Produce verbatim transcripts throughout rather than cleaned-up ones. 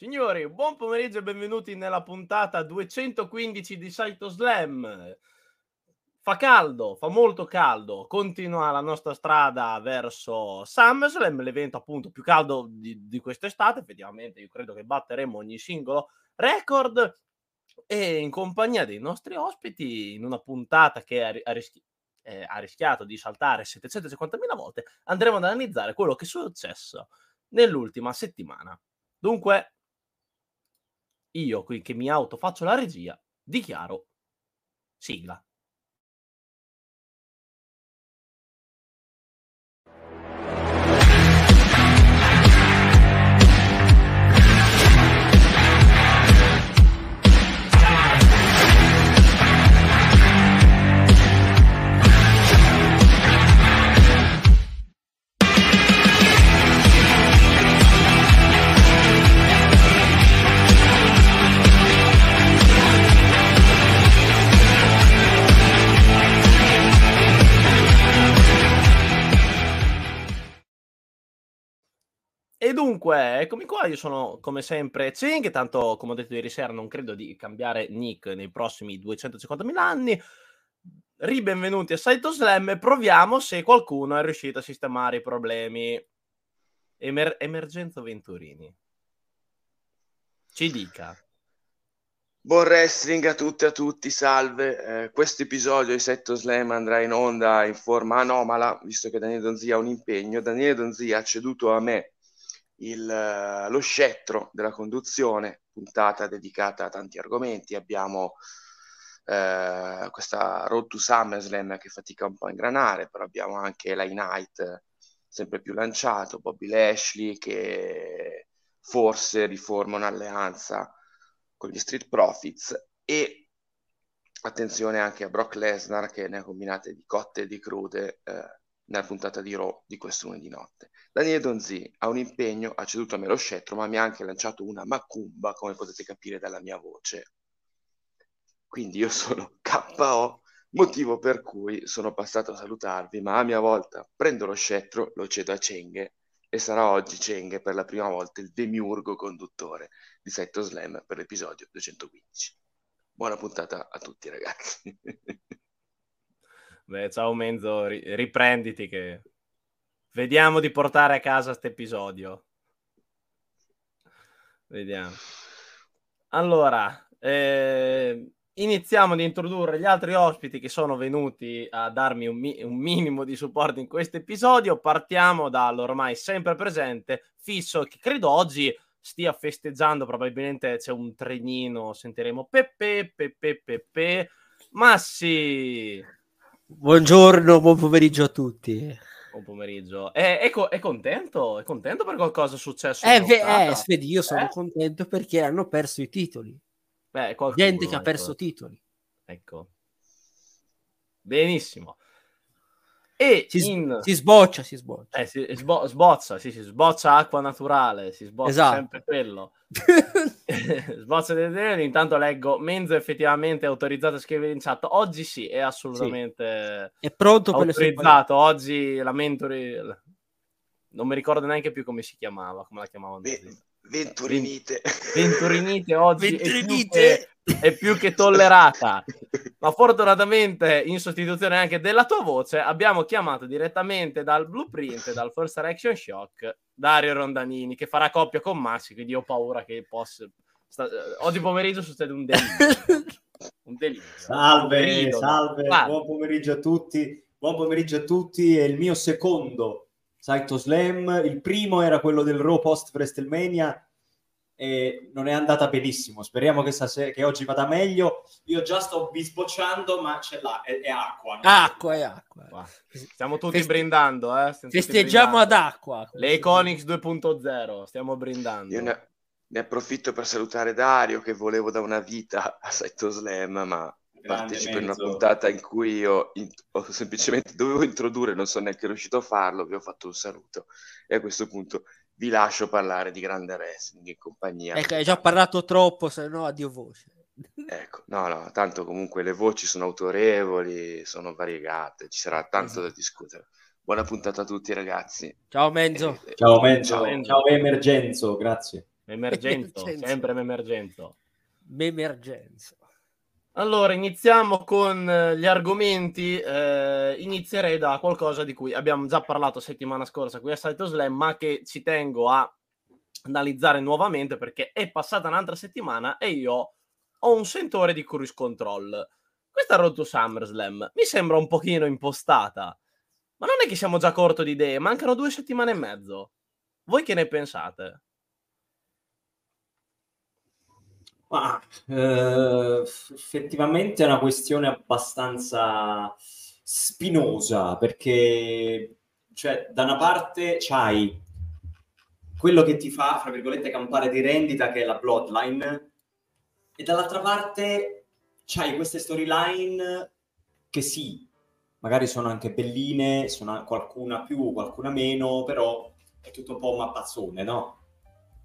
Signori, buon pomeriggio e benvenuti nella puntata duecentoquindici di SideTalk Slam. Fa caldo, fa molto caldo, continua la nostra strada verso SummerSlam, l'evento appunto più caldo di, di quest'estate. Effettivamente io credo che batteremo ogni singolo record, e in compagnia dei nostri ospiti, in una puntata che ha, ha, rischi- eh, ha rischiato di saltare settecentocinquantamila volte, andremo ad analizzare quello che è successo nell'ultima settimana. Dunque, io qui che mi autofaccio la regia, dichiaro sigla. E dunque, eccomi qua, io sono come sempre Cing, che tanto come ho detto ieri sera non credo di cambiare nick nei prossimi duecentocinquantamila anni. Ribenvenuti a SideTalk Slam e proviamo se qualcuno è riuscito a sistemare i problemi. Emer- Emerenzio Venturini, ci dica. Buon wrestling a tutti e a tutti, salve. Eh, questo episodio di SideTalk Slam andrà in onda in forma anomala, visto che Daniele Donzia ha un impegno. Daniele Donzia ha ceduto a me Il, lo scettro della conduzione, puntata dedicata a tanti argomenti. Abbiamo eh, questa Road to SummerSlam che fatica un po' a ingranare, però abbiamo anche L A Knight sempre più lanciato, Bobby Lashley che forse riforma un'alleanza con gli Street Profits, e attenzione anche a Brock Lesnar che ne ha combinate di cotte e di crude eh, nella puntata di Raw di questo lunedì notte. Daniele Donzì ha un impegno, ha ceduto a me lo scettro, ma mi ha anche lanciato una macumba, come potete capire dalla mia voce. Quindi io sono K O, motivo per cui sono passato a salutarvi, ma a mia volta prendo lo scettro, lo cedo a Cenghe, e sarà oggi Cenghe per la prima volta il demiurgo conduttore di SideTalk Slam per l'episodio duecentoquindici. Buona puntata a tutti, ragazzi. Beh, ciao Menzo, riprenditi che vediamo di portare a casa questo episodio. Vediamo. Allora, eh, iniziamo ad introdurre gli altri ospiti che sono venuti a darmi un, mi- un minimo di supporto in questo episodio. Partiamo dall'ormai sempre presente Fisso, che credo oggi stia festeggiando, probabilmente c'è un trenino, sentiremo Peppe, Peppe, Peppe, Massi. Buongiorno, buon pomeriggio a tutti. Buon pomeriggio. È, è, co- è contento? È contento per qualcosa successo? Eh, eh Svedi, io sono eh? contento perché hanno perso i titoli. Beh, qualcuno, gente che ecco. ha perso titoli. Ecco. Benissimo. E si, in... si sboccia, si sboccia. Eh, si sbo- sboccia, sì, si sboccia acqua naturale, si sboccia esatto. sempre quello. Sboccia delle idee. Intanto leggo Menzo, effettivamente è autorizzato a scrivere in chat oggi, sì, è assolutamente sì. È pronto per autorizzato le oggi la mentori, non mi ricordo neanche più come si chiamava, come la chiamavano Ve- Venturinite Venturinite oggi Venturinite. È, più che, è più che tollerata, ma fortunatamente in sostituzione anche della tua voce abbiamo chiamato direttamente dal Blueprint, dal First Action Shock, Dario Rondanini, che farà coppia con Massi, quindi ho paura che possa... Sta... Oggi pomeriggio succede un delirio. Un delirio. Salve, un delirio, salve. No? Buon pomeriggio a tutti. Buon pomeriggio a tutti. È il mio secondo SideTalk Slam. Il primo era quello del Raw post-WrestleMania e non è andata benissimo. Speriamo che, stasera, che oggi vada meglio. Io già sto bisbocciando, ma c'è là, è, è acqua. No? Acqua, è acqua. Qua. Stiamo tutti Feste... brindando, eh? Stiamo Festeggiamo tutti brindando. Ad acqua. Le Iconics due punto zero, stiamo brindando. Io ne, ne approfitto per salutare Dario, che volevo da una vita a SideTalk Slam, ma partecipo in una puntata in cui io in, ho semplicemente dovevo introdurre, non sono neanche riuscito a farlo, vi ho fatto un saluto. E a questo punto vi lascio parlare di grande wrestling in compagnia. Ecco, hai già parlato troppo, se no addio voce. Ecco, no, no, tanto comunque le voci sono autorevoli, sono variegate, ci sarà tanto esatto. da discutere. Buona puntata a tutti, ragazzi. Ciao Menzo. Eh, ciao Menzo. Ciao, ciao Emergenzo, grazie. Memergenzo, Memergenzo. Sempre Memergenzo. Memergenzo. Allora, iniziamo con gli argomenti. Eh, inizierei da qualcosa di cui abbiamo già parlato settimana scorsa qui a SideTalk Slam, ma che ci tengo a analizzare nuovamente perché è passata un'altra settimana e io ho un sentore di cruise control. Questa Road to SummerSlam mi sembra un pochino impostata, ma non è che siamo già corto di idee, mancano due settimane e mezzo. Voi che ne pensate? Ma, eh, effettivamente è una questione abbastanza spinosa, perché cioè, da una parte c'hai quello che ti fa, fra virgolette, campare di rendita, che è la Bloodline, e dall'altra parte c'hai queste storyline che sì, magari sono anche belline, sono qualcuna più, qualcuna meno, però è tutto un po' un mappazzone, no?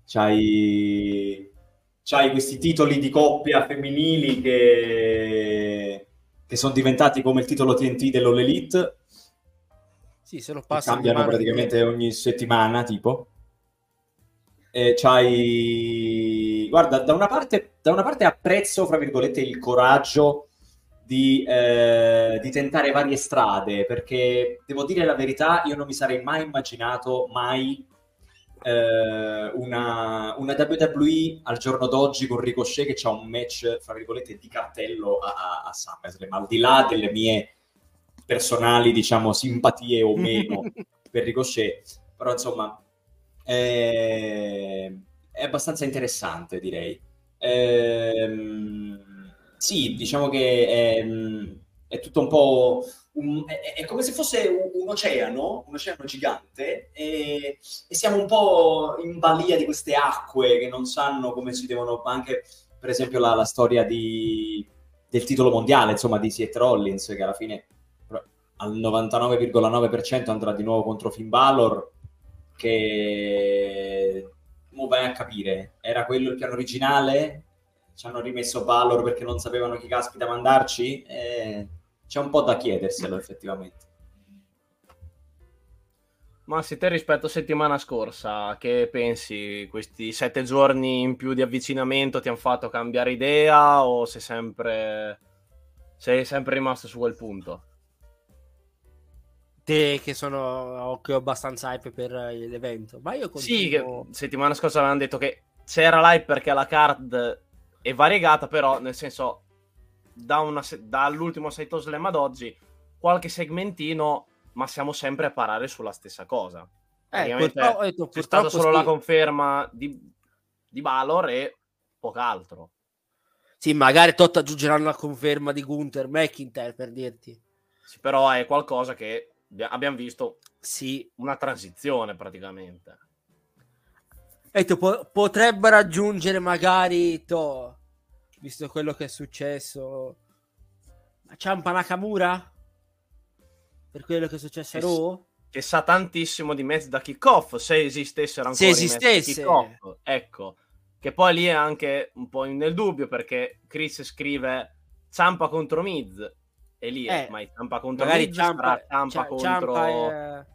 C'hai, c'hai questi titoli di coppia femminili che, che sono diventati come il titolo T N T dell'All Elite. Sì, se lo passano. Cambiano praticamente ogni settimana, tipo. E c'hai... Guarda, da una parte, da una parte apprezzo, fra virgolette, il coraggio di, eh, di tentare varie strade, perché, devo dire la verità, io non mi sarei mai immaginato, mai... Una, una W W E al giorno d'oggi con Ricochet che c'ha un match, fra virgolette, di cartello a, a SummerSlam, al di là delle mie personali, diciamo, simpatie o meno per Ricochet, però insomma eh, è abbastanza interessante, direi. Eh, sì, diciamo che è, è tutto un po'... Un, è, è come se fosse un, un oceano, un oceano gigante, e, e siamo un po' in balia di queste acque che non sanno come si devono. Anche, per esempio, la, la storia di, del titolo mondiale, insomma, di Seth Rollins, che alla fine al novantanove virgola nove per cento andrà di nuovo contro Finn Balor, che mo vai a capire, era quello il piano originale? Ci hanno rimesso Balor perché non sapevano chi caspita mandarci? Eh, C'è un po' da chiederselo, effettivamente. Ma se te rispetto a settimana scorsa, che pensi? Questi sette giorni in più di avvicinamento ti hanno fatto cambiare idea o sei sempre, sei sempre rimasto su quel punto? Te che sono che ho abbastanza hype per l'evento. Ma io continuo... Sì, che settimana scorsa avevano detto che c'era l'hype perché la card è variegata, però nel senso... Da una se- dall'ultimo SideTalk Slam ad oggi qualche segmentino, ma siamo sempre a parare sulla stessa cosa. Eh, purtroppo, è detto, c'è stata solo sì. La conferma di, di Balor e poco altro. Sì, magari tot aggiungeranno la conferma di Gunther McIntyre, per dirti. Sì, però è qualcosa che abbiamo visto, sì, una transizione praticamente. E tu, po- potrebbe raggiungere magari to- visto quello che è successo a Ciampa Nakamura, per quello che è successo a Raw, che sa tantissimo di match da kickoff, se esistessero ancora, se esistesse. I match da kickoff, ecco, che poi lì è anche un po' nel dubbio, perché Chris scrive Ciampa contro Miz e lì è eh, mai Ciampa contro Miz, Ciampa, Ciampa, contro... Ciampa, eh,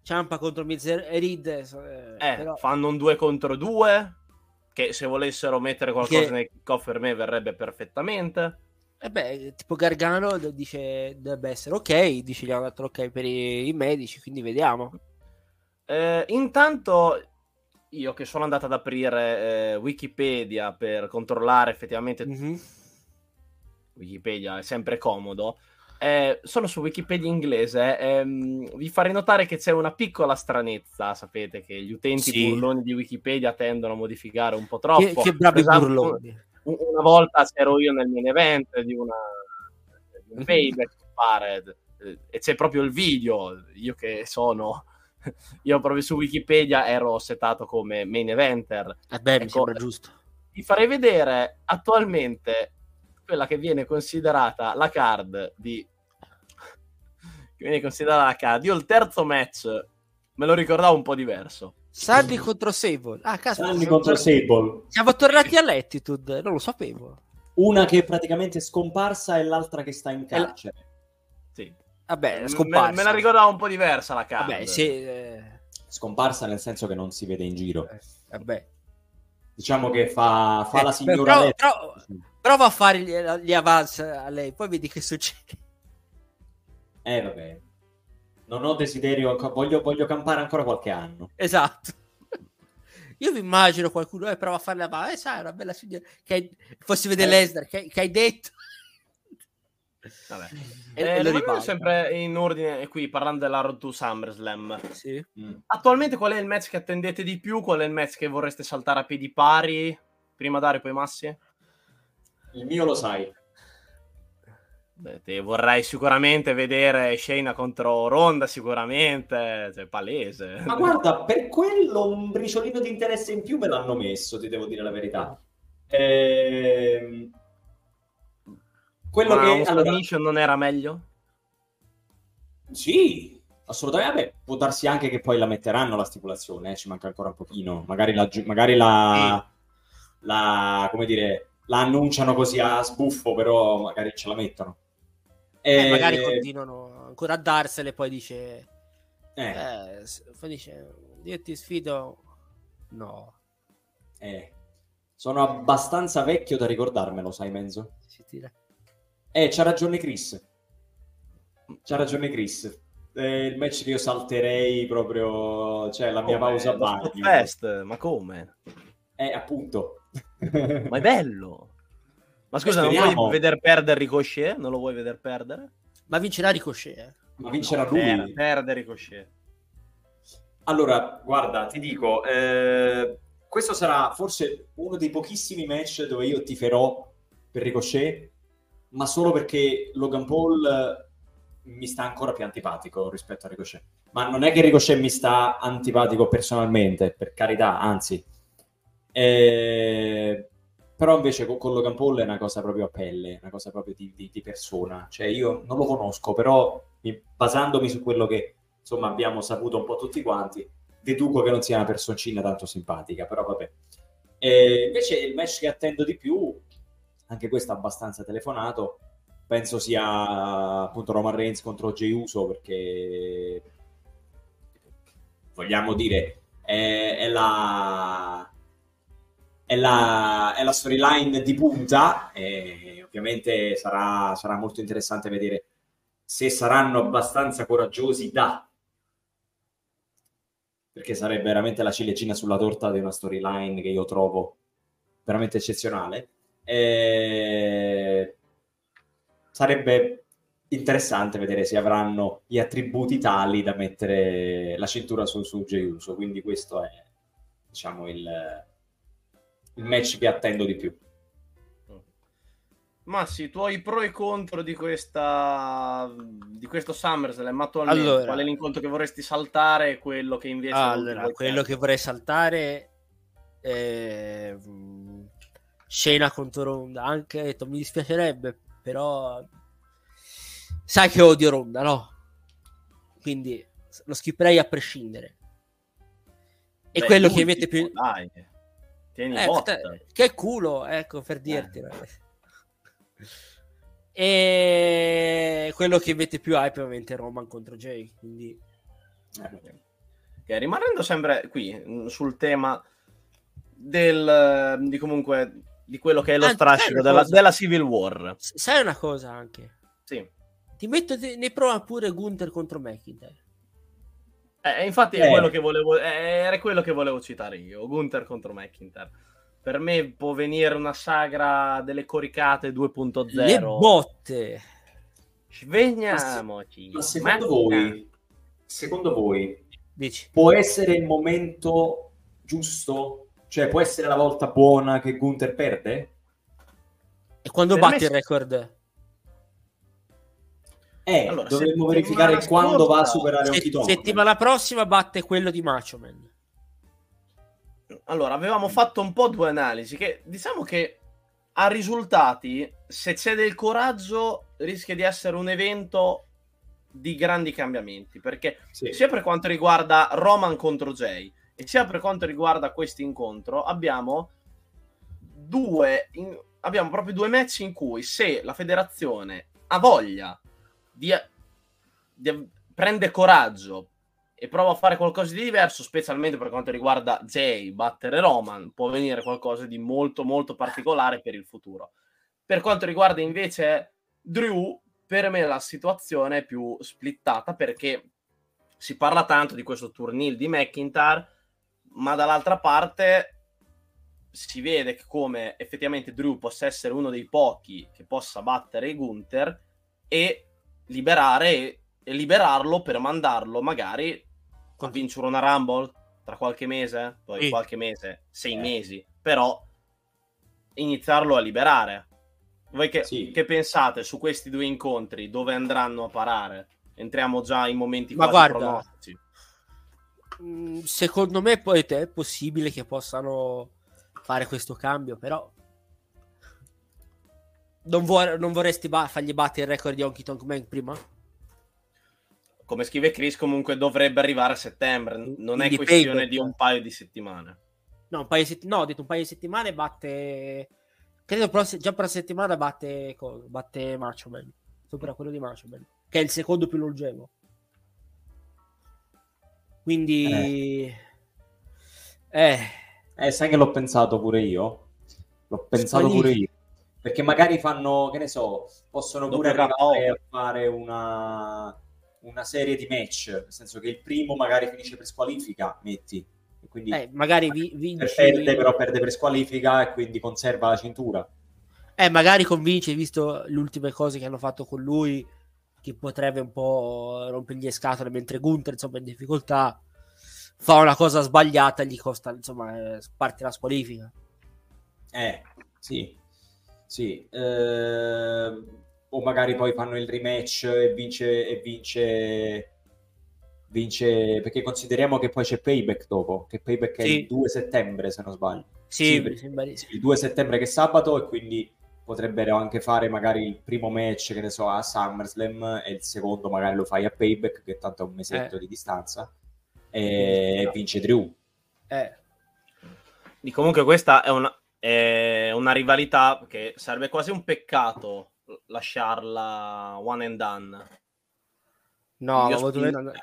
Ciampa contro Miz e Reed eh, eh, però... fanno un due contro due, che se volessero mettere qualcosa che... nel kickoff per me verrebbe perfettamente. E beh, tipo Gargano dice dovrebbe essere ok, dice gli hanno dato ok per i, i medici, quindi vediamo. Eh, intanto io che sono andato ad aprire eh, Wikipedia per controllare effettivamente mm-hmm. Wikipedia è sempre comodo. Eh, sono su Wikipedia inglese, ehm, vi farei notare che c'è una piccola stranezza, sapete che gli utenti sì. burloni di Wikipedia tendono a modificare un po' troppo. Che, che bravi burloni. Una volta c'ero io nel main event di una di un payback pare, e c'è proprio il video, io che sono io proprio su Wikipedia ero setato come main eventer. Eh beh, ecco, mi sembra giusto. Vi farei vedere attualmente quella che viene considerata la card di che viene considerata la card. Io il terzo match me lo ricordavo un po' diverso. Sandy contro Sable. Ah, caspita, Sandy contro Sable. Siamo tornati all'Attitude, non lo sapevo. Una che è praticamente scomparsa e l'altra che sta in carcere. La... Sì. Vabbè, è scomparsa. Me, me la ricordavo un po' diversa la card. Vabbè, sì, eh... scomparsa nel senso che non si vede in giro. Eh, vabbè. diciamo che fa, fa eh, la signora però, però, prova a fare gli, gli avance a lei, poi vedi che succede. Eh vabbè, non ho desiderio, voglio, voglio campare ancora qualche anno. Esatto. Io vi immagino qualcuno, eh, prova a farla va, eh, sai, una bella signora, che hai, fossi vedere eh. Lesnar, che, che hai detto. Vabbè. E, eh, e lo ripeto sempre in ordine qui, parlando della Road to SummerSlam. Sì. Mm. Attualmente qual è il match che attendete di più? Qual è il match che vorreste saltare a piedi pari? Prima Dario, poi Massi? Il mio lo sai. Beh, te vorrei sicuramente vedere Shayna contro Ronda, sicuramente, cioè palese. Ma guarda, per quello un briciolino di interesse in più me l'hanno messo, ti devo dire la verità. Ehm... Quello ma che allora... non era meglio? Sì, assolutamente. Vabbè, può darsi anche che poi la metteranno la stipulazione, eh? Ci manca ancora un pochino. Magari la, magari la, sì. la come dire, la annunciano così a sbuffo, però magari ce la mettono. E... Eh, magari continuano ancora a darsele, poi dice... Eh. Eh, poi dice, io ti sfido... No. Eh. Sono abbastanza vecchio da ricordarmelo, sai, Menzo? Si tira. Eh, c'ha ragione Chris. C'ha ragione Chris. Eh, il match che io salterei proprio... Cioè, la mia come? Pausa a bagno. Fest, ma come? Eh, appunto. Ma è bello. Ma scusa, non vuoi vedere perdere Ricochet? Non lo vuoi vedere perdere? Ma vincerà Ricochet. Eh? Ma vincerà no, lui. Perde, perde Ricochet. Allora, guarda, ti dico... Eh, questo sarà forse uno dei pochissimi match dove io tiferò per Ricochet... ma solo perché Logan Paul mi sta ancora più antipatico rispetto a Ricochet. Ma non è che Ricochet mi sta antipatico personalmente, per carità, anzi. Eh, però invece con, con Logan Paul è una cosa proprio a pelle, una cosa proprio di, di, di persona. Cioè io non lo conosco, però basandomi su quello che insomma abbiamo saputo un po' tutti quanti, deduco che non sia una personcina tanto simpatica, però vabbè. Eh, invece il match che attendo di più... anche questo abbastanza telefonato, penso sia appunto Roman Reigns contro Jey Uso, perché vogliamo dire è, è la è la, è la storyline di punta e ovviamente sarà, sarà molto interessante vedere se saranno abbastanza coraggiosi da, perché sarebbe veramente la ciliegina sulla torta di una storyline che io trovo veramente eccezionale. Eh, sarebbe interessante vedere se avranno gli attributi tali da mettere la cintura sul su Jey Uso, quindi questo è diciamo il, il match che attendo di più. Massi, tu hai pro e contro di questa di questo SummerSlam, ma attualmente allora, qual è l'incontro che vorresti saltare e quello che invece allora, quello che vorrei saltare è... Shayna contro Ronda, anche mi dispiacerebbe, però sai che odio Ronda, no? Quindi lo skipperei a prescindere. E beh, quello che mi mette più... Dai, tieni eh, botta. Che culo, ecco, per dirti. E quello che mette più hype ovviamente è Roman contro Jey, quindi... Eh. Okay, rimanendo sempre qui, sul tema del... di comunque... di quello che è lo Anzi, strascico della, della Civil War. Sai una cosa anche? Sì. Ti metto ne prova pure Gunther contro McIntyre. Eh, infatti eh. È quello che volevo, era quello che volevo citare io, Gunther contro McIntyre. Per me può venire una sagra delle coricate due punto zero. Le botte. Svegliamoci. Ma se, ma secondo voi, secondo voi dici, può essere il momento giusto? Cioè, può essere la volta buona che Gunther perde? E quando batte me... il record? Eh, allora, dovremmo verificare quando va a superare un titolo. Settimana prossima batte quello di Macho Man. Allora, avevamo fatto un po' due analisi, che diciamo che a risultati, se c'è del coraggio, rischia di essere un evento di grandi cambiamenti. Perché sì, sia per quanto riguarda Roman contro Jey, e sia per quanto riguarda questo incontro abbiamo due in, abbiamo proprio due match in cui se la federazione ha voglia di, di prende coraggio e prova a fare qualcosa di diverso, specialmente per quanto riguarda Jey, battere Roman, può venire qualcosa di molto molto particolare per il futuro. Per quanto riguarda invece Drew, per me la situazione è più splittata, perché si parla tanto di questo turnil di McIntyre, ma dall'altra parte si vede come effettivamente Drew possa essere uno dei pochi che possa battere Gunther e liberare e liberarlo per mandarlo magari a vincere una Rumble tra qualche mese, poi sì. qualche mese, sei eh. mesi, però iniziarlo a liberare. Voi che, sì. che pensate su questi due incontri? Dove andranno a parare? Entriamo già in momenti ma quasi guarda, pronostici. Secondo me poi è possibile che possano fare questo cambio, però non, vor- non vorresti ba- fargli battere il record di Honky Tonk Man prima? Come scrive Chris, comunque dovrebbe arrivare a settembre, non quindi è questione payback, di un paio di settimane. No, un paio di sett- no, ho detto un paio di settimane batte... Credo pross- già per la settimana batte, batte Macho Man, sopra quello di Macho Man, che è il secondo più longevo. Quindi... Eh. eh... Eh, sai che l'ho pensato pure io? L'ho pensato Spagli... pure io. Perché magari fanno, che ne so, possono pure arrivare a fare una... una serie di match, nel senso che il primo magari finisce per squalifica, metti, e quindi eh, magari vi, vince, perde, però perde per squalifica e quindi conserva la cintura. Eh, magari convince, visto le ultime cose che hanno fatto con lui, che potrebbe un po' rompergli le scatole, mentre Gunther, insomma, in difficoltà, fa una cosa sbagliata e gli costa, insomma, parte la squalifica. Eh, sì, sì. Ehm... o magari poi fanno il rematch e vince e vince vince perché consideriamo che poi c'è Payback dopo, che Payback sì. è il due settembre se non sbaglio, sì, sì, perché, sembra... sì, il due settembre che è sabato, e quindi potrebbero anche fare magari il primo match, che ne so, a SummerSlam, e il secondo magari lo fai a Payback, che tanto è un mesetto eh. di distanza, e no. vince Drew. eh. E comunque questa è una, è una rivalità che sarebbe quasi un peccato lasciarla one and done. No, ma spin... eh.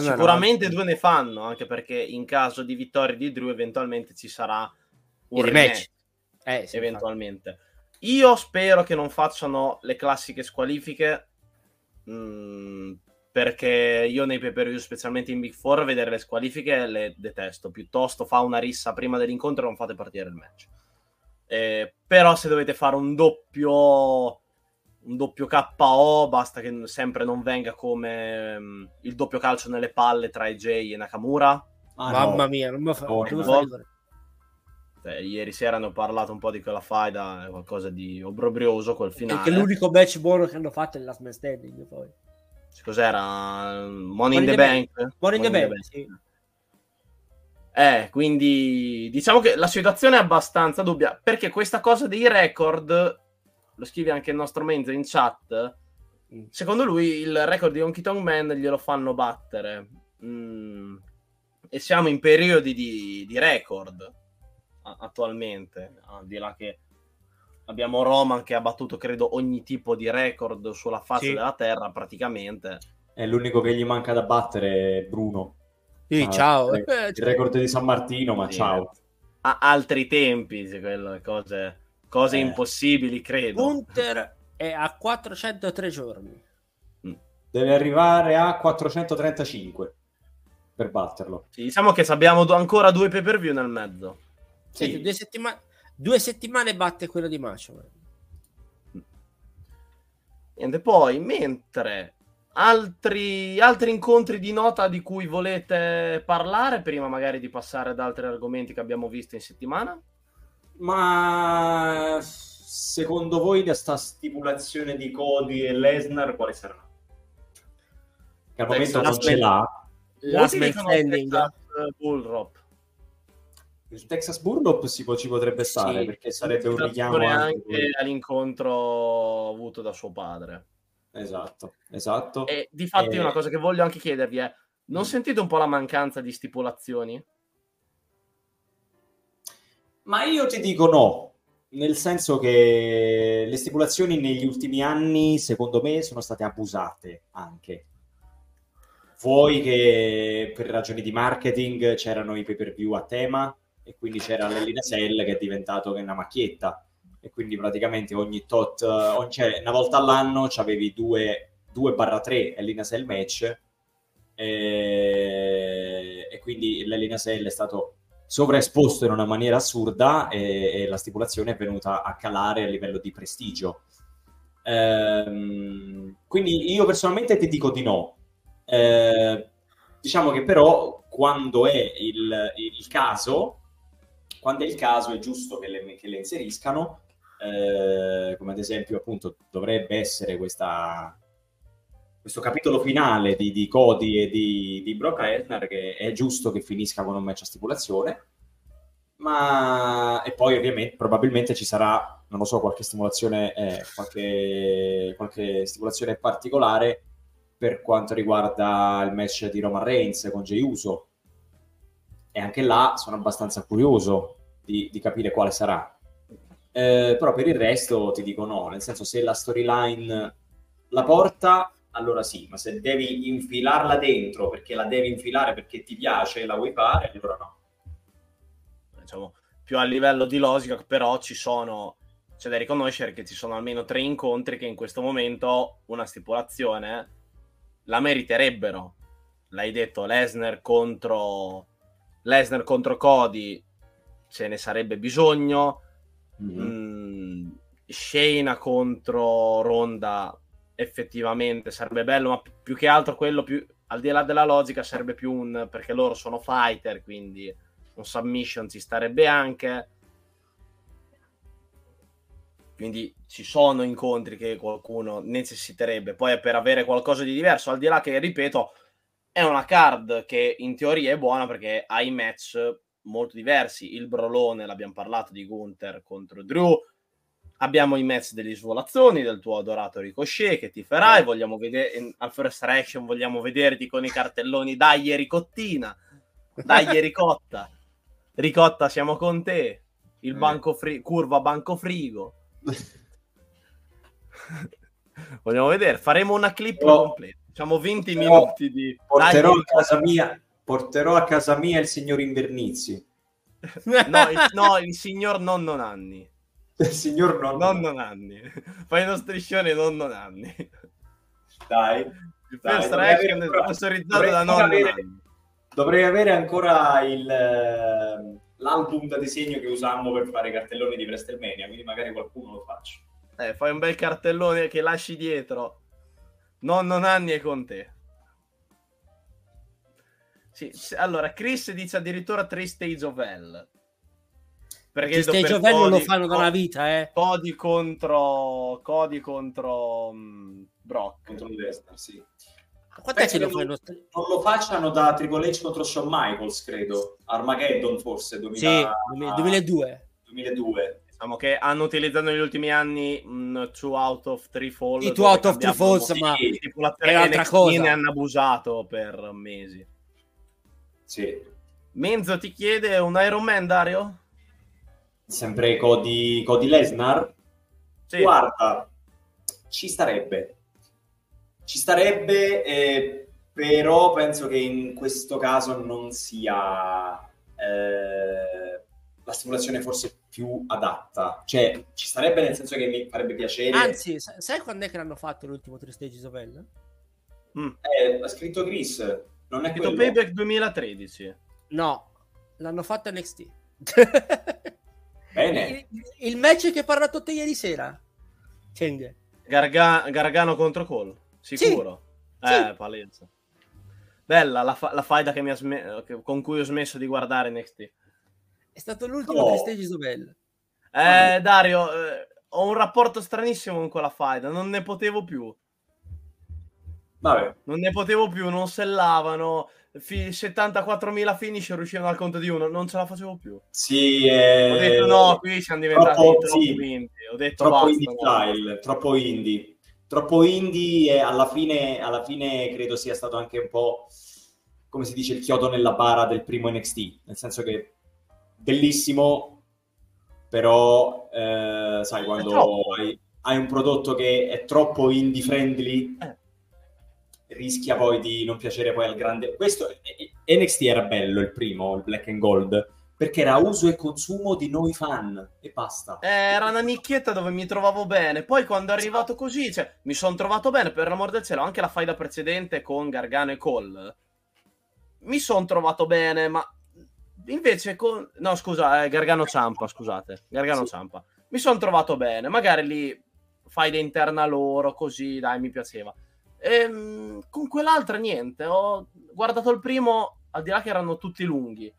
sicuramente due ne fanno, anche perché in caso di vittoria di Drew eventualmente ci sarà un rematch, eh, sì, eventualmente. Io spero che non facciano le classiche squalifiche, mh, perché io nei pay-per-view, specialmente in Big Four, vedere le squalifiche le detesto. Piuttosto fa una rissa prima dell'incontro e non fate partire il match. Eh, però se dovete fare un doppio un doppio K O, basta che sempre non venga come um, il doppio calcio nelle palle tra Jey e Nakamura. ah, mamma no. mia, non mi fa... eh, ieri sera ne ho parlato un po' di quella faida, è qualcosa di obbrobrioso quel finale, perché l'unico match buono che hanno fatto è il last man standing, poi cos'era? Money, Money in the, the Bank, bank. Money in the, the Bank, bank. Sì. Eh, quindi diciamo che la situazione è abbastanza dubbia, perché questa cosa dei record, lo scrive anche il nostro Menzo in chat, secondo lui il record di Honky Tonk Man glielo fanno battere, mm. e siamo in periodi di, di record attualmente, al di là che abbiamo Roman che ha battuto credo ogni tipo di record sulla faccia sì. della terra praticamente. È l'unico che gli manca da battere, Bruno. Sì, ah, ciao. Il record di San Martino, ma sì, ciao. A altri tempi, quello, cose, cose eh. impossibili, credo. Gunther è a quattrocentotré giorni. Deve arrivare a quattrocentotrentacinque per batterlo. Sì, diciamo che abbiamo do- ancora due pay-per-view nel mezzo. Sì. Senti, due, settima- due settimane batte quello di Macho Man. Niente, poi, mentre... Altri, altri incontri di nota di cui volete parlare prima magari di passare ad altri argomenti che abbiamo visto in settimana? Ma secondo voi da sta stipulazione di Cody e Lesnar quale sarà? Che al momento non ce l'ha. Last Man Standing. Bullrop. Il Texas Bullrop si po- ci potrebbe stare, sì, perché sarebbe un richiamo anche all'incontro avuto da suo padre. Esatto, esatto. E difatti e... una cosa che voglio anche chiedervi è: non sentite un po' la mancanza di stipulazioni? Ma io ti dico no, nel senso che le stipulazioni negli ultimi anni, secondo me, sono state abusate anche. Vuoi che per ragioni di marketing c'erano i pay-per-view a tema e quindi c'era l'Elina Cell che è diventato una macchietta e quindi praticamente ogni tot, cioè una volta all'anno c'avevi due due barra tre Elina Cell match e, e quindi l'Elina Cell è stato sovraesposto in una maniera assurda e, e la stipulazione è venuta a calare a livello di prestigio. Ehm, quindi io personalmente ti dico di no. Eh, diciamo che però quando è il, il caso quando è il caso è giusto che le, che le inseriscano, eh, come ad esempio appunto dovrebbe essere questa, questo capitolo finale di, di Cody e di, di Brock Lesnar, che è giusto che finisca con un match a stipulazione, ma e poi ovviamente probabilmente ci sarà, non lo so, qualche stimolazione eh, qualche, qualche stimolazione particolare per quanto riguarda il match di Roman Reigns con Jey Uso, e anche là sono abbastanza curioso di, di capire quale sarà, eh, però per il resto ti dico no, nel senso, se la storyline la porta allora sì, ma se devi infilarla dentro perché la devi infilare perché ti piace e la vuoi fare, allora no. Diciamo più a livello di logica, però ci sono, c'è da riconoscere che ci sono almeno tre incontri che in questo momento una stipulazione la meriterebbero. L'hai detto, Lesnar contro Lesnar contro Cody ce ne sarebbe bisogno, mm-hmm. mm, Shayna contro Ronda effettivamente sarebbe bello, ma più che altro quello, più al di là della logica, sarebbe più un, perché loro sono fighter, quindi un submission ci starebbe anche. Quindi ci sono incontri che qualcuno necessiterebbe, poi per avere qualcosa di diverso, al di là che, ripeto, è una card che in teoria è buona perché ha i match molto diversi. Il brolone, l'abbiamo parlato, di Gunther contro Drew, abbiamo i match degli svolazzoni, del tuo adorato Ricochet che ti farai, vogliamo vedere, al First Action vogliamo vederti con i cartelloni, dai Ricottina, dai Ricotta, Ricotta siamo con te, il banco fri- curva banco frigo. Vogliamo vedere, faremo una clip no. completa, diciamo venti no. minuti di porterò a casa mia porterò a casa mia il signor Invernizzi. no, il, no il signor nonno Nanni il signor nonno, nonno Nanni. Fai uno striscione nonno Nanni, dai, il dai, first action è sponsorizzato da nonno avere, Nanni. Dovrei avere ancora il l'album da disegno che usammo per fare cartelloni di WrestleMania, quindi magari qualcuno lo faccio. Eh, fai un bel cartellone che lasci dietro nonno Nanni è con te. Sì, allora Chris dice addirittura tre Stage of Hell, perché Stage of Hell non lo fanno da una vita, eh. Cody contro Cody contro um, Brock contro Lesnar, sì. Che lo fanno? Non lo facciano da Triple H contro Shawn Michaels, credo. Armageddon forse, duemila... sì, duemiladue. duemiladue. Diciamo che hanno utilizzato negli ultimi anni mh, two out of three fall. I two out of three falls, ma è un'altra cosa. Ne hanno abusato per mesi. Sì. Menzo ti chiede un Iron Man, Dario? Sempre Cody, Cody Lesnar? Sì. Guarda, ci starebbe. Ci starebbe, eh, però penso che in questo caso non sia eh, la stimolazione forse più adatta. Cioè, ci starebbe nel senso che mi farebbe piacere. Anzi, sai quando è che l'hanno fatto l'ultimo Three Stages of Hell? Mm. Eh, l'ha scritto Chris. Non è scritto quello. Payback duemilatredici. No, l'hanno fatto N X T. Bene. Il, il match che hai parlato te ieri sera. Garga- Gargano contro Cole. Sicuro, sì, eh, sì. Palese. Bella la, fa- la faida che mi ha sm- che- con cui ho smesso di guardare N X T. È stato l'ultimo oh. Stage Sobel. Eh, oh. Dario, eh, ho un rapporto stranissimo con quella faida, non ne potevo più. Vabbè. Non ne potevo più, non sellavano, fi- settantaquattromila finish riuscivano al conto di uno, non ce la facevo più. Sì, eh... ho detto no, qui siamo diventati troppo, troppo sì. indie. Ho detto troppo basta, indie style, no. troppo indie. Troppo indie e alla fine, alla fine credo sia stato anche un po', come si dice, il chiodo nella bara del primo N X T, nel senso che bellissimo, però eh, sai quando hai, hai un prodotto che è troppo indie friendly, eh. rischia poi di non piacere poi al grande. Questo N X T era bello, il primo, il Black and Gold, perché era uso e consumo di noi fan e basta. Eh, era una nicchietta dove mi trovavo bene. Poi quando è arrivato così, cioè, mi sono trovato bene, per l'amor del cielo. Anche la faida precedente con Gargano e Cole mi sono trovato bene, ma invece con... No, scusa, eh, Gargano Ciampa, scusate. Gargano sì. Ciampa. Mi sono trovato bene. Magari lì faida interna loro, così, dai, mi piaceva. E, con quell'altra niente. Ho guardato il primo, al di là che erano tutti lunghi,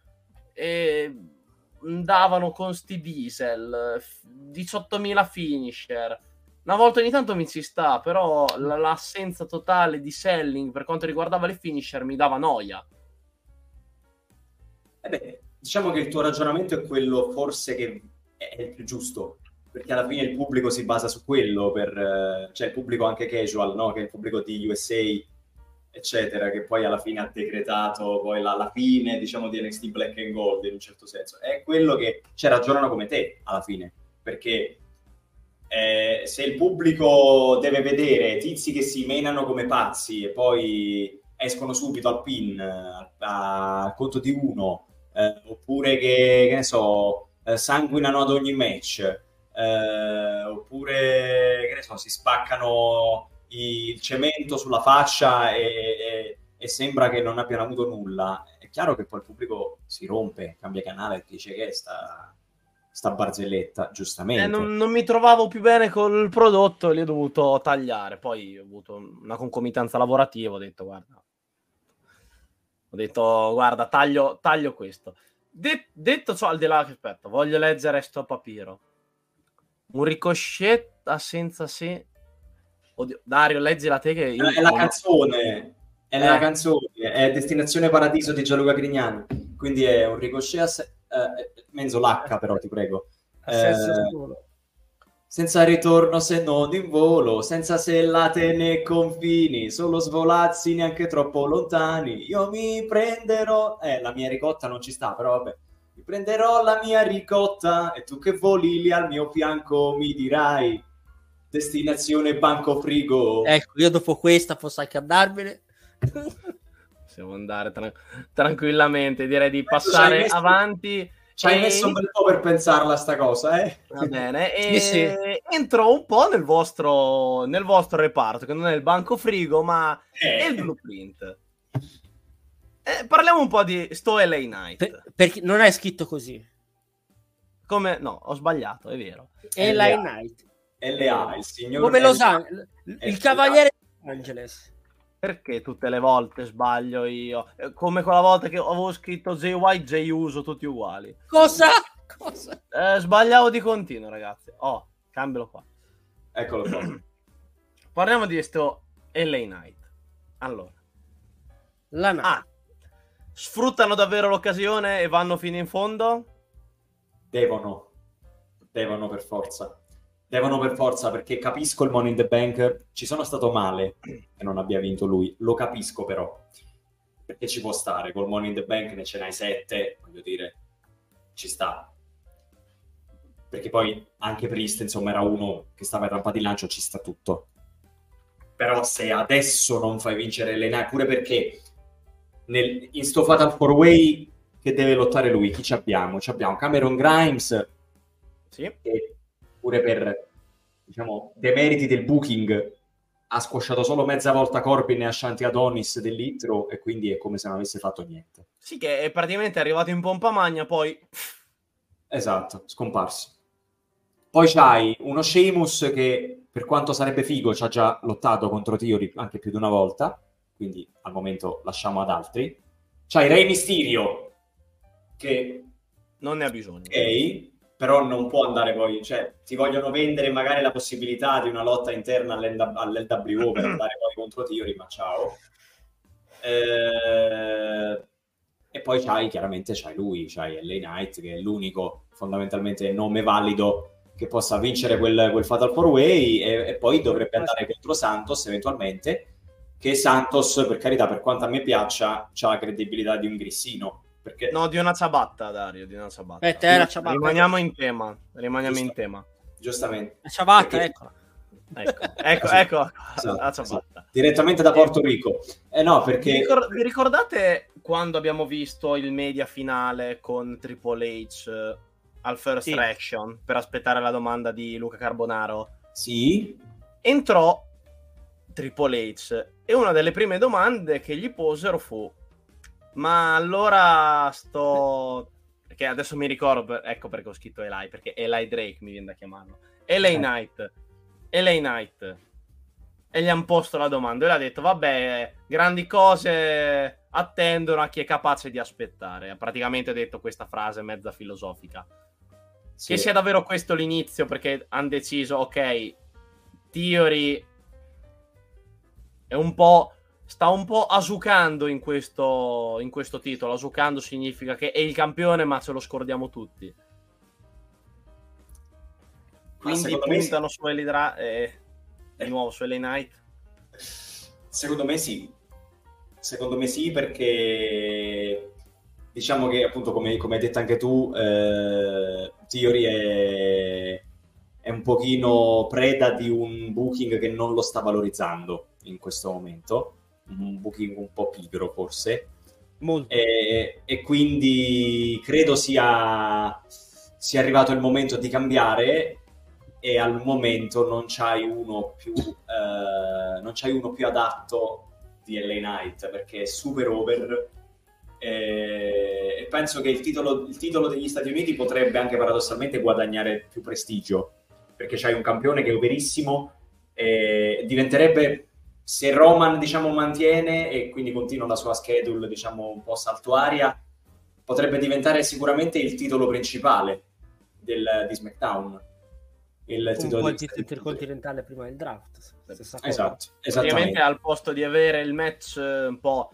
e andavano con sti diesel, diciottomila finisher. Una volta ogni tanto mi ci sta, però l'assenza totale di selling per quanto riguardava le finisher mi dava noia. Eh beh, diciamo che il tuo ragionamento è quello forse che è il più giusto, perché alla fine il pubblico si basa su quello, per, cioè il pubblico anche casual, no? Che è il pubblico di U S A, eccetera, che poi alla fine ha decretato poi la, la fine, diciamo, di N X T Black and Gold, in un certo senso. È quello che, cioè, ragionano come te, alla fine, perché eh, se il pubblico deve vedere tizi che si menano come pazzi e poi escono subito al pin, al conto di uno, eh, oppure che, che ne so, eh, sanguinano ad ogni match, eh, oppure, che ne so, si spaccano il cemento sulla faccia e, e, e sembra che non abbiano avuto nulla, è chiaro che poi il pubblico si rompe, cambia canale e dice che è sta, sta barzelletta, giustamente. Eh, non, non mi trovavo più bene col prodotto e li ho dovuto tagliare. Poi ho avuto una concomitanza lavorativa, ho detto guarda ho detto guarda taglio, taglio questo. De- detto ciò, al di là che aspetta, voglio leggere sto papiro. Un Ricochet senza se... Oddio, Dario, leggi la te che io... È la canzone, è eh. la canzone, è Destinazione Paradiso di Gianluca Grignani, quindi è un Ricochet, ass- eh, mezzo l'H però, ti prego. Eh, senza ritorno se non in volo, senza sellate né confini, solo svolazzi neanche troppo lontani, io mi prenderò... Eh, la mia ricotta non ci sta, però vabbè. Mi prenderò la mia ricotta e tu che voli lì al mio fianco mi dirai... Destinazione Banco Frigo. Ecco, io dopo questa posso anche andarmene. Possiamo andare tra- tranquillamente, direi di passare messo, avanti. Ci hai e... messo un bel po' per pensarla sta cosa, eh? Va bene. E sì, sì. Entro un po' nel vostro nel vostro reparto, che non è il Banco Frigo, ma eh. è il Blueprint. Eh, parliamo un po' di sto L A Knight. Per- perché non è scritto così. Come? No, ho sbagliato, è vero. L A Knight. L A, il signor come Los Angeles, il cavaliere di Los Angeles. Perché tutte le volte sbaglio io? Come quella volta che avevo scritto J Y, Jey Uso, tutti uguali. Cosa? Cosa? Eh, sbagliavo di continuo, ragazzi. Oh, cambialo qua. Eccolo qua. Parliamo di questo L A Knight. Allora, la Knight. Ah, sfruttano davvero l'occasione e vanno fino in fondo? Devono. Devono per forza. Devono per forza, perché capisco il Money in the Bank, ci sono stato male che non abbia vinto lui, lo capisco però, perché ci può stare, col Money in the Bank ne ce n'hai sette, voglio dire, ci sta. Perché poi anche Priest, insomma, era uno che stava in rampa di lancio, ci sta tutto. Però se adesso non fai vincere L A Knight, pure perché nel, in sto Fatal Four Way che deve lottare lui, chi ci abbiamo? Ci abbiamo Cameron Grimes, sì, che pure per, diciamo, demeriti del booking ha squasciato solo mezza volta Corbin e Ashanti Adonis dell'intro, e quindi è come se non avesse fatto niente. Sì, che è praticamente arrivato in pompa magna, poi... Esatto, scomparso. Poi c'hai uno Sheamus che, per quanto sarebbe figo, ci ha già lottato contro Theory anche più di una volta, quindi al momento lasciamo ad altri. C'hai Rey Mysterio, che... Non ne ha bisogno. Ok, però non può andare poi, cioè ti vogliono vendere magari la possibilità di una lotta interna all'L W O per andare poi contro Theory, ma ciao. Eh, e poi c'hai, chiaramente c'hai lui, c'hai L A Knight, che è l'unico fondamentalmente nome valido che possa vincere quel, quel Fatal Four Way, e, e poi dovrebbe andare contro Santos eventualmente, che Santos, per carità, per quanto a me piaccia, c'ha la credibilità di un grissino. Perché... No, di una ciabatta, Dario, di una ciabatta. Eh, te la ciabatta. Rimaniamo in tema, rimaniamo Giusto. in tema. Giustamente. La ciabatta, eccola. Ecco, ecco, ecco, esatto, esatto. Direttamente da Porto Rico. Eh no, perché... vi, ricor- vi ricordate quando abbiamo visto il media finale con Triple H eh, al First sì. Reaction per aspettare la domanda di Luca Carbonaro? Sì. Entrò Triple H e una delle prime domande che gli posero fu: ma allora sto... perché adesso mi ricordo, ecco perché ho scritto Eli, perché Eli Drake mi viene da chiamarlo. L A Knight, L A Knight, e gli hanno posto la domanda e l'ha detto: vabbè, grandi cose attendono a chi è capace di aspettare. Praticamente ha detto questa frase mezza filosofica. Sì. Che sia davvero questo l'inizio, perché hanno deciso, ok, Theory è un po', sta un po' asucando in questo, in questo titolo. Asucando significa che è il campione, ma ce lo scordiamo tutti. Quindi puntano su Elidra e eh, di nuovo su L A Knight. Secondo me sì. Secondo me sì, perché diciamo che appunto, come, come hai detto anche tu, eh, Theory è, è un pochino preda di un booking che non lo sta valorizzando in questo momento. Un booking un po' pigro forse. Molto. E, e quindi credo sia, sia arrivato il momento di cambiare. E al momento non c'hai uno più eh, non c'hai uno più adatto di L A Knight, perché è super over eh, e penso che il titolo, il titolo degli Stati Uniti potrebbe anche paradossalmente guadagnare più prestigio, perché c'hai un campione che è overissimo eh, diventerebbe, se Roman diciamo mantiene e quindi continua la sua schedule diciamo un po' saltuaria, potrebbe diventare sicuramente il titolo principale del, di SmackDown. Il titolo intercontinentale prima del draft, esatto, esattamente, al posto di avere il match eh, un po'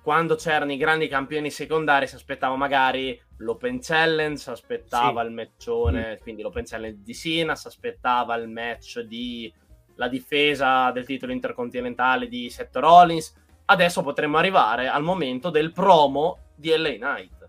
quando c'erano i grandi campioni secondari, si aspettava magari l'Open Challenge, si aspettava sì. il matchone, mm. quindi l'Open Challenge di Cena, si aspettava il match di la difesa del titolo intercontinentale di Seth Rollins. Adesso potremmo arrivare al momento del promo di L A Knight.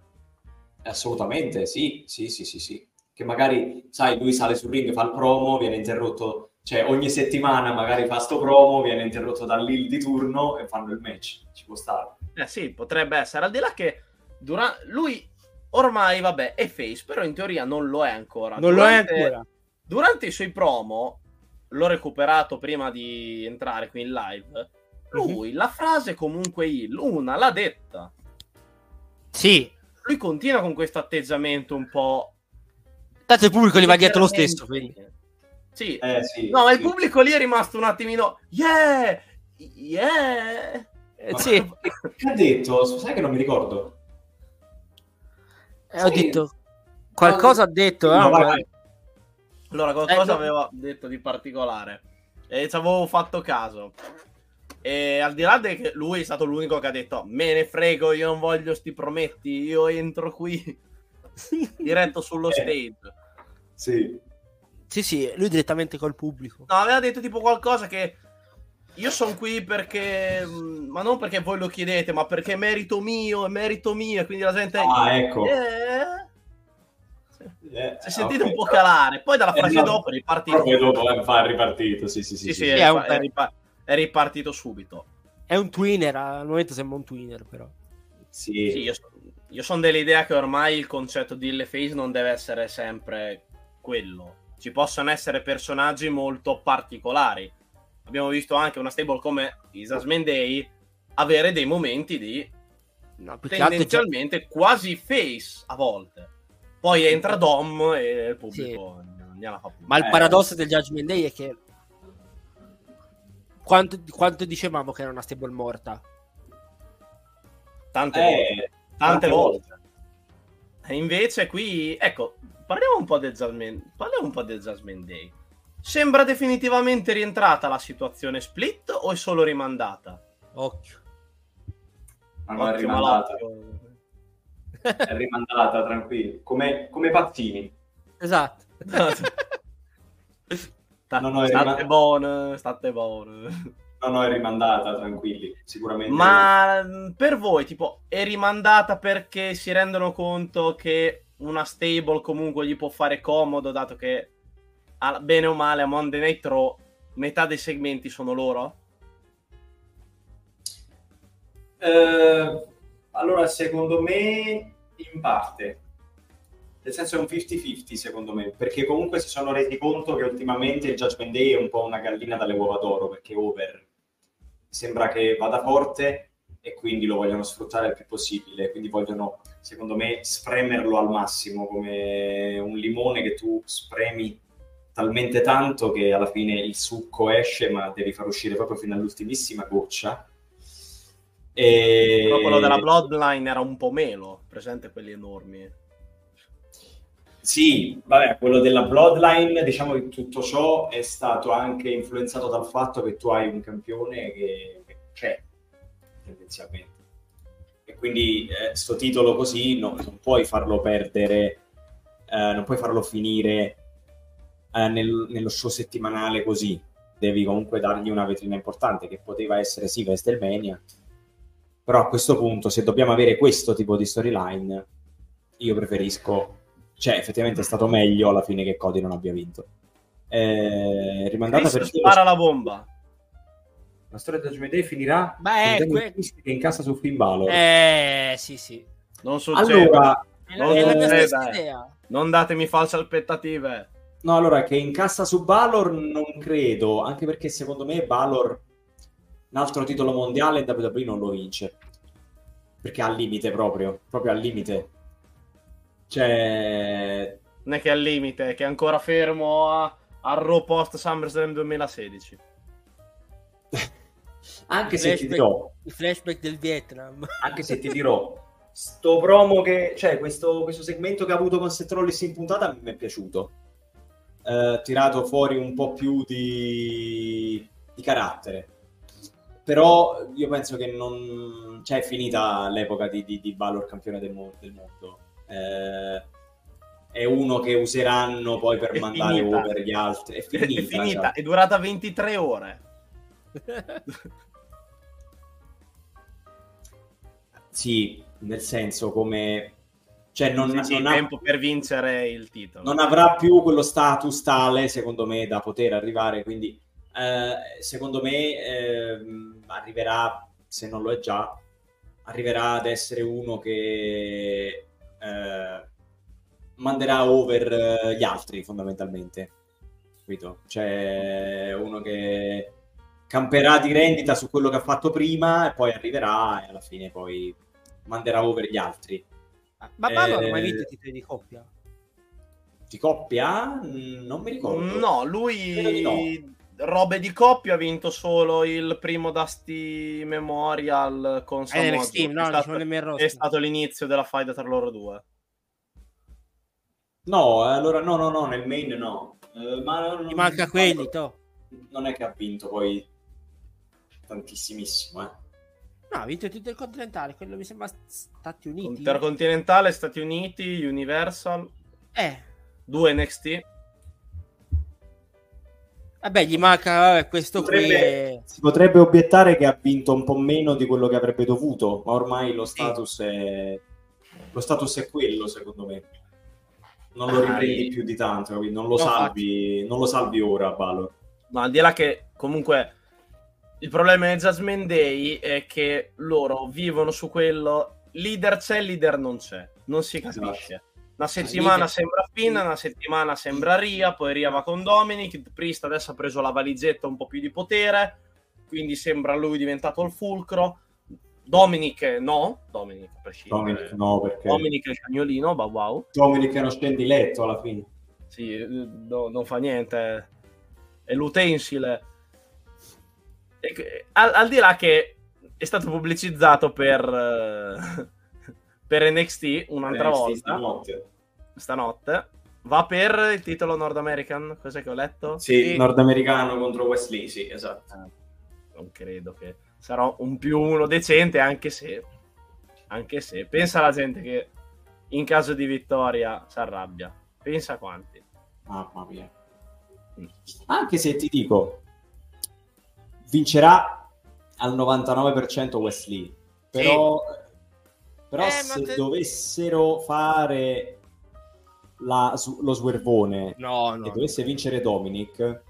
Assolutamente, sì, sì, sì, sì, sì. Che magari, sai, lui sale sul ring, fa il promo, viene interrotto, cioè ogni settimana magari fa sto promo, viene interrotto dall'I L di turno e fanno il match, ci può stare. Eh sì, potrebbe essere, al di là che dura... lui ormai, vabbè, è face, però in teoria non lo è ancora. Non durante... lo è ancora. Durante i suoi promo, l'ho recuperato prima di entrare qui in live, lui, mm-hmm. la frase comunque il, una, l'ha detta. Sì. Lui continua con questo atteggiamento un po'... Tanto il pubblico gli va dietro lo stesso, quindi. Sì. Eh, sì, no, ma il pubblico lì è rimasto un attimino yeah, yeah. Eh, sì. Che ha detto? Sai che non mi ricordo. Eh, sì. Ho detto qualcosa, no, ha detto. No, eh, allora qualcosa eh, aveva detto di particolare e ci avevo fatto caso. E al di là di che lui è stato l'unico che ha detto me ne frego, io non voglio sti prometti, io entro qui diretto sullo eh. stage. Sì. Sì, sì, lui direttamente col pubblico. No, aveva detto tipo qualcosa che io sono qui perché, ma non perché voi lo chiedete, ma perché è merito mio, è merito mio, e quindi la gente ah, ecco. Eh... Eh, si è sentito okay, un po' calare. Poi dalla frase eh, dopo è ripartito. Proprio dopo è ripartito, sì, sì, sì. Sì, sì, sì, è, è, un... è, ripar- è ripartito subito. È un tweener, al momento sembra un tweener, però. Sì. Sì, io sono Io sono dell'idea che ormai il concetto di heel face non deve essere sempre quello. Ci possono essere personaggi molto particolari. Abbiamo visto anche una stable come Judgment Day avere dei momenti di no, tendenzialmente quasi face a volte. Poi entra Dom e il pubblico sì. non gliela fa più. Ma il paradosso eh. del Judgment Day è che quanto, quanto dicevamo che era una stable morta? Tante eh. volte. Tante volte. E invece qui, ecco, parliamo un po' del Judgment, parliamo un po' del Judgment Day. Sembra definitivamente rientrata la situazione split o è solo rimandata? Occhio. Ma non è rimandata. È rimandata, tranquillo. Come, come pattini. Esatto. Sta, no, no, state buone, state buone. No, no, è rimandata, tranquilli, sicuramente. Ma no. Per voi, tipo, è rimandata perché si rendono conto che una stable comunque gli può fare comodo, dato che, bene o male, a Monday Night Raw metà dei segmenti sono loro? Eh, allora, secondo me in parte, nel senso è un cinquanta cinquanta secondo me, perché comunque si sono resi conto che ultimamente il Judgment Day è un po' una gallina dalle uova d'oro, perché Over sembra che vada forte e quindi lo vogliono sfruttare il più possibile, quindi vogliono, secondo me, spremerlo al massimo, come un limone che tu spremi talmente tanto che alla fine il succo esce, ma devi far uscire proprio fino all'ultimissima goccia. E... quello della Bloodline era un po' meno, presente quelli enormi. Sì, vabbè, quello della Bloodline, diciamo che tutto ciò è stato anche influenzato dal fatto che tu hai un campione che c'è, tendenzialmente. E quindi eh, sto titolo così no, non puoi farlo perdere, eh, non puoi farlo finire eh, nel, nello show settimanale così. Devi comunque dargli una vetrina importante, che poteva essere sì WrestleMania. Però a questo punto, se dobbiamo avere questo tipo di storyline, io preferisco... Cioè, effettivamente è stato meglio alla fine che Cody non abbia vinto. Eh, rimandata Cristo per... spara la bomba. La storia di Judgment Day finirà... Beh, è que... che incassa su Finn Balor. Eh, sì, sì. Non succede. Allora... Non, è la, non, è la idea. Non datemi false aspettative. No, allora, che incassa su Balor non credo, anche perché secondo me Balor... un altro titolo mondiale in W W E non lo vince, perché al limite proprio proprio al limite, cioè non è che al limite, che è ancora fermo a, a Raw post SummerSlam duemilasedici. Anche il se flashback, ti dirò il flashback del Vietnam anche se ti dirò sto promo che cioè questo, questo segmento che ha avuto con Seth Rollins in puntata mi è piaciuto, eh, tirato fuori un po' più di di carattere. Però io penso che non... Cioè, è finita l'epoca di, di, di Balor campione del, mo- del mondo. Eh, è uno che useranno poi per è mandare finita. Over gli altri. È finita. È, finita. Cioè. È durata ventitré ore. Sì, nel senso come... Cioè, non, sì, non ha tempo per vincere il titolo. Non avrà più quello status tale, secondo me, da poter arrivare, quindi... Uh, secondo me uh, arriverà, se non lo è già, arriverà ad essere uno che uh, manderà over uh, gli altri fondamentalmente, capito? Cioè uno che camperà di rendita su quello che ha fatto prima e poi arriverà e alla fine poi manderà over gli altri. Ma Balor eh, mai vinto i titoli di coppia? Di coppia? Non mi ricordo. No, lui... Credo di no. Robe di coppia ha vinto solo il primo Dusty Memorial con Samoa Joe. È, no, stato, è stato l'inizio della faida tra loro due. No, allora no, no, no, nel main no. Eh, ma non, Ti manca non, quelli, to. Non è che ha vinto poi tantissimissimo, eh. No, ha vinto tutto il continentale, quello mi sembra Stati Uniti. Intercontinentale, Stati Uniti, Universal. Eh. Due N X T. Vabbè, gli manca vabbè, questo potrebbe, qui è... Si potrebbe obiettare che ha vinto un po' meno di quello che avrebbe dovuto, ma ormai lo status è lo status è quello, secondo me. Non lo ah, riprendi e... più di tanto, capito? Non lo no, salvi, non lo salvi ora, Balor. Ma al di là che comunque il problema del Judgment Day è che loro vivono su quello, leader c'è, leader non c'è, non si capisce. Esatto. Una settimana sembra Finn, una settimana sembra Rhea, poi Rhea va con Dominik, Priest adesso ha preso la valigetta un po' più di potere, quindi sembra lui diventato il fulcro. Dominik no, Dominik a prescindere. Dominik no, perché... Dominik è il cagnolino, bah wow. Dominik è uno scendiletto alla fine. Sì, no, non fa niente, è l'utensile. Al, al di là che è stato pubblicizzato per... per N X T un'altra N X T volta stanotte. stanotte va per il titolo Nord American, cos'è che ho letto? Sì, e... nordamericano contro Wesley, sì, esatto. Ah, non credo che sarò un più uno decente, anche se anche se pensa alla gente che in caso di vittoria si arrabbia, pensa quanti. Mamma mia. Mm. Anche se ti dico vincerà al novantanove per cento Wesley, però e... Però eh, se te... dovessero fare la, su, lo swervone no, no, e dovesse no. vincere Dominik,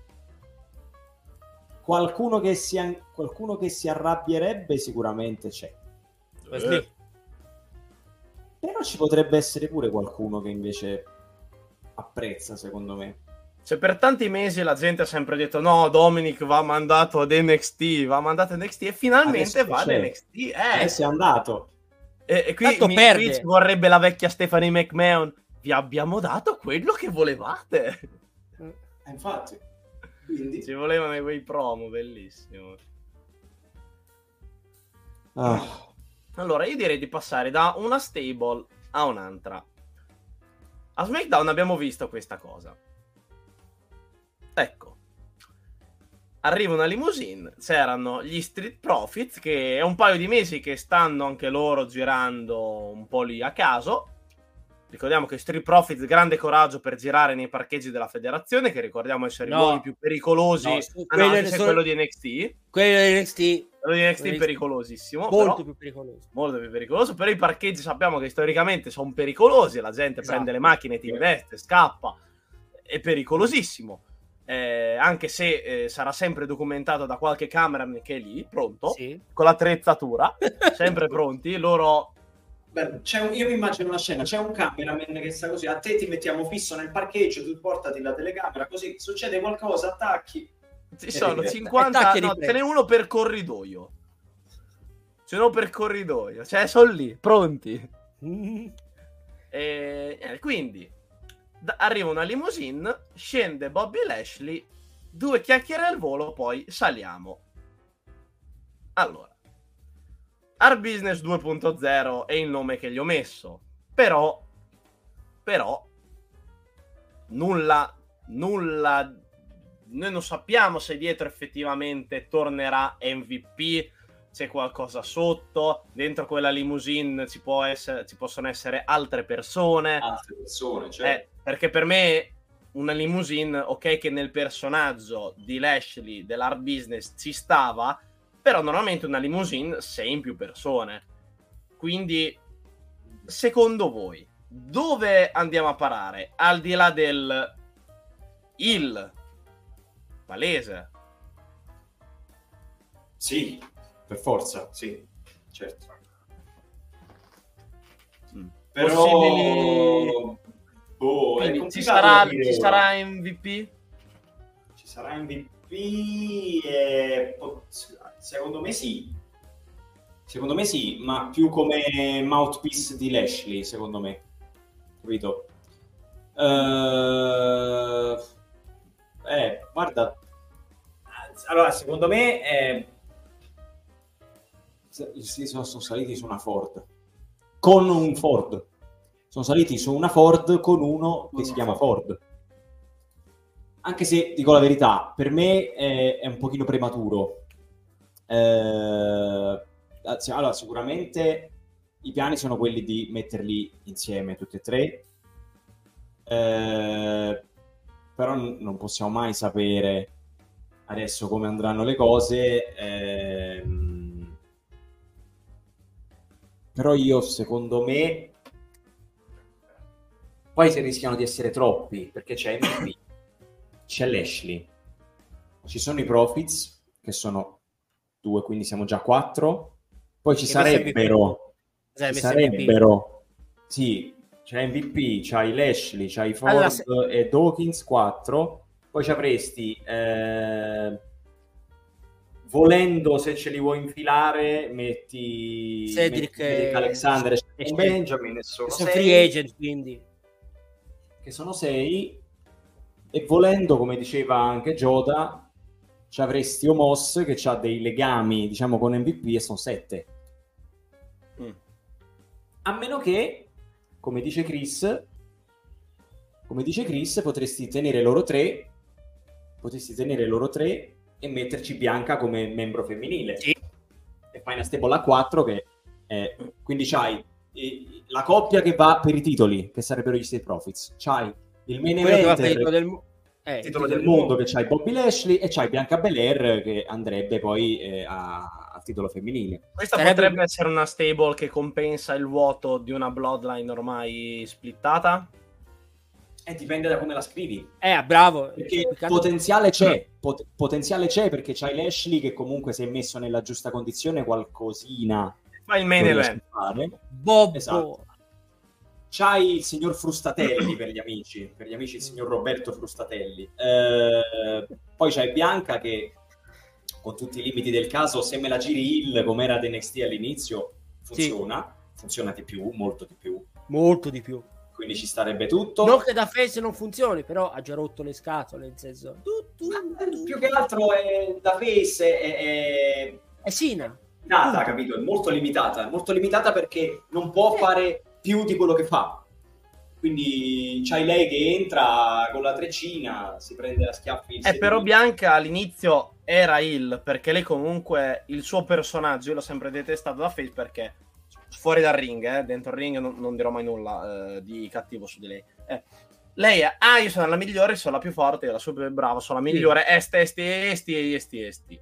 Qualcuno che si, qualcuno che si arrabbierebbe sicuramente c'è. Eh. Però ci potrebbe essere pure qualcuno che invece apprezza, secondo me. Se per tanti mesi la gente ha sempre detto no, Dominik va mandato ad N X T, va mandato ad N X T, e finalmente va ad N X T. Eh, adesso è andato. E, e qui, mi, qui ci vorrebbe la vecchia Stephanie McMahon. Vi abbiamo dato quello che volevate. Eh, infatti. Quindi. Ci volevano quei promo, bellissimo. Ah. Allora, io direi di passare da una stable a un'altra. A SmackDown abbiamo visto questa cosa. Ecco. Arriva una limousine, c'erano gli Street Profits, che è un paio di mesi che stanno anche loro girando un po' lì a caso. Ricordiamo che Street Profits, grande coraggio per girare nei parcheggi della federazione, che ricordiamo essere i no. luoghi più pericolosi, no, ah, no, anche sono... quello di N X T. Quello di N X T. Quello di N X T è pericolosissimo. Molto però, più pericoloso. Molto più pericoloso, però i parcheggi sappiamo che storicamente sono pericolosi, la gente esatto. prende le macchine, ti investe, scappa, è pericolosissimo. Eh, anche se eh, sarà sempre documentato da qualche cameraman che è lì, pronto, sì. con l'attrezzatura, sempre pronti, loro... Beh, c'è un, io mi immagino una scena, c'è un cameraman che sta così, a te ti mettiamo fisso nel parcheggio, tu portati la telecamera, così succede qualcosa, attacchi. Ci sono cinquanta, no, ce n'è uno per corridoio, ce n'è uno per corridoio, cioè sono lì, pronti. e, eh, quindi... arriva una limousine, scende Bobby Lashley, due chiacchiere al volo, poi saliamo. Allora, Hard Business due punto zero è il nome che gli ho messo, però però nulla nulla noi non sappiamo se dietro effettivamente tornerà M V P, c'è qualcosa sotto, dentro quella limousine ci, può essere, ci possono essere altre persone, altre persone cioè. eh, perché per me una limousine, ok, che nel personaggio di Lashley, dell'Hard Business, ci stava, però normalmente una limousine sei in più persone, quindi secondo voi dove andiamo a parare? Al di là del il palese sì per forza, sì, certo. Mm. Però possibili... boh, è ci, sarà, ci sarà M V P? Ci sarà M V P? E... secondo me sì. Secondo me sì, ma più come mouthpiece di Lashley, secondo me. Capito? Uh... Eh, guarda. Allora, secondo me... è... sì, sono, sono saliti su una Ford con un Ford sono saliti su una Ford con uno che si chiama Ford, anche se dico la verità, per me è, è un pochino prematuro. Eh, allora, sicuramente i piani sono quelli di metterli insieme tutti e tre, eh, però n- non possiamo mai sapere adesso come andranno le cose. ehm Però io, secondo me, poi se rischiano di essere troppi, perché c'è M V P, c'è Lashley, ci sono i Profits, che sono due, quindi siamo già quattro, poi ci e sarebbero, ci sarebbero, sì, c'è M V P, c'hai Lashley, c'hai Ford allora, se... e Dawkins, quattro, poi ci avresti... Eh... volendo, se ce li vuoi infilare, metti Cedric, metti Cedric Alexander e Cedric. Benjamin, e sono, sono sei, free agent, quindi che sono sei, e volendo, come diceva anche Jota, ci avresti Omos che ha dei legami, diciamo, con M V P, e sono sette. Mm. A meno che, come dice Chris, come dice Chris, potresti tenere loro tre, potresti tenere loro tre e metterci Bianca come membro femminile, sì. E fai una stable a quattro che è, quindi c'hai eh, la coppia che va per i titoli, che sarebbero gli State Profits, c'hai il main event, il titolo del, eh, il titolo del, del mondo, mondo che c'hai Bobby Lashley, e c'hai Bianca Belair che andrebbe poi eh, a, a titolo femminile. Questa sarebbe... potrebbe essere una stable che compensa il vuoto di una Bloodline ormai splittata. Eh, dipende da come la scrivi. Eh, bravo. Perché potenziale c'è, pot- potenziale c'è perché c'hai Lashley che comunque si è messo nella giusta condizione, qualcosina. Ma il main event. Bob. Esatto. C'hai il signor Frustatelli per gli amici, per gli amici il signor Roberto Frustatelli. Eh, poi c'hai Bianca che, con tutti i limiti del caso, se me la giri heel come era ad N X T all'inizio, funziona, sì. funziona di più, molto di più. Molto di più. Quindi ci starebbe tutto. Non che da face non funzioni, però ha già rotto le scatole, nel senso... Più che altro è, da face è... È, è Sina. Nata, capito? È molto limitata. È molto limitata perché non può eh. fare più di quello che fa. Quindi c'hai lei che entra con la treccina, si prende la schiaffi. Eh, però Bianca all'inizio era heel, perché lei comunque... Il suo personaggio, io l'ho sempre detestato da face perché... fuori dal ring, eh, dentro il ring non, non dirò mai nulla eh, di cattivo su di lei. Eh, lei è, ah, io sono la migliore, sono la più forte, la sono più brava, sono la migliore, sì. esti, esti, esti, esti, esti.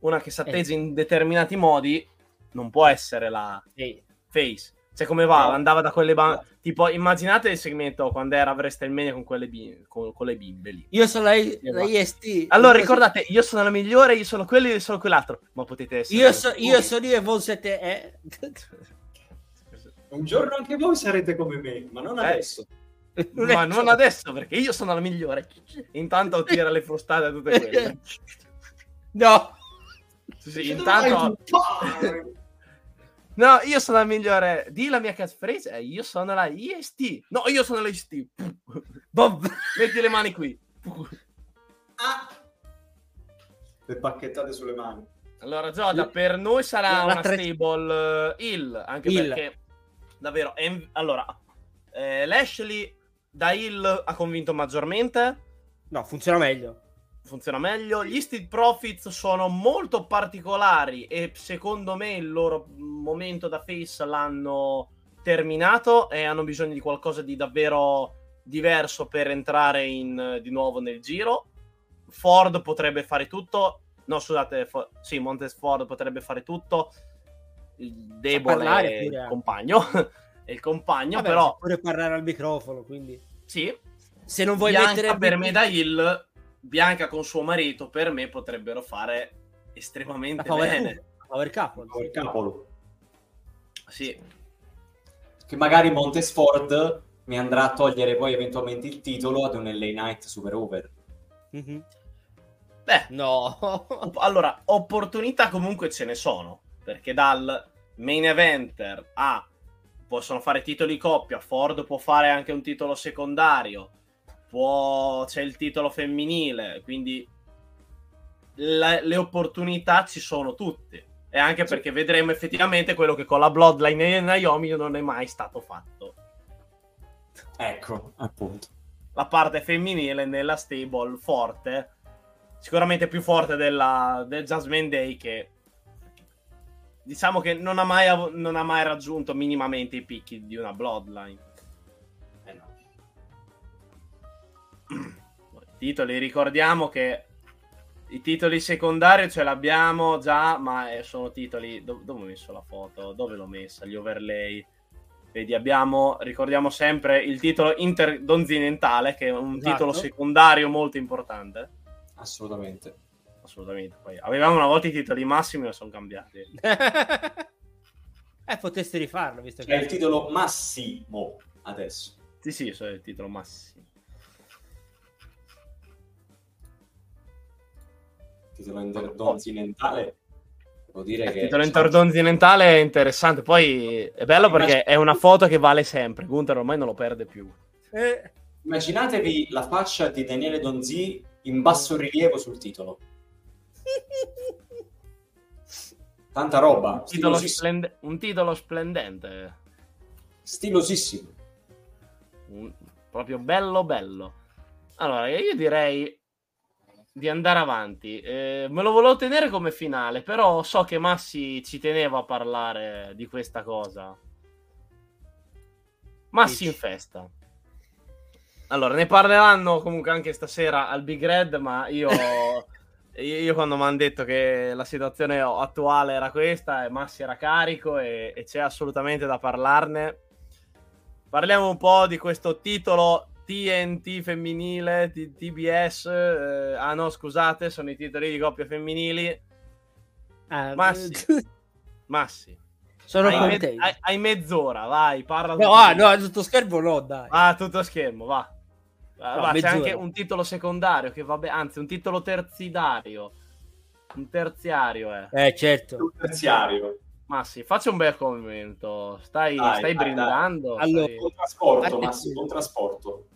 Una che s'atteggia eh. in determinati modi non può essere la eh. face. Cioè come va? Eh. Andava da quelle bambine, eh. tipo immaginate il segmento quando era avreste il meglio con quelle bim- con, con le bimbe lì. Io sono la, eh, la est. Allora ricordate, io sono la migliore, io sono quello, io sono quell'altro, ma potete essere... Io, so, io sono io e voi siete... Eh. Un giorno anche voi sarete come me, ma non adesso. Eh, ma non adesso, perché io sono la migliore. Intanto tira le frustate a tutte quelle. No. Sì, intanto... No, io sono la migliore. Di la mia catchphrase è io sono la I S T. No, io sono la I S T. Metti le mani qui. Ah. Le pacchettate sulle mani. Allora, Giada, per noi sarà la una tre... stable uh, heel, anche heel. Perché... Davvero, em- allora, eh, Lashley da heel ha convinto maggiormente? No, funziona meglio. Funziona meglio. Gli Street Profits sono molto particolari e secondo me il loro momento da face l'hanno terminato e hanno bisogno di qualcosa di davvero diverso per entrare in, di nuovo nel giro. Ford potrebbe fare tutto. No, scusate, for- sì, Montez Ford potrebbe fare tutto. Il debole il compagno il compagno vabbè, però pure parlare al microfono, quindi sì, se non vuoi Bianca mettere per me da heel, Bianca con suo marito per me potrebbero fare estremamente power bene power couple, power couple. Sì, che magari Montez Ford mi andrà a togliere poi eventualmente il titolo ad un L A Knight super over. Mm-hmm. Beh, no. Allora, opportunità comunque ce ne sono, perché dal main eventer a possono fare titoli coppia, Ford può fare anche un titolo secondario, può, c'è il titolo femminile, quindi le, le opportunità ci sono tutte. E anche sì, perché vedremo effettivamente quello che con la Bloodline e Naomi non è mai stato fatto. Ecco, appunto. La parte femminile nella stable forte, sicuramente più forte della, del Judgment Day, che... Diciamo che non ha, mai av- non ha mai raggiunto minimamente i picchi di una Bloodline. Eh no. Titoli, ricordiamo che i titoli secondari ce l'abbiamo già, ma sono titoli... Do- dove ho messo la foto? Dove l'ho messa? Gli overlay. Vedi, abbiamo, ricordiamo sempre il titolo intercontinentale, che è un esatto. titolo secondario molto importante. Assolutamente. Assolutamente. Poi avevamo una volta i titoli massimi e sono cambiati. Eh, potresti rifarlo, visto che è il titolo massimo adesso. Sì, sì, so il titolo massimo. Il titolo intercontinentale. Devo dire il che titolo intercontinentale è interessante. Poi è bello perché è una foto che vale sempre. Gunther ormai non lo perde più. Eh. Immaginatevi la faccia di Daniele Donzi in basso rilievo sul titolo. Tanta roba, un titolo, splende- un titolo splendente, stilosissimo, un, proprio bello bello. Allora io direi di andare avanti, eh, me lo volevo tenere come finale, però so che Massi ci teneva a parlare di questa cosa. Massi in festa. Allora ne parleranno comunque anche stasera al Big Red, ma io Io quando mi hanno detto che la situazione attuale era questa e Massi era carico e, e c'è assolutamente da parlarne. Parliamo un po' di questo titolo T N T femminile, t- T B S, eh, ah no scusate, sono i titoli di coppia femminili. Ah, Massi, Massi. Sono hai, me- hai, hai mezz'ora, vai, parla. No, ah, no, tutto schermo no, dai. Ah, tutto schermo, va. No, va c'è anche un titolo secondario che va bene, anzi un titolo terzidario. Un terziario, eh. Eh, certo. Un terziario. Massi, faccio un bel commento. Stai, dai, stai dai, brindando? Dai. Allora, stai... con trasporto, Massi, con trasporto.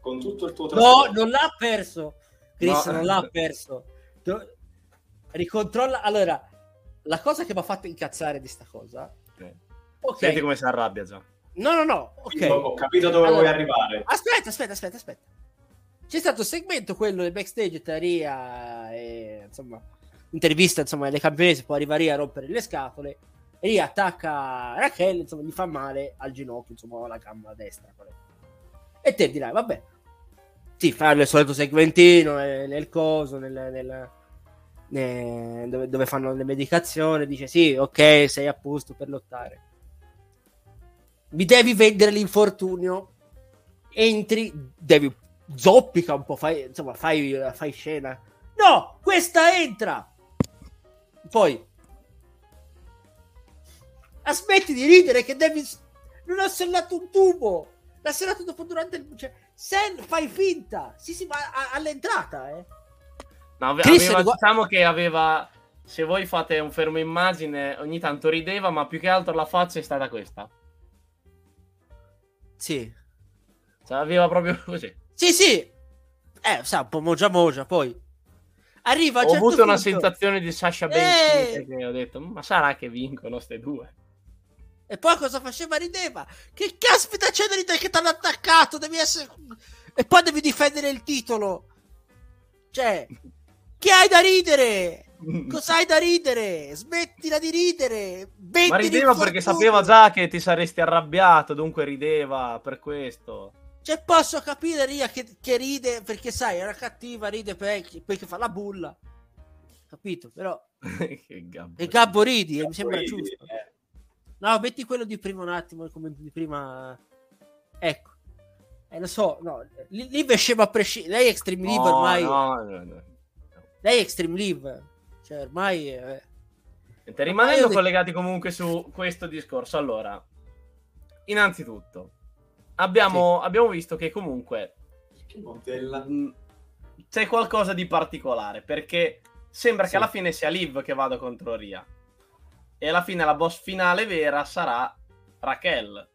Con tutto il tuo trasporto. No, non l'ha perso. Chris, no. non l'ha perso. Ricontrolla. Allora, la cosa che mi ha fatto incazzare di sta cosa... Okay. Okay. Senti come si arrabbia già. No, no, no. Okay. Ho capito dove allora, vuoi arrivare. Aspetta, aspetta, aspetta, aspetta. C'è stato il segmento, quello del backstage, tra Rhea e... insomma... intervista insomma alle campionesse, poi arriva Rhea a rompere le scatole e Rhea attacca Raquel, insomma gli fa male al ginocchio, insomma alla gamba destra, e te dirai vabbè sì, fa il solito segmentino nel, nel coso nel, nel, nel, dove, dove fanno le medicazioni, dice sì ok sei a posto per lottare, mi devi vendere l'infortunio, entri, devi zoppica un po', fai, insomma fai, fai scena, no questa entra, poi aspetti di ridere che devi, non ho serrato un tubo, l'ha serrato dopo durante il... cioè, sen... fai finta sì sì ma a... all'entrata eh no, ave... aveva, diciamo che aveva, se voi fate un fermo immagine ogni tanto rideva, ma più che altro la faccia è stata questa, sì cioè, aveva proprio così, sì sì eh sa un po' mogia mogia, poi arriva, ho certo avuto punto. Una sensazione di Sasha Banks che ho detto ma sarà che vincono ste due, e poi cosa faceva, rideva, che caspita c'è da ridere che t'hanno attaccato, devi essere, e poi devi difendere il titolo, cioè che hai da ridere, cosa hai da ridere, smettila di ridere, ma rideva perché sapeva già che ti saresti arrabbiato, dunque rideva per questo. Cioè posso capire Rhea che, che ride perché sai era cattiva, ride perché, perché fa la bulla, capito, però che gabbo. E Gabbo ridi Gabbo e mi sembra ridi. Giusto, no metti quello di prima un attimo, come di prima, ecco, eh, lo so, no lì scema a prescindere, lei è Extreme Live, no, ormai no, no, no. lei è Extreme Live, cioè ormai eh. Senta, rimanendo collegati comunque su questo discorso, allora innanzitutto Abbiamo, sì. abbiamo visto che comunque che c'è qualcosa di particolare, perché sembra sì. che alla fine sia Liv che vada contro Rhea e alla fine la boss finale vera sarà Raquel.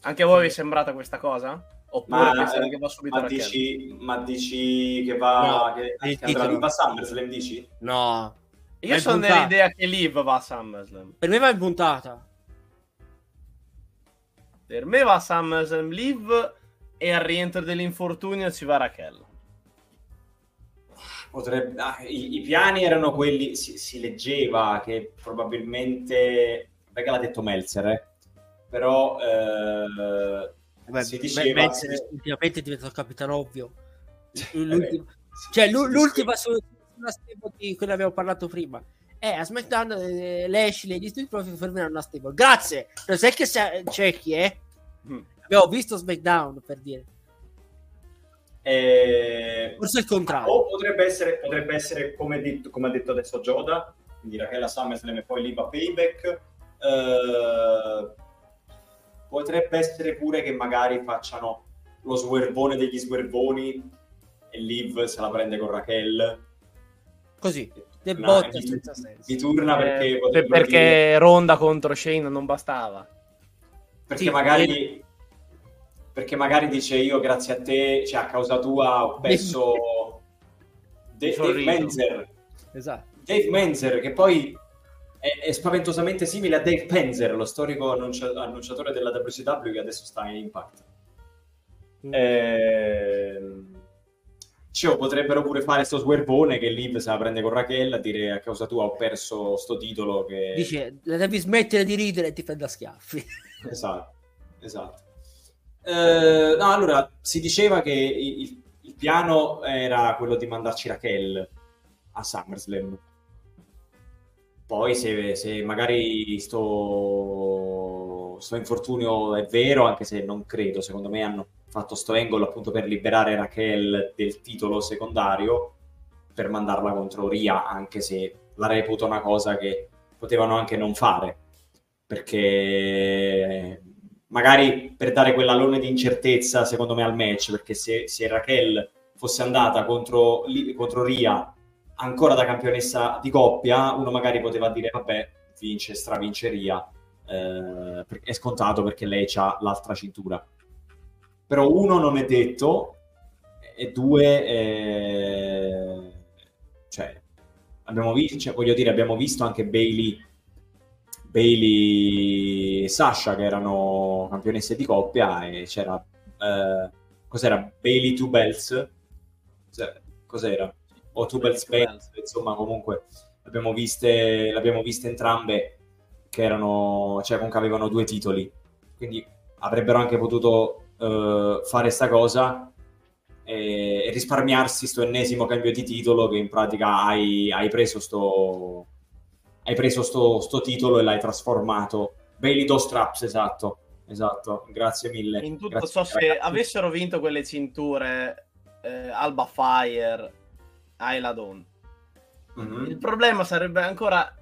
Anche a voi vi è sembrata questa cosa? Oppure ma, che va subito ma Raquel? Dici, ma dici che va no, che, che andrà Liv a SummerSlam, dici? No. Io sono puntata. Nell'idea che Liv va a SummerSlam. Per me va in puntata. Per me va SummerSlam Live e al rientro dell'infortunio ci va Raquel. Potrebbe, ah, i, i piani erano quelli, si, si leggeva che probabilmente, perché l'ha detto Meltzer, eh? Però eh, beh, si diceva... Meltzer che... ultimamente è diventato capitano ovvio. L'ultima, cioè l'ultima su una stable di cui abbiamo parlato prima. Eh, a SmackDown eh, Lashley e gli Street Profits fermeranno una stable. Grazie! Non sai che c'è chi, eh? Mm. Abbiamo visto SmackDown, per dire. Eh... Forse il contrario. O potrebbe essere, potrebbe essere come, detto, come ha detto adesso Joda, quindi Raquel SummerSlam e poi Liva Payback. Eh... Potrebbe essere pure che magari facciano lo swervone degli swervoni e Liv se la prende con Raquel. Così. De no, botte, di, senza senso. Di turna perché, eh, perché dire... Ronda contro Shayna non bastava, perché sì, magari e... perché magari dice io grazie a te, cioè a causa tua ho perso Dave, Dave Meltzer, esatto. Dave Meltzer che poi è, è spaventosamente simile a Dave Meltzer, lo storico annuncia- annunciatore della W C W che adesso sta in Impact. mm. ehm Cioè, potrebbero pure fare sto swervone che Liv se la prende con Raquel a dire a causa tua ho perso sto titolo che... Dice, devi smettere di ridere e ti fai da schiaffi. Esatto, esatto. Eh, no, allora, si diceva che il, il piano era quello di mandarci Raquel a SummerSlam. Poi se, se magari sto... sto infortunio è vero, anche se non credo, secondo me hanno fatto sto angle appunto per liberare Raquel del titolo secondario per mandarla contro Rhea, anche se la reputo una cosa che potevano anche non fare, perché magari per dare quell'alone di incertezza secondo me al match, perché se, se Raquel fosse andata contro, contro Rhea ancora da campionessa di coppia, uno magari poteva dire vabbè, vince, stravince Rhea, eh, è scontato perché lei ha l'altra cintura. Però uno, non è detto, e due, eh, cioè abbiamo visto, cioè, voglio dire, abbiamo visto anche Bayley Bayley e Sasha che erano campionesse di coppia, e c'era eh, cos'era Bayley Two Belts, cos'era o Two Belts Belts, insomma comunque l'abbiamo viste l'abbiamo viste entrambe che erano, cioè comunque avevano due titoli, quindi avrebbero anche potuto eh, fare sta cosa e risparmiarsi sto ennesimo cambio di titolo, che in pratica hai, hai preso sto hai preso sto, sto titolo e l'hai trasformato. Bayley dos straps, esatto, esatto, grazie mille. In tutto, grazie, so se avessero vinto quelle cinture eh, Alba Fire, Ayla Dawn, mm-hmm. il problema sarebbe ancora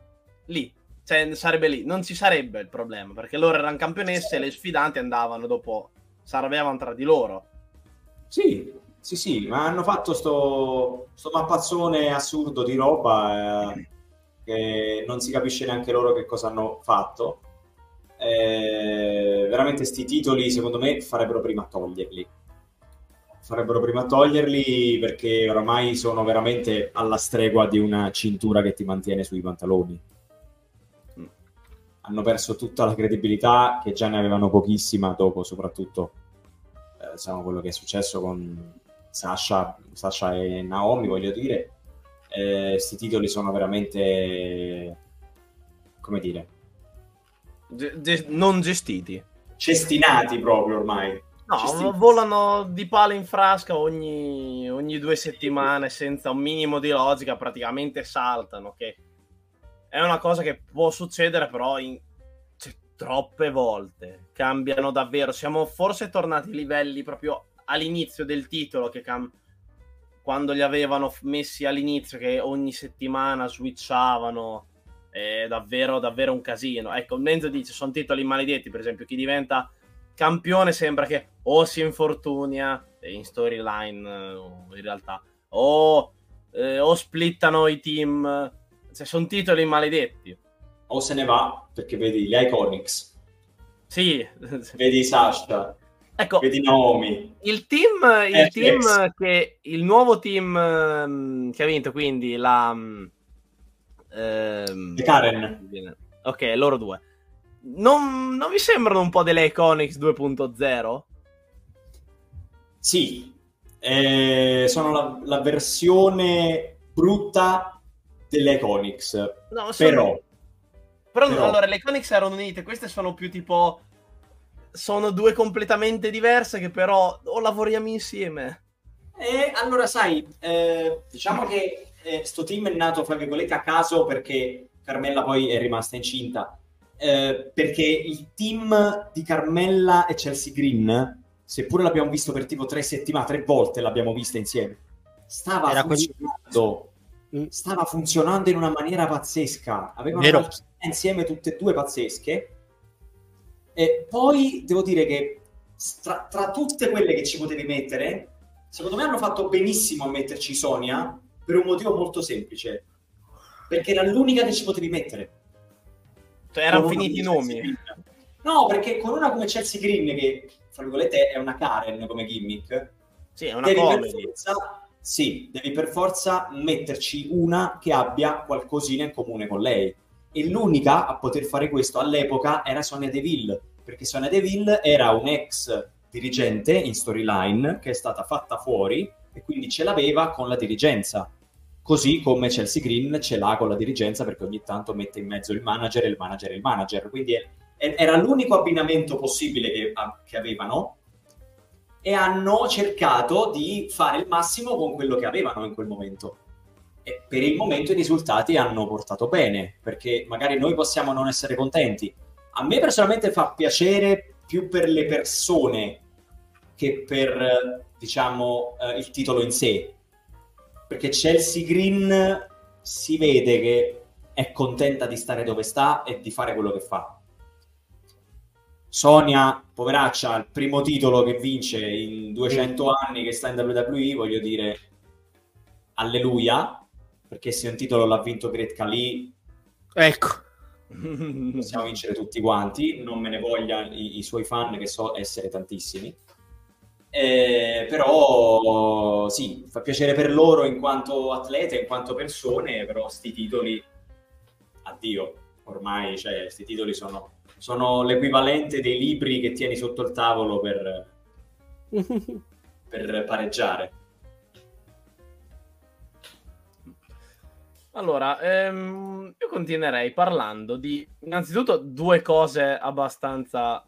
lì, cioè sarebbe lì, non ci sarebbe il problema, perché loro erano campionesse e le sfidanti andavano dopo, saravevano tra di loro. Sì, sì, sì, ma hanno fatto sto, sto mappazzone assurdo di roba eh, che non si capisce neanche loro che cosa hanno fatto. Eh, veramente sti titoli, secondo me, farebbero prima a toglierli. Farebbero prima a toglierli perché oramai sono veramente alla stregua di una cintura che ti mantiene sui pantaloni. Mm. Hanno perso tutta la credibilità, che già ne avevano pochissima dopo, soprattutto eh, diciamo, quello che è successo con Sasha, Sasha e Naomi, voglio dire. Questi eh, titoli sono veramente, come dire, ge- ge- non gestiti, cestinati proprio ormai. No, cestinati. Volano di palo in frasca ogni, ogni due settimane senza un minimo di logica, praticamente saltano, che è una cosa che può succedere, però in... cioè, troppe volte cambiano davvero. Siamo forse tornati ai livelli proprio all'inizio del titolo, che cam- quando li avevano messi all'inizio, che ogni settimana switchavano, è davvero davvero un casino. Ecco, Menzo dice, sono titoli maledetti, per esempio chi diventa campione sembra che o si infortunia in storyline in realtà, o, eh, o splittano i team, cioè sono titoli maledetti, o se ne va, perché vedi gli Iconics, sì, vedi Sasha, ecco, vedi Naomi. Il team, il eh, team yes. che il nuovo team um, che ha vinto, quindi la um, Karen. Ok, loro due. Non, non vi sembrano un po' delle Iconics due punto zero? Sì. Eh, sono la, la versione brutta delle Iconics. No, sono... però però, però... No, allora le Iconics erano unite, queste sono più tipo sono due completamente diverse che però o lavoriamo insieme. E allora sai, eh, diciamo che eh, sto team è nato fra virgolette a caso, perché Carmella poi è rimasta incinta, eh, perché il team di Carmella e Chelsea Green, seppure l'abbiamo visto per tipo tre settimane, tre volte l'abbiamo vista insieme, stava Era funzionando quel... stava funzionando in una maniera pazzesca, avevano insieme tutte e due pazzesche. E poi devo dire che tra, tra tutte quelle che ci potevi mettere, secondo me hanno fatto benissimo a metterci Sonia, per un motivo molto semplice, perché era l'unica che ci potevi mettere. Cioè, erano finiti i nomi. No, perché con una come Chelsea Green, che fra virgolette è una Karen come gimmick, sì, è una devi per forza, sì, devi per forza metterci una che abbia qualcosina in comune con lei, e l'unica a poter fare questo all'epoca era Sonia Deville, perché Sonia Deville era un ex dirigente in storyline che è stata fatta fuori, e quindi ce l'aveva con la dirigenza, così come Chelsea Green ce l'ha con la dirigenza, perché ogni tanto mette in mezzo il manager e il manager e il manager, quindi è, è, era l'unico abbinamento possibile che, a, che avevano, e hanno cercato di fare il massimo con quello che avevano in quel momento, e per il momento i risultati hanno portato bene, perché magari noi possiamo non essere contenti, a me personalmente fa piacere più per le persone che per, diciamo, eh, il titolo in sé, perché Chelsea Green si vede che è contenta di stare dove sta e di fare quello che fa. Sonia, poveraccia, il primo titolo che vince in duecento anni che sta in W W E, voglio dire, alleluia, perché se un titolo l'ha vinto Great Khali, ecco, possiamo vincere tutti quanti, non me ne voglia i, i suoi fan, che so essere tantissimi, eh, però sì, fa piacere per loro in quanto atlete, in quanto persone, però sti titoli, addio, ormai, cioè, sti titoli sono... sono l'equivalente dei libri che tieni sotto il tavolo per, per pareggiare. Allora, ehm, io continuerei parlando di innanzitutto due cose abbastanza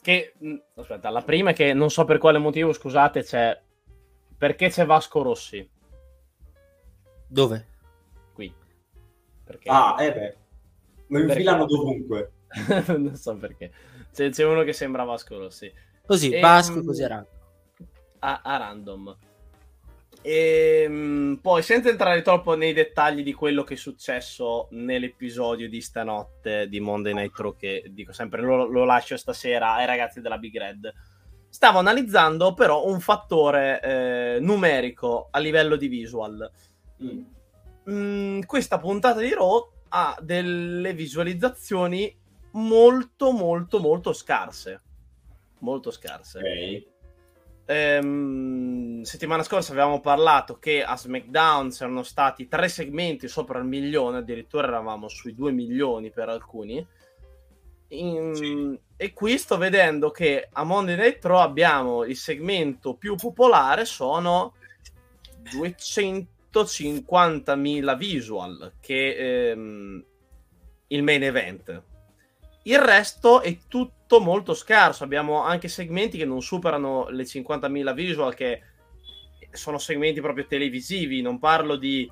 che... Aspetta, la prima è che non so per quale motivo, scusate, c'è... Perché c'è Vasco Rossi? Dove? Qui. Perché... Ah, eh beh. Lo infilano perché... dovunque. Non so perché c'è, c'è uno che sembra Vasco Rossi così, e, Vasco così a random, a, a random. E, poi senza entrare troppo nei dettagli di quello che è successo nell'episodio di stanotte di Monday Night Raw, che dico sempre lo, lo lascio stasera ai ragazzi della Big Red, stavo analizzando però un fattore eh, numerico a livello di visual. mm. Mm, questa puntata di Raw ha delle visualizzazioni molto molto molto scarse, molto scarse. Okay. Ehm, settimana scorsa avevamo parlato che a SmackDown c'erano stati tre segmenti sopra il milione, addirittura eravamo sui due milioni per alcuni. In... Sì. E qui sto vedendo che a Monday Night Raw abbiamo il segmento più popolare, sono duecento centocinquantamila visual, che ehm, il main event. Il resto è tutto molto scarso, abbiamo anche segmenti che non superano le cinquantamila visual, che sono segmenti proprio televisivi, non parlo di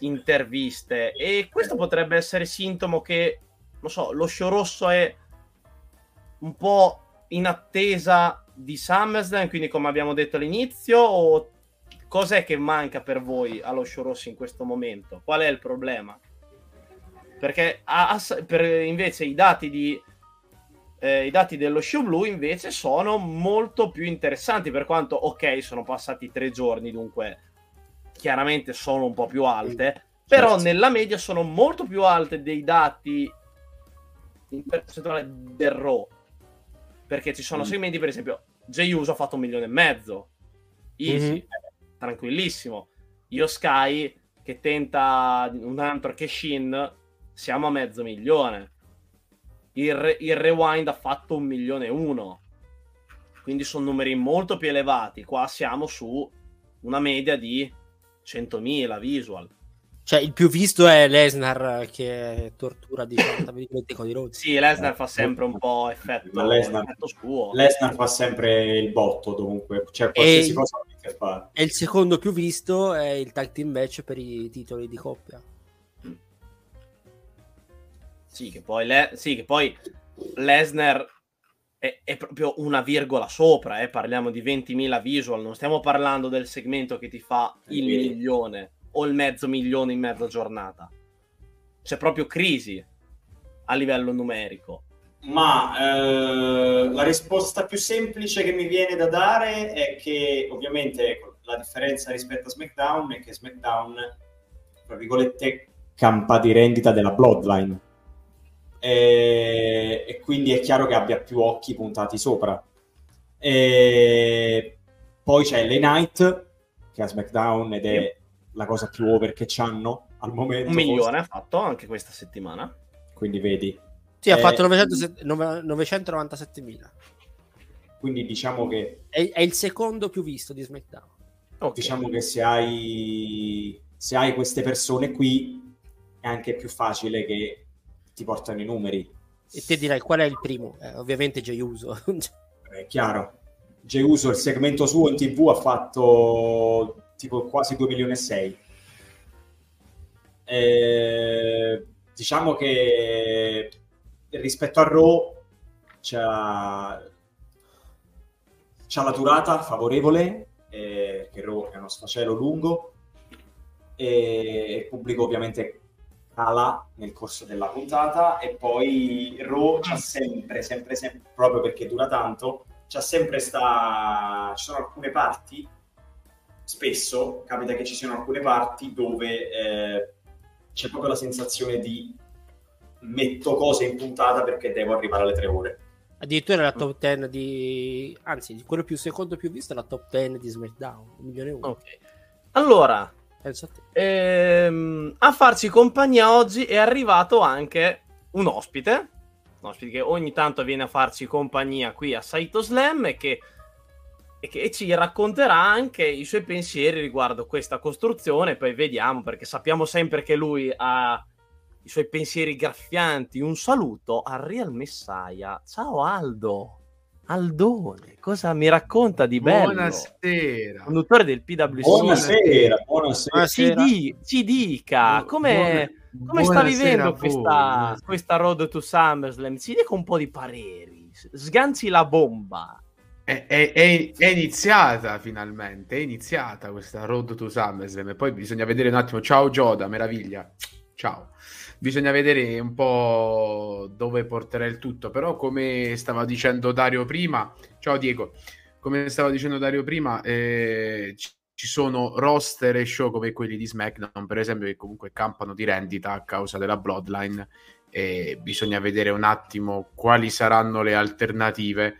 interviste, e questo potrebbe essere sintomo che, non so, lo show rosso è un po' in attesa di SummerSlam, quindi come abbiamo detto all'inizio, o cos'è che manca per voi allo show rosso in questo momento? Qual è il problema? Perché ass- per invece i dati di eh, i dati dello show blu invece sono molto più interessanti, per quanto ok, sono passati tre giorni, dunque chiaramente sono un po' più alte, però certo, nella media sono molto più alte dei dati in percentuale del Raw, perché ci sono mm. segmenti, per esempio Jey Uso ha fatto un milione e mezzo easy, mm-hmm. tranquillissimo. Iyo Sky che tenta un altro cash-in, siamo a mezzo milione. Il, re, il rewind ha fatto un milione e uno, quindi sono numeri molto più elevati. Qua siamo su una media di centomila visual. Cioè il più visto è Lesnar che tortura di Cody Rhodes. Sì, Lesnar fa sempre un po' effetto, ma Lesnar, effetto suo. Lesnar fa sempre il botto dovunque, cioè qualsiasi e cosa il, che fa. E il secondo più visto è il tag team match per i titoli di coppia. Sì, che poi, le, sì, che poi Lesnar è, è proprio una virgola sopra, eh. Parliamo di ventimila visual, non stiamo parlando del segmento che ti fa il Quindi. milione o il mezzo milione in mezza giornata. C'è proprio crisi a livello numerico. Ma eh, la risposta più semplice che mi viene da dare è che ovviamente la differenza rispetto a SmackDown è che SmackDown, tra virgolette, campa di rendita della Bloodline, e, e quindi è chiaro che abbia più occhi puntati sopra. E poi c'è L A Knight che ha SmackDown ed è la cosa più over che c'hanno al momento. Un milione posto. Ha fatto anche questa settimana. Quindi vedi. Sì, eh, ha fatto novecentonovantasettemila. Quindi diciamo che... È, è il secondo più visto di SmackDown. Okay. Diciamo che se hai, se hai queste persone qui è anche più facile che ti portano i numeri. E te direi qual è il primo? Eh, ovviamente Jey Uso. È chiaro. Jey Uso, il segmento suo in TV ha fatto... tipo quasi due milioni e sei. Eh, diciamo che rispetto a Raw c'ha, c'ha la durata favorevole, eh, perché Raw è uno sfacelo lungo e il pubblico ovviamente cala nel corso della puntata, e poi Raw c'ha sempre, sempre, sempre, proprio perché dura tanto, c'ha sempre sta... ci sono alcune parti, spesso capita che ci siano alcune parti dove eh, c'è proprio la sensazione di metto cose in puntata perché devo arrivare alle tre ore. Addirittura la top dieci di... anzi, quello più secondo più visto è la top dieci di SmackDown, un milione e uno. Okay. Allora, penso a, te. Ehm, a farci compagnia oggi è arrivato anche un ospite, un ospite che ogni tanto viene a farci compagnia qui a SideTalk Slam e che, e che ci racconterà anche i suoi pensieri riguardo questa costruzione, poi vediamo, perché sappiamo sempre che lui ha... i suoi pensieri graffianti. Un saluto a Real Messiah. Ciao Aldo. Aldone, cosa mi racconta di bello? Buonasera. Conduttore del P W C. Buonasera, buonasera. Ci, di, ci dica, come sta vivendo questa, questa road to SummerSlam? Ci dica un po' di pareri. Sganci la bomba. È, è, è, è iniziata finalmente, è iniziata questa road to SummerSlam. E poi bisogna vedere un attimo. Ciao Gioda, meraviglia. Ciao. Bisogna vedere un po' dove porterà il tutto, però come stava dicendo Dario prima, ciao Diego, come stava dicendo Dario prima, eh, ci sono roster e show come quelli di SmackDown, per esempio, che comunque campano di rendita a causa della Bloodline, e bisogna vedere un attimo quali saranno le alternative.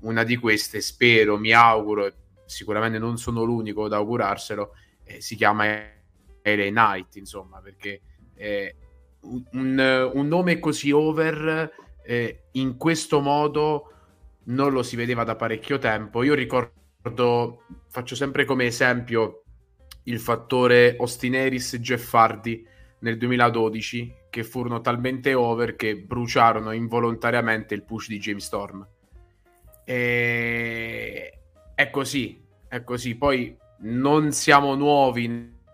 Una di queste, spero, mi auguro, sicuramente non sono l'unico ad augurarselo, eh, si chiama L A Knight, insomma, perché... Eh, Un, un nome così over eh, in questo modo non lo si vedeva da parecchio tempo. Io ricordo, faccio sempre come esempio il fattore Austin Aries e Jeff Hardy nel duemiladodici, che furono talmente over che bruciarono involontariamente il push di James Storm. E... è così, è così. Poi non siamo nuovi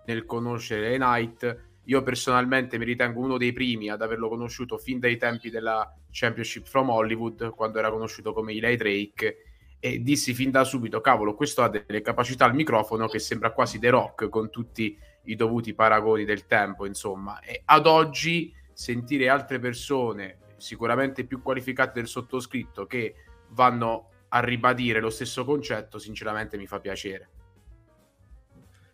nel conoscere Knight. Io personalmente mi ritengo uno dei primi ad averlo conosciuto fin dai tempi della Championship from Hollywood, quando era conosciuto come Eli Drake, e dissi fin da subito, cavolo, questo ha delle capacità al microfono che sembra quasi The Rock, con tutti i dovuti paragoni del tempo, insomma. E ad oggi sentire altre persone sicuramente più qualificate del sottoscritto che vanno a ribadire lo stesso concetto, sinceramente mi fa piacere.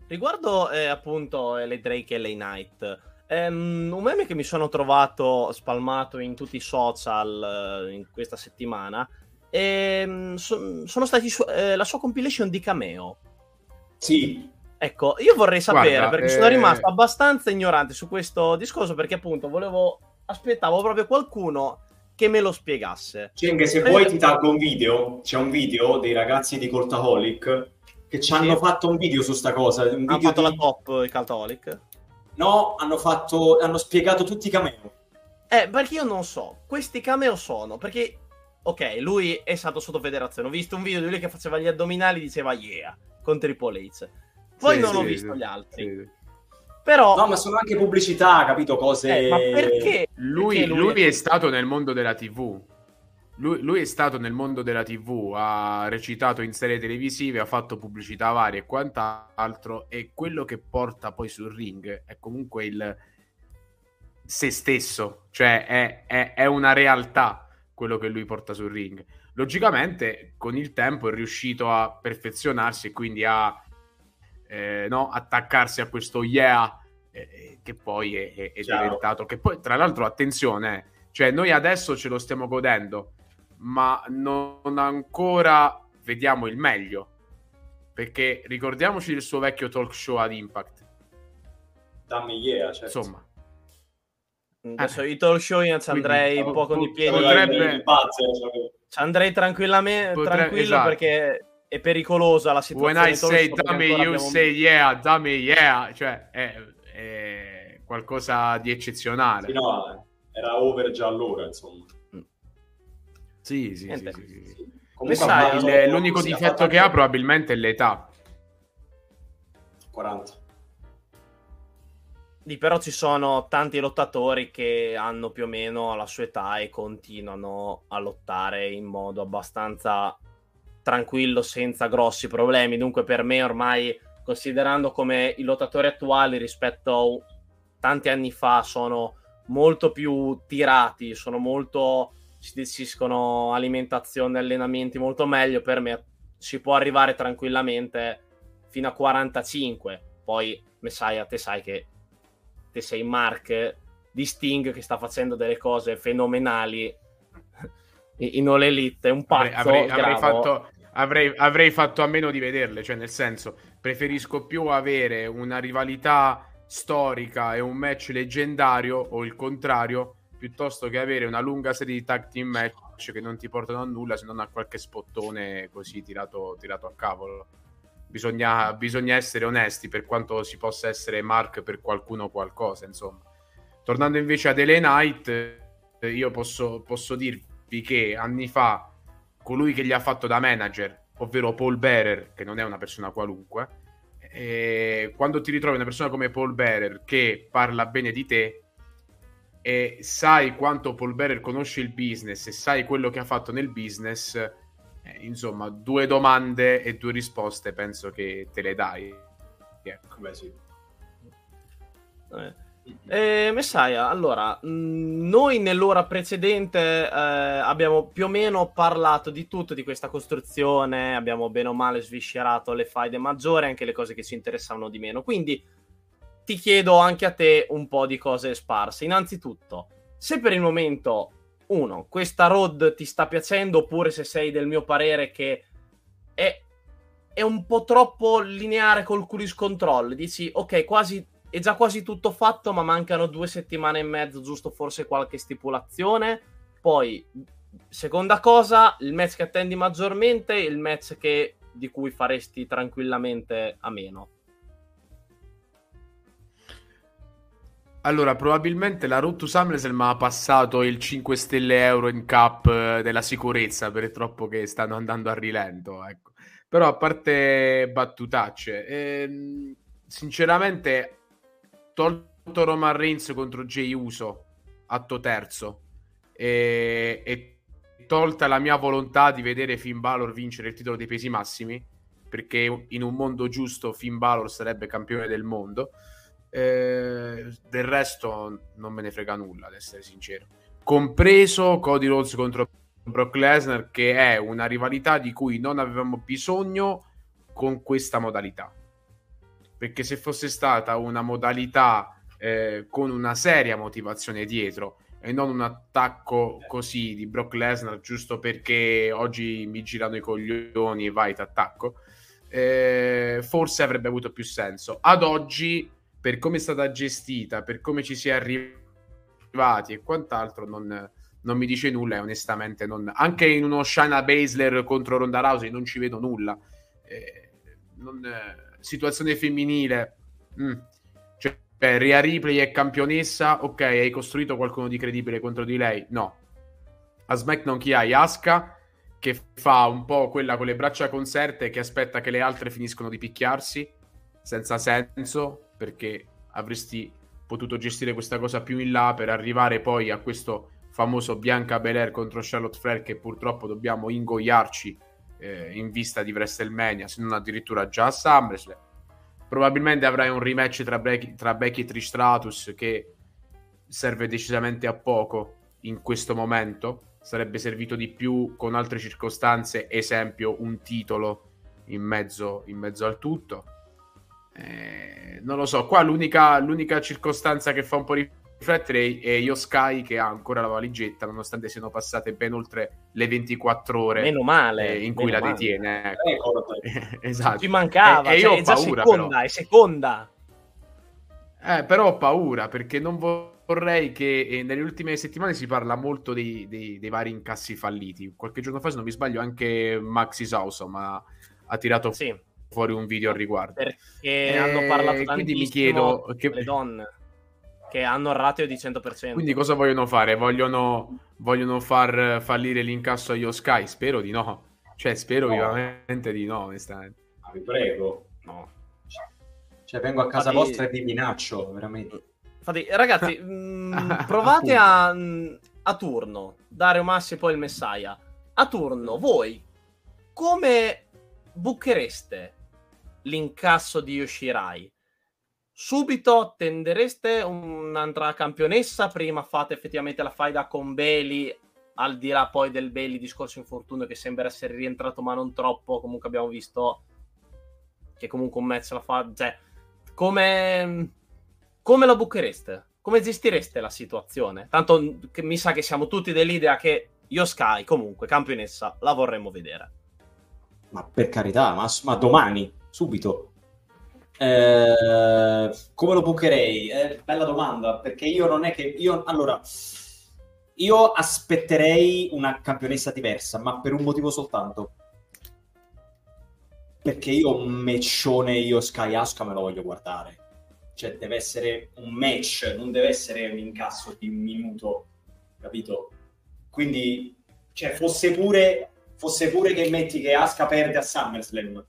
Riguardo eh, appunto L A Drake e L A Knight, ehm, un meme che mi sono trovato spalmato in tutti i social eh, in questa settimana, ehm, so, sono stati su- eh, la sua compilation di cameo. Sì. Ecco, io vorrei sapere, guarda, perché eh... sono rimasto abbastanza ignorante su questo discorso, perché appunto volevo, aspettavo proprio qualcuno che me lo spiegasse. Ceng, se Prende... vuoi ti taggo un video, c'è un video dei ragazzi di Cultaholic che ci hanno sì. fatto un video su sta cosa. Un video hanno fatto di... la top il Cultaholic? No, hanno fatto hanno spiegato tutti i cameo. Eh, perché io non so. Questi cameo sono, perché ok, lui è stato sotto federazione. Ho visto un video di lui che faceva gli addominali e diceva yeah, con Triple H. Poi sì, non sì, ho visto sì, gli altri. Sì. Però no, ma sono anche pubblicità, capito? Cose... Eh, ma perché? Lui, perché lui, lui è, è stato nel mondo della tivù. Lui, lui è stato nel mondo della tivù, ha recitato in serie televisive, ha fatto pubblicità varie e quant'altro, e quello che porta poi sul ring è comunque il se stesso, cioè è, è, è una realtà quello che lui porta sul ring. Logicamente con il tempo è riuscito a perfezionarsi e quindi a eh, no, attaccarsi a questo yeah eh, che poi è, è, è diventato, che poi tra l'altro attenzione, cioè noi adesso ce lo stiamo godendo, ma non ancora vediamo il meglio, perché ricordiamoci del suo vecchio talk show ad Impact. Dammi yeah, certo. Insomma. Adesso eh. i talk show io ci andrei un po' con i piedi. Potrebbe... Ci andrei tranquillamente, potrebbe, tranquillo, esatto. Perché è pericolosa la situazione. When I say dammi you abbiamo... say yeah, dammi yeah, cioè è, è qualcosa di eccezionale. Sì, no, era over già allora, insomma. Sì, sì, sì, sì, sì. Comunque, sai, il, l'unico difetto che ha probabilmente è l'età. quaranta Lì però ci sono tanti lottatori che hanno più o meno la sua età e continuano a lottare in modo abbastanza tranquillo, senza grossi problemi. Dunque per me ormai, considerando come i lottatori attuali rispetto a tanti anni fa sono molto più tirati, sono molto, si deciscono alimentazione, allenamenti molto meglio, per me si può arrivare tranquillamente fino a quarantacinque. Poi Messiah, te sai che te sei Mark di Sting che sta facendo delle cose fenomenali in All Elite, è un pazzo. Avrei, avrei, avrei, fatto, avrei, avrei fatto a meno di vederle, cioè nel senso preferisco più avere una rivalità storica e un match leggendario o il contrario, piuttosto che avere una lunga serie di tag team match che non ti portano a nulla se non a qualche spottone così tirato, tirato a cavolo. Bisogna, bisogna essere onesti, per quanto si possa essere Mark per qualcuno o qualcosa, insomma. Tornando invece ad L A Knight, io posso, posso dirvi che anni fa colui che gli ha fatto da manager, ovvero Paul Bearer, che non è una persona qualunque, e quando ti ritrovi una persona come Paul Bearer che parla bene di te e sai quanto Paul Bearer conosce il business e sai quello che ha fatto nel business, eh, insomma due domande e due risposte penso che te le dai. Ecco. Beh, sì. eh, Messiah, allora noi nell'ora precedente eh, abbiamo più o meno parlato di tutto, di questa costruzione, abbiamo bene o male sviscerato le faide maggiori, anche le cose che ci interessavano di meno, quindi ti chiedo anche a te un po' di cose sparse. Innanzitutto, se per il momento, uno, questa road ti sta piacendo, oppure se sei del mio parere che è, è un po' troppo lineare col cruise control, dici ok, quasi, è già quasi tutto fatto, ma mancano due settimane e mezzo, giusto forse qualche stipulazione. Poi, seconda cosa, il match che attendi maggiormente, il match che, di cui faresti tranquillamente a meno. Allora, probabilmente la Road to SummerSlam ha passato il cinque stelle euro in cap della sicurezza, per troppo che stanno andando a rilento, ecco. Però a parte battutacce, ehm, sinceramente tolto Roman Reigns contro Jey Uso atto terzo e, e tolta la mia volontà di vedere Finn Balor vincere il titolo dei pesi massimi, perché in un mondo giusto Finn Balor sarebbe campione del mondo. Eh, del resto non me ne frega nulla, ad essere sincero, compreso Cody Rhodes contro Brock Lesnar, che è una rivalità di cui non avevamo bisogno con questa modalità, perché se fosse stata una modalità eh, con una seria motivazione dietro e non un attacco così di Brock Lesnar giusto perché oggi mi girano i coglioni e vai t'attacco, eh, forse avrebbe avuto più senso. Ad oggi, per come è stata gestita, per come ci si è arrivati e quant'altro, non, non mi dice nulla e onestamente non, anche in uno Shayna Baszler contro Ronda Rousey non ci vedo nulla. Eh, non, eh, situazione femminile, mm. cioè eh, Rhea Ripley è campionessa, ok, hai costruito qualcuno di credibile contro di lei? No. A SmackDown chi hai? Asuka, che fa un po' quella con le braccia conserte che aspetta che le altre finiscono di picchiarsi, senza senso, perché avresti potuto gestire questa cosa più in là per arrivare poi a questo famoso Bianca Belair contro Charlotte Flair che purtroppo dobbiamo ingoiarci eh, in vista di WrestleMania, se non addirittura già a SummerSlam. Probabilmente avrai un rematch tra, Bre- tra Becky e Trish Stratus che serve decisamente a poco in questo momento, sarebbe servito di più con altre circostanze, esempio un titolo in mezzo, in mezzo al tutto. Eh, non lo so, qua l'unica, l'unica circostanza che fa un po' riflettere è Iyo Sky che ha ancora la valigetta nonostante siano passate ben oltre le ventiquattro ore, meno male, eh, in meno cui male. La detiene, ecco. eh, esatto. Ci mancava, e, e cioè, io ho paura, seconda, però. È seconda eh, però ho paura perché non vorrei che eh, nelle ultime settimane si parla molto dei, dei, dei vari incassi falliti. Qualche giorno fa, se non mi sbaglio, anche Maxi Sauso ma ha tirato sì. fuori un video al riguardo, perché eh, hanno parlato tantissimo, quindi mi chiedo che... le donne che hanno il ratio di cento per cento, quindi cosa vogliono fare? Vogliono, vogliono far fallire l'incasso a Iyo Sky? Spero di no, cioè spero no. vivamente di no, onestamente. Ah, vi prego, no, cioè vengo a casa Fatti... vostra e vi minaccio veramente. Infatti, ragazzi, mh, provate a, a turno, Dario, Massi e poi il Messiah. A turno, voi come buchereste l'incasso di Yoshirai? Subito tendereste un'altra campionessa? Prima fate effettivamente la faida con Bayley, al di là poi del Bayley discorso infortunio che sembra essere rientrato ma non troppo, comunque abbiamo visto che comunque un match la fa, cioè come, come la buchereste? Come gestireste la situazione? Tanto che mi sa che siamo tutti dell'idea che Iyo Sky comunque campionessa la vorremmo vedere. Ma per carità, ma, ma domani, subito. Eh, come lo bucherei? Eh, bella domanda, perché io non è che... io Allora, io aspetterei una campionessa diversa, ma per un motivo soltanto. Perché io un matchone Iyo Sky Asuka me lo voglio guardare. Cioè, deve essere un match, non deve essere un incasso di un minuto, capito? Quindi, cioè, fosse pure... fosse pure che metti che Asuka perde a SummerSlam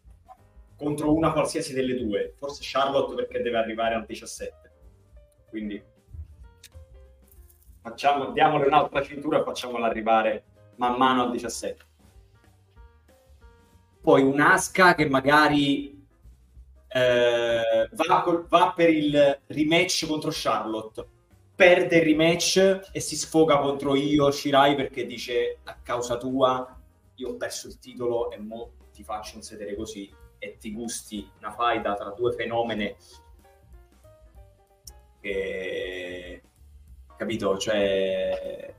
contro una qualsiasi delle due, forse Charlotte perché deve arrivare al diciassette, quindi facciamo, diamole un'altra cintura e facciamola arrivare man mano al diciassette. Poi un'Asuka che magari eh, va, col, va per il rematch contro Charlotte, perde il rematch e si sfoga contro Iyo Shirai perché dice a causa tua io ho perso il titolo e mo ti faccio un sedere così e ti gusti una faida tra due fenomene e... capito? Cioè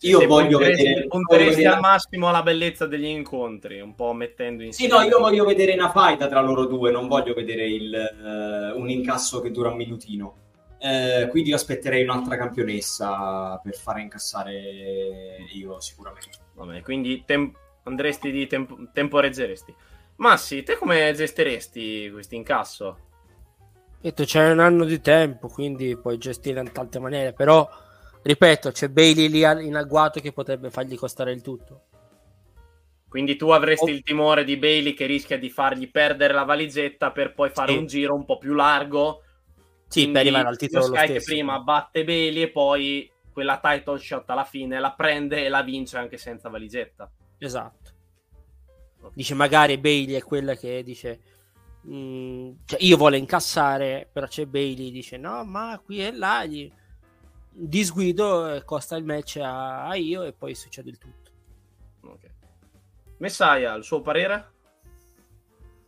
io se voglio vedere punteresti al massimo la bellezza degli incontri, un po' mettendo insieme. Sì, no, io voglio vedere una faida tra loro due, non voglio vedere il, uh, un incasso che dura un minutino. Uh, quindi io aspetterei un'altra campionessa per fare incassare io sicuramente. Vabbè, quindi tem- andresti di temp- temporeggeresti. Massi, te come gestiresti questo incasso? Detto, c'è un anno di tempo, quindi puoi gestire in tante maniere, però ripeto, c'è Bayley lì in agguato che potrebbe fargli costare il tutto. Quindi tu avresti oh. il timore di Bayley che rischia di fargli perdere la valigetta per poi fare sì. un giro un po' più largo. Sì, per arrivare al titolo lo stesso. Che prima batte Bayley e poi quella title shot alla fine la prende e la vince anche senza valigetta. Esatto. Okay. Dice magari Bayley è quella che dice mh, cioè io voglio incassare, però c'è Bayley dice no, ma qui e là gli disguido, costa il match a, a io e poi succede il tutto. Ok. Messiah, il suo parere?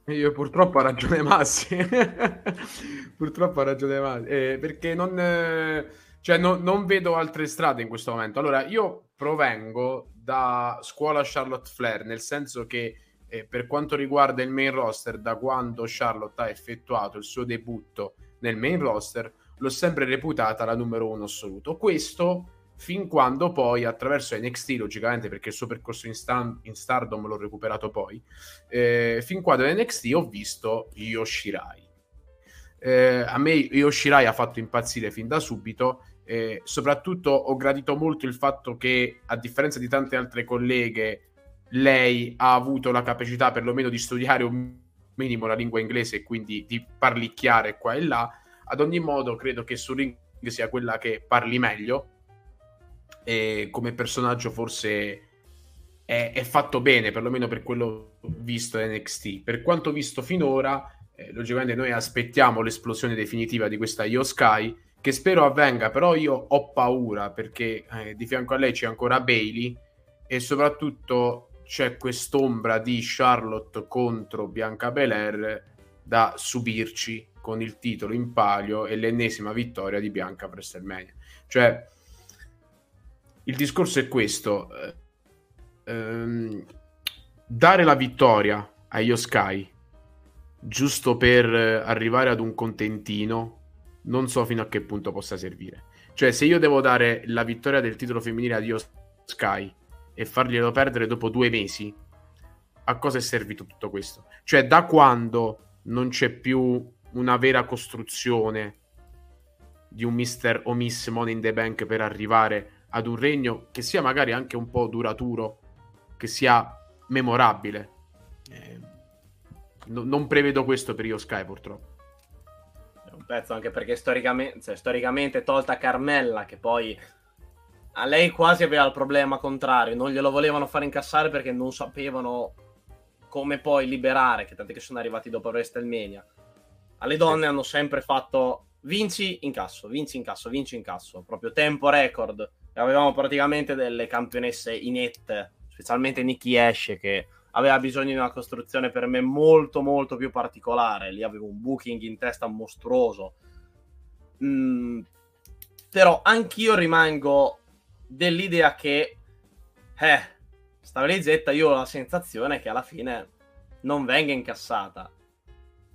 Io purtroppo ha ragione Massi, purtroppo ha ragione Massi, eh, perché non, eh, cioè no, non vedo altre strade in questo momento. Allora, io provengo da scuola Charlotte Flair, nel senso che eh, per quanto riguarda il main roster, da quando Charlotte ha effettuato il suo debutto nel main roster, l'ho sempre reputata la numero uno assoluto. Questo fin quando poi attraverso N X T, logicamente perché il suo percorso in, stan- in Stardom l'ho recuperato poi, eh, fin quando N X T ho visto Iyo Shirai. Eh, a me Iyo Shirai ha fatto impazzire fin da subito, eh, soprattutto ho gradito molto il fatto che a differenza di tante altre colleghe lei ha avuto la capacità perlomeno di studiare un minimo la lingua inglese e quindi di parlicchiare qua e là. Ad ogni modo credo che sul ring sia quella che parli meglio e come personaggio forse è, è fatto bene, perlomeno per quello visto N X T. Per quanto visto finora, eh, logicamente noi aspettiamo l'esplosione definitiva di questa Iyo Sky, che spero avvenga, però io ho paura perché eh, di fianco a lei c'è ancora Bayley e soprattutto c'è quest'ombra di Charlotte contro Bianca Belair da subirci con il titolo in palio e l'ennesima vittoria di Bianca presso il Mania. Cioè il discorso è questo, ehm, dare la vittoria a Iyo Sky giusto per arrivare ad un contentino non so fino a che punto possa servire. Cioè se io devo dare la vittoria del titolo femminile a Iyo Sky e farglielo perdere dopo due mesi, a cosa è servito tutto questo? Cioè da quando non c'è più una vera costruzione di un Mister o Miss Money in the Bank per arrivare ad un regno che sia magari anche un po' duraturo, che sia memorabile. Eh, no, non prevedo questo per Iyo Sky, purtroppo. un pezzo, anche perché storicamente, cioè, storicamente tolta Carmella, che poi a lei quasi aveva il problema contrario, non glielo volevano fare incassare perché non sapevano come poi liberare, che tanti che sono arrivati dopo WrestleMania. Alle donne sì. hanno sempre fatto vinci incasso, vinci incasso, vinci incasso, proprio tempo record. Avevamo praticamente delle campionesse inette, specialmente Nikki Ash, che aveva bisogno di una costruzione per me molto molto più particolare. Lì avevo un booking in testa mostruoso. Mm, però anch'io rimango dell'idea che eh, stava lì zitta, io ho la sensazione che alla fine non venga incassata,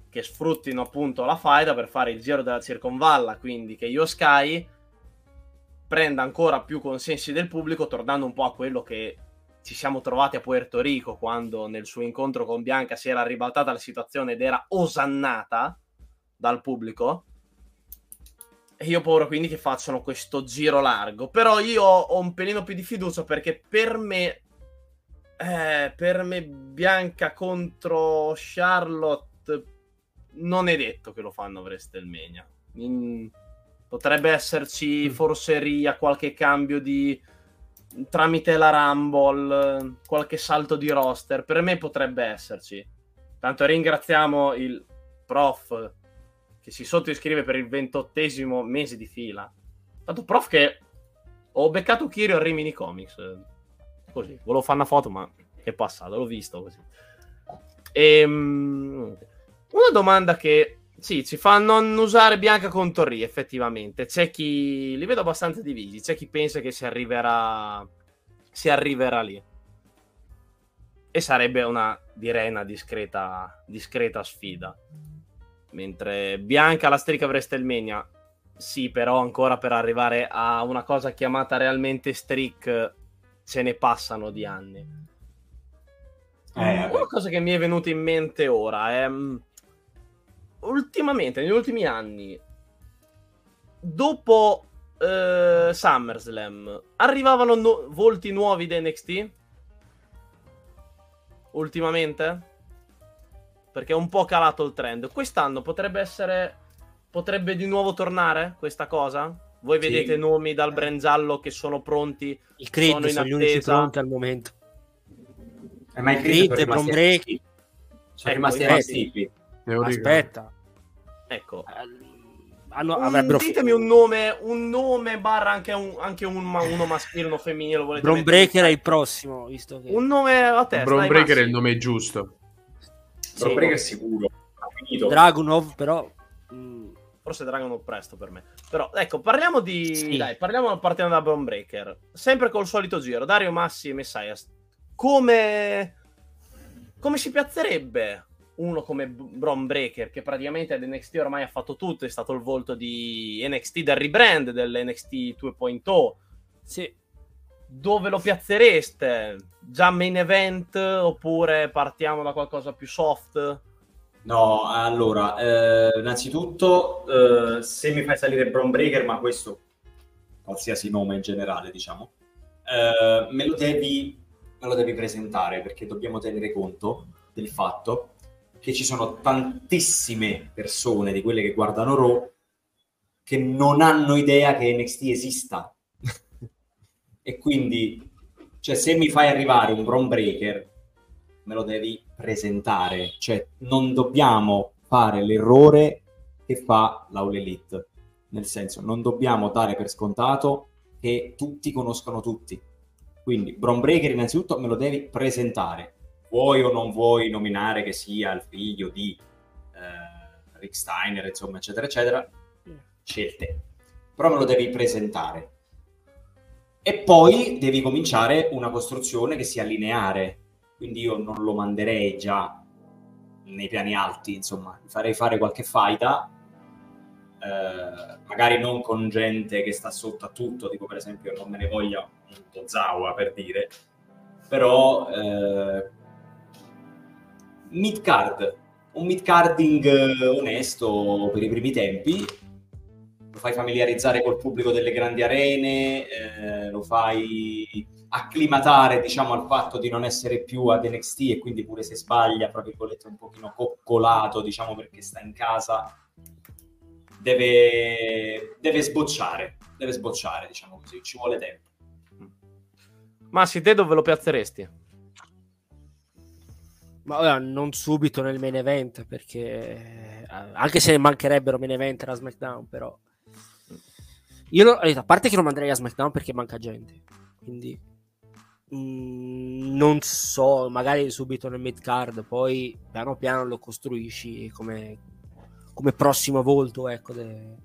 che sfruttino appunto la faida per fare il giro della circonvalla, quindi che Iyo Sky prenda ancora più consensi del pubblico, tornando un po' a quello che ci siamo trovati a Puerto Rico, quando nel suo incontro con Bianca si era ribaltata la situazione ed era osannata dal pubblico. E io ho paura quindi che facciano questo giro largo, però io ho un pelino più di fiducia, perché per me eh, per me Bianca contro Charlotte non è detto che lo fanno a WrestleMania. Mm, potrebbe esserci forseria, qualche cambio di tramite la Rumble, qualche salto di roster, per me potrebbe esserci. Tanto ringraziamo il prof che si sottoiscrive per il ventottesimo mese di fila. Tanto prof che ho beccato Kirio a Rimini Comics, così, volevo fare una foto ma è passato, l'ho visto così. E, um, una domanda che sì, ci fa non usare Bianca con Torri, effettivamente. C'è chi... li vedo abbastanza divisi. C'è chi pensa che si arriverà... si arriverà lì. E sarebbe una, direi, una discreta, discreta sfida. Mentre Bianca la striscia WrestleMania, sì, però ancora per arrivare a una cosa chiamata realmente streak ce ne passano di anni. Eh, una cosa che mi è venuta in mente ora è... ultimamente, negli ultimi anni, dopo eh, SummerSlam, arrivavano no- volti nuovi da N X T? Ultimamente? Perché è un po' calato il trend. Quest'anno potrebbe essere... potrebbe di nuovo tornare questa cosa? Voi sì. vedete nomi dal brand giallo che sono pronti, il Creed sono, in sono gli unici pronti al momento. Eh, ma il Creed e Bron Breakker sono rimasti restivi. Aspetta, ecco, allora, un, avrebbero... ditemi un nome, un nome barra anche, un, anche un, uno maschile, uno femminile. Lo volete Bron Breakker è il prossimo, visto che... un nome a testa. Bron Breakker è il nome giusto. Sì, Bron Breakker è sicuro. Dragunov, però mh... forse Dragunov presto per me. Però ecco, parliamo di sì. dai, parliamo partendo da Bron Breakker, sempre col solito giro. Dario, Massi e Messias, come come si piazzerebbe uno come Bron Breakker, che praticamente ad N X T ormai ha fatto tutto, è stato il volto di N X T, del rebrand dell'N X T due punto zero. Sì. Dove lo piazzereste? Già main event oppure partiamo da qualcosa più soft? No, allora, eh, innanzitutto eh, se mi fai salire Bron Breakker, ma questo qualsiasi nome in generale, diciamo, eh, me lo devi me lo devi presentare, perché dobbiamo tenere conto del fatto che ci sono tantissime persone di quelle che guardano Raw che non hanno idea che N X T esista. E quindi, cioè, se mi fai arrivare un Bron Breakker, me lo devi presentare. Cioè, non dobbiamo fare l'errore che fa l'All Elite. Nel senso, non dobbiamo dare per scontato che tutti conoscono tutti. Quindi, Bron Breakker innanzitutto me lo devi presentare. Vuoi o non vuoi nominare che sia il figlio di eh, Rick Steiner, insomma, eccetera, eccetera, scelte. Però me lo devi presentare. E poi devi cominciare una costruzione che sia lineare. Quindi io non lo manderei già nei piani alti, insomma. Farei fare qualche faida, eh, magari non con gente che sta sotto a tutto, tipo per esempio non me ne voglia un Tozawa, per dire, però... Eh, mid-card, un mid-carding onesto per i primi tempi, lo fai familiarizzare col pubblico delle grandi arene, eh, lo fai acclimatare, diciamo, al fatto di non essere più ad N X T, e quindi pure se sbaglia, tra virgolette, un pochino coccolato, diciamo, perché sta in casa, deve, deve sbocciare, deve sbocciare, diciamo così, ci vuole tempo. Massi, te dove lo piazzeresti? Ma allora, non subito nel main event, perché anche se mancherebbero main event alla SmackDown, però io lo, a parte che non andrei a SmackDown perché manca gente, quindi mh, non so, magari subito nel mid card, poi piano piano lo costruisci come, come prossimo volto, ecco, de,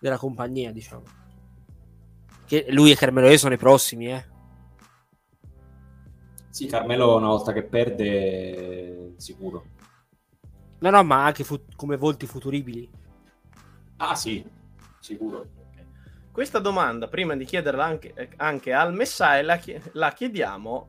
della compagnia, diciamo. Che lui e Carmelo E sono i prossimi, eh. Sì, Carmelo una volta che perde sicuro. No, no, ma anche fu- come volti futuribili. Ah sì, sicuro. Questa domanda, prima di chiederla anche, anche al Messai, la, chi- la chiediamo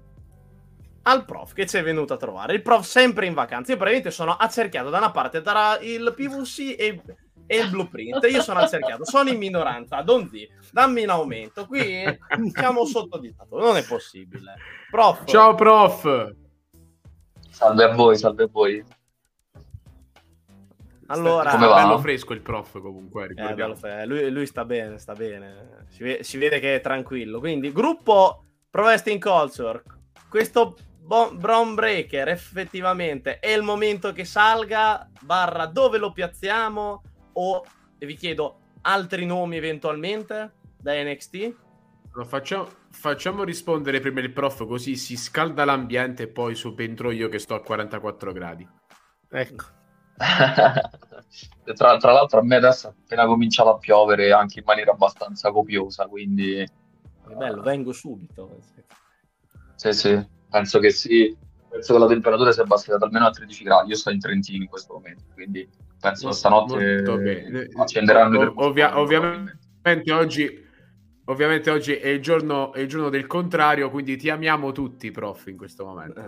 al prof che ci è venuto a trovare. Il prof sempre in vacanza. Io praticamente sono accerchiato da una parte tra il P V C e... e il blueprint, io sono accerchiato, sono in minoranza, Donzi, dammi un aumento, qui siamo sottoditato, non è possibile. Prof. Ciao prof. Salve a voi, salve a voi. Allora, come va? Bello fresco il prof comunque, ricordiamo. Eh, lui, lui sta bene, sta bene, si vede, si vede che è tranquillo. Quindi gruppo Pro Wrestling Culture, questo Bon, Bron Breakker effettivamente è il momento che salga, barra dove lo piazziamo, o vi chiedo altri nomi eventualmente da N X T? Allora, facciamo, facciamo rispondere prima il prof, così si scalda l'ambiente e poi subentro io che sto a quarantaquattro gradi. Ecco. tra, tra l'altro a me adesso è appena cominciato a piovere anche in maniera abbastanza copiosa, quindi... È bello, vengo subito. Sì, sì. Penso che sì, penso che la temperatura sia abbassata almeno a tredici gradi. Io sto in Trentino in questo momento, quindi penso che stanotte accenderanno. Ovvia, ovviamente, oggi, ovviamente oggi è il, giorno, è il giorno del contrario, quindi ti amiamo tutti, prof, in questo momento.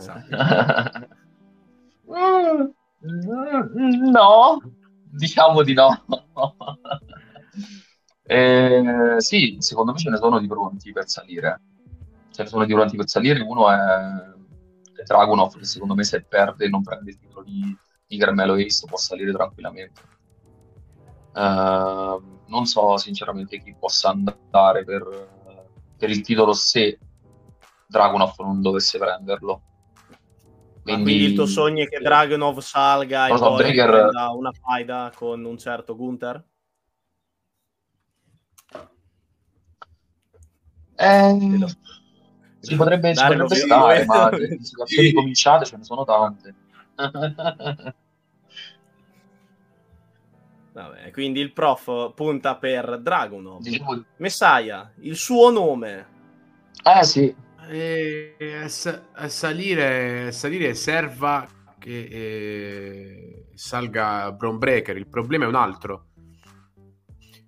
No, diciamo di no. eh, sì, secondo me ce ne sono di pronti per salire. Ce ne sono di pronti per salire. Uno è Dragunov, che secondo me se perde e non prende il titolo di, di Carmelo Hayes può salire tranquillamente. Uh, non so sinceramente chi possa andare per, per il titolo se Dragunov non dovesse prenderlo. Quindi, quindi il tuo sogno è che Dragunov salga e so, poi Breakker... prenda una faida con un certo Gunther? Eh... Ci potrebbe, ci potrebbe stare, ma le situazioni cominciate ce ne sono tante. Vabbè, quindi il prof punta per Dragunov. Diciamo... Messiah, il suo nome. Ah sì. Eh, a salire, a salire serva che eh, salga Bron Breakker. Il problema è un altro.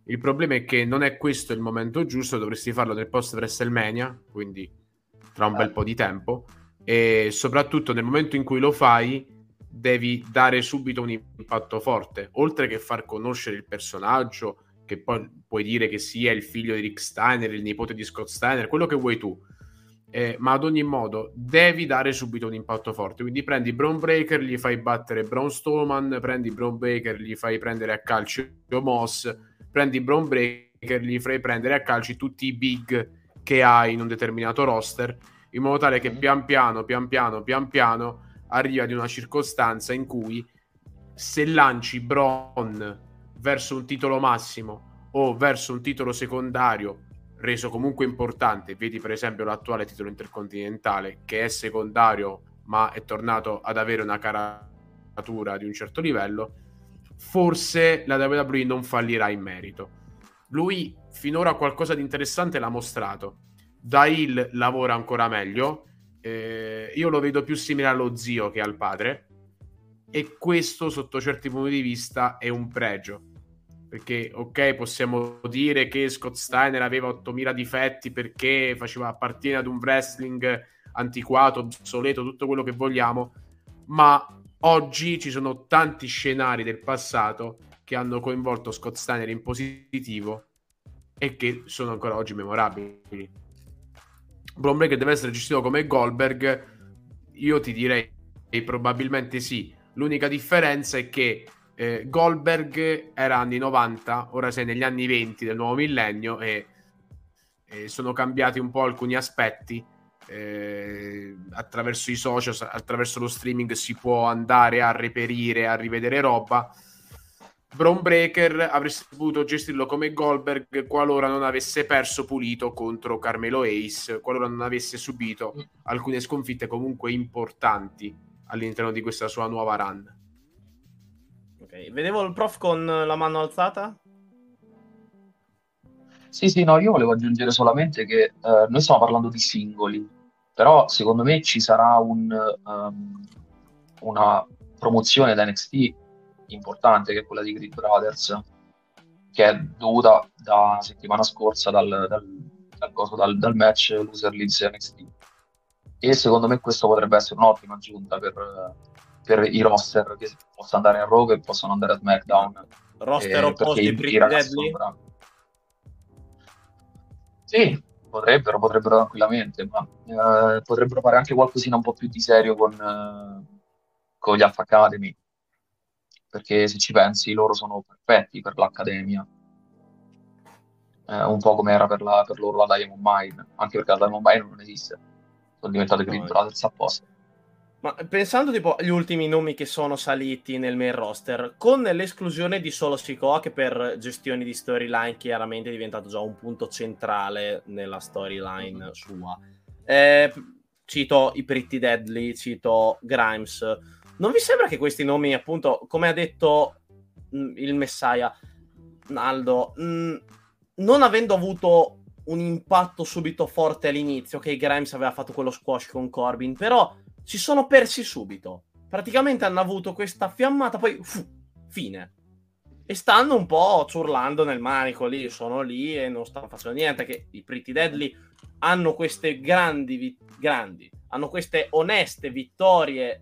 Il problema è che non è questo il momento giusto, dovresti farlo nel post WrestleMania, quindi tra un bel po' di tempo, e soprattutto nel momento in cui lo fai devi dare subito un impatto forte, oltre che far conoscere il personaggio, che poi puoi dire che sia il figlio di Rick Steiner, il nipote di Scott Steiner, quello che vuoi tu, eh, ma ad ogni modo devi dare subito un impatto forte, quindi prendi Bron Breakker, gli fai battere Braun Strowman, prendi Bron Breakker, gli fai prendere a calci Moss, prendi Bron Breakker, gli fai prendere a calci tutti i big che hai in un determinato roster, in modo tale che pian piano, pian piano, pian piano arriva di una circostanza in cui se lanci Bron verso un titolo massimo o verso un titolo secondario reso comunque importante, vedi per esempio l'attuale titolo intercontinentale che è secondario ma è tornato ad avere una caratura di un certo livello, forse la W W E non fallirà in merito. Lui finora qualcosa di interessante l'ha mostrato. Da heel lavora ancora meglio, eh, io lo vedo più simile allo zio che al padre, e questo sotto certi punti di vista è un pregio, perché ok, possiamo dire che Scott Steiner aveva ottomila difetti perché faceva appartenere ad un wrestling antiquato, obsoleto, tutto quello che vogliamo, ma oggi ci sono tanti scenari del passato che hanno coinvolto Scott Steiner in positivo e che sono ancora oggi memorabili. Bron Breakker deve essere gestito come Goldberg? Io ti direi probabilmente sì. L'unica differenza è che eh, Goldberg era anni novanta, ora sei negli anni venti del nuovo millennio e, e sono cambiati un po' alcuni aspetti. Eh, attraverso i social, attraverso lo streaming si può andare a reperire, a rivedere roba. Bron Breakker avresti potuto gestirlo come Goldberg qualora non avesse perso pulito contro Carmelo Hayes, qualora non avesse subito alcune sconfitte comunque importanti all'interno di questa sua nuova run. Okay. Vedevo il prof con la mano alzata. Sì, sì, no, io volevo aggiungere solamente che eh, noi stiamo parlando di singoli, però secondo me ci sarà un, um, una promozione da N X T importante, che è quella di Creed Brothers, che è dovuta da settimana scorsa dal, dal, dal, dal, dal match Loser Leaves N X T, e secondo me questo potrebbe essere un'ottima aggiunta per, per i roster che possono andare a Raw, che possono andare a SmackDown, roster eh, opposti Deadly. Sì, potrebbero, potrebbero tranquillamente, ma eh, potrebbero fare anche qualcosina un po' più di serio con, eh, con gli Alpha Academy, perché se ci pensi loro sono perfetti per l'Accademia, eh, un po' come era per, la, per loro la Diamond Mine, anche perché la Diamond Mine non esiste, sono diventate Creed Brothers apposta. Ma pensando tipo agli ultimi nomi che sono saliti nel main roster, con l'esclusione di Solo Sikoa, che per gestione di storyline chiaramente è diventato già un punto centrale nella storyline sua, eh, cito i Pretty Deadly, cito Grimes, non vi sembra che questi nomi, appunto, come ha detto il Messiah Naldo, mh, non avendo avuto un impatto subito forte all'inizio, che okay, Grimes aveva fatto quello squash con Corbin, però si sono persi subito, praticamente hanno avuto questa fiammata, poi fu, fine, e stanno un po' ciurlando nel manico lì, sono lì e non stanno facendo niente, che i Pretty Deadly hanno queste grandi, vi- grandi hanno queste oneste vittorie,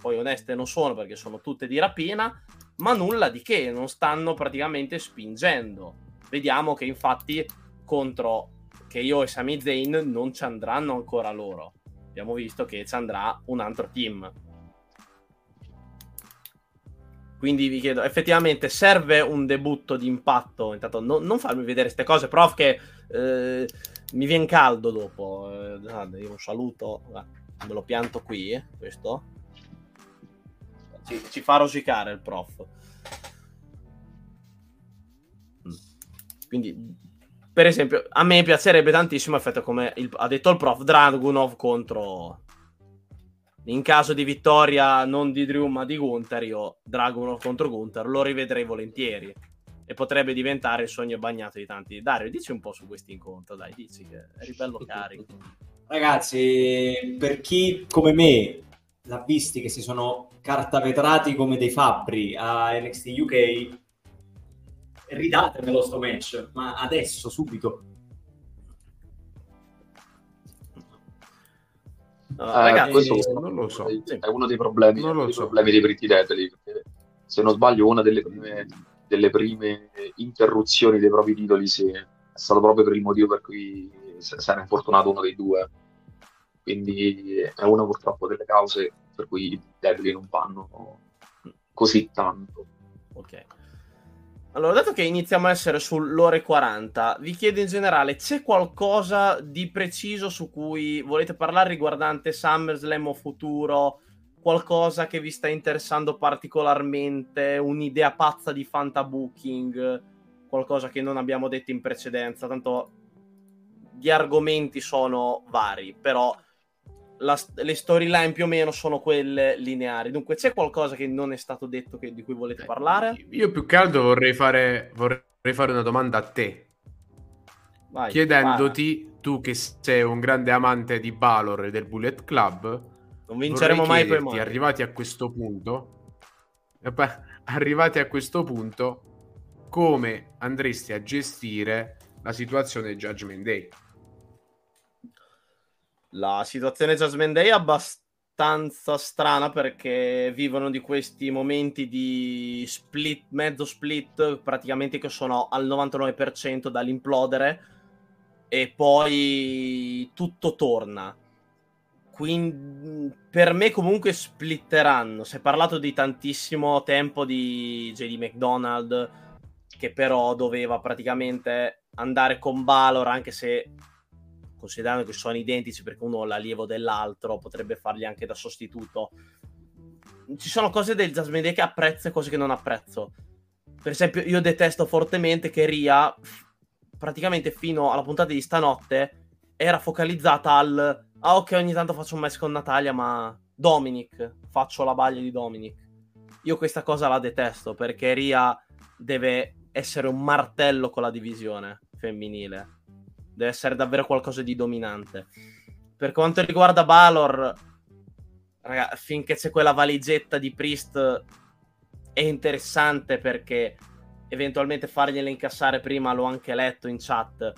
poi oneste non sono perché sono tutte di rapina, ma nulla di che, non stanno praticamente spingendo. Vediamo che infatti contro K O e Sami Zayn non ci andranno ancora loro, abbiamo visto che ci andrà un altro team, quindi vi chiedo, effettivamente serve un debutto di impatto? Intanto no, non farmi vedere queste cose, prof, che eh, mi viene caldo dopo, eh, io un saluto, me lo pianto qui, eh, questo Ci, ci fa rosicare il prof. Quindi, per esempio, a me piacerebbe tantissimo, effetto, come il, ha detto il prof, Dragunov contro, in caso di vittoria non di Drew ma di Gunther, io Dragunov contro Gunther lo rivedrei volentieri e potrebbe diventare il sogno bagnato di tanti. Dario, dici un po' su questo incontro, dai, dici che è bello carico. Ragazzi, per chi come me l'ha visti che si sono cartavetrati come dei fabbri a N X T U K, ridatemelo sto match, ma adesso, subito. Allora, ragazzi, eh, questo è, non lo so, è uno dei problemi, non lo dei, so. problemi dei Pretty Deadly, perché, se non sbaglio, una delle prime, delle prime interruzioni dei propri titoli sì, è stato proprio per il motivo per cui si era infortunato uno dei due. Quindi è una, purtroppo, delle cause per cui i Deadly non vanno così tanto. Ok. Allora, dato che iniziamo a essere sull'ore quaranta, vi chiedo in generale, c'è qualcosa di preciso su cui volete parlare riguardante SummerSlam o futuro? Qualcosa che vi sta interessando particolarmente? Un'idea pazza di fantabooking? Qualcosa che non abbiamo detto in precedenza? Tanto gli argomenti sono vari, però La, le storyline più o meno sono quelle lineari, dunque c'è qualcosa che non è stato detto che, di cui volete parlare? Io più che altro vorrei fare, vorrei fare una domanda a te. Vai, chiedendoti, para. tu che sei un grande amante di Balor e del Bullet Club, non vinceremo mai per morire. Arrivati a questo punto, arrivati a questo punto, come andresti a gestire la situazione Judgment Day? La situazione Judgment Day è abbastanza strana, perché vivono di questi momenti di split, mezzo split, praticamente, che sono al novantanove per cento dall'implodere e poi tutto torna. Quindi per me comunque splitteranno. Si è parlato di tantissimo tempo di J D McDonald, che però doveva praticamente andare con Balor, anche se considerando che sono identici, perché uno è l'allievo dell'altro, potrebbe fargli anche da sostituto. Ci sono cose del Judgment Day che apprezzo e cose che non apprezzo. Per esempio, io detesto fortemente che Rhea, praticamente fino alla puntata di stanotte, era focalizzata al ah ok, ogni tanto faccio un match con Natalia, ma Dominik, faccio la baglia di Dominik. Io questa cosa la detesto, perché Rhea deve essere un martello con la divisione femminile. Deve essere davvero qualcosa di dominante. Per quanto riguarda Balor, raga, finché c'è quella valigetta di Priest è interessante, perché eventualmente fargliele incassare prima, l'ho anche letto in chat,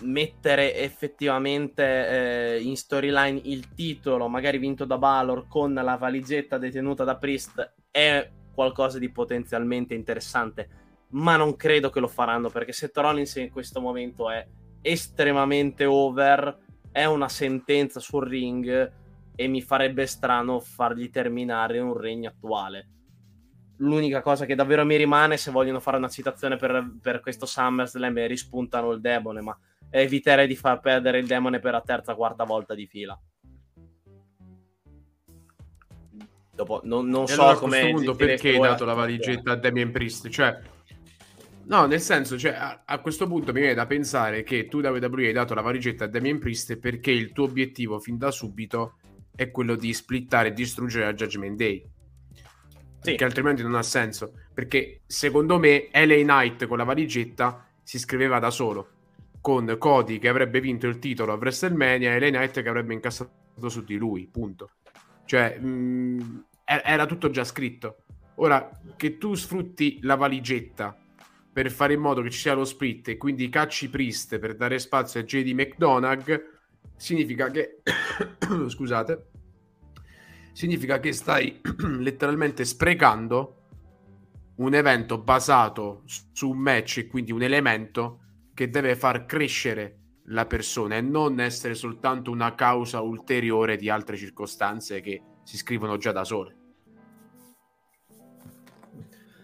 mettere effettivamente eh, in storyline il titolo magari vinto da Balor con la valigetta detenuta da Priest è qualcosa di potenzialmente interessante, ma non credo che lo faranno, perché Seth Rollins in questo momento è estremamente over, è una sentenza sul ring e mi farebbe strano fargli terminare un regno attuale. L'unica cosa che davvero mi rimane, se vogliono fare una citazione per, per questo SummerSlam, rispuntano il demone, ma eviterei di far perdere il demone per la terza, quarta volta di fila. Dopo non, non so allora, come a questo punto perché hai dato la valigetta a Damian Priest, cioè no, nel senso, cioè, a, a questo punto mi viene da pensare che tu W W E hai dato la valigetta a Damian Priest perché il tuo obiettivo fin da subito è quello di splittare e distruggere la Judgment Day. Sì. Perché altrimenti non ha senso, perché secondo me L A Knight con la valigetta si scriveva da solo, con Cody che avrebbe vinto il titolo a WrestleMania e L A Knight che avrebbe incassato su di lui, punto. Cioè mh, era tutto già scritto. Ora che tu sfrutti la valigetta per fare in modo che ci sia lo split e quindi cacci Priest per dare spazio a J D McDonagh, significa che scusate significa che stai letteralmente sprecando un evento basato su un match e quindi un elemento che deve far crescere la persona e non essere soltanto una causa ulteriore di altre circostanze che si scrivono già da sole.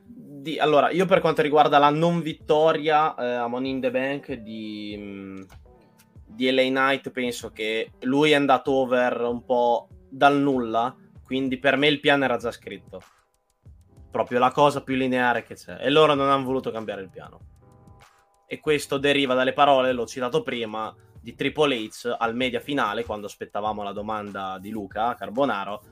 Di, allora, io per quanto riguarda la non vittoria eh, a Money in the Bank di... Mh... di L A Knight, penso che lui è andato over un po' dal nulla, quindi per me il piano era già scritto, proprio la cosa più lineare che c'è, e loro non hanno voluto cambiare il piano, e questo deriva dalle parole, l'ho citato prima, di Triple H al media finale, quando aspettavamo la domanda di Luca Carbonaro,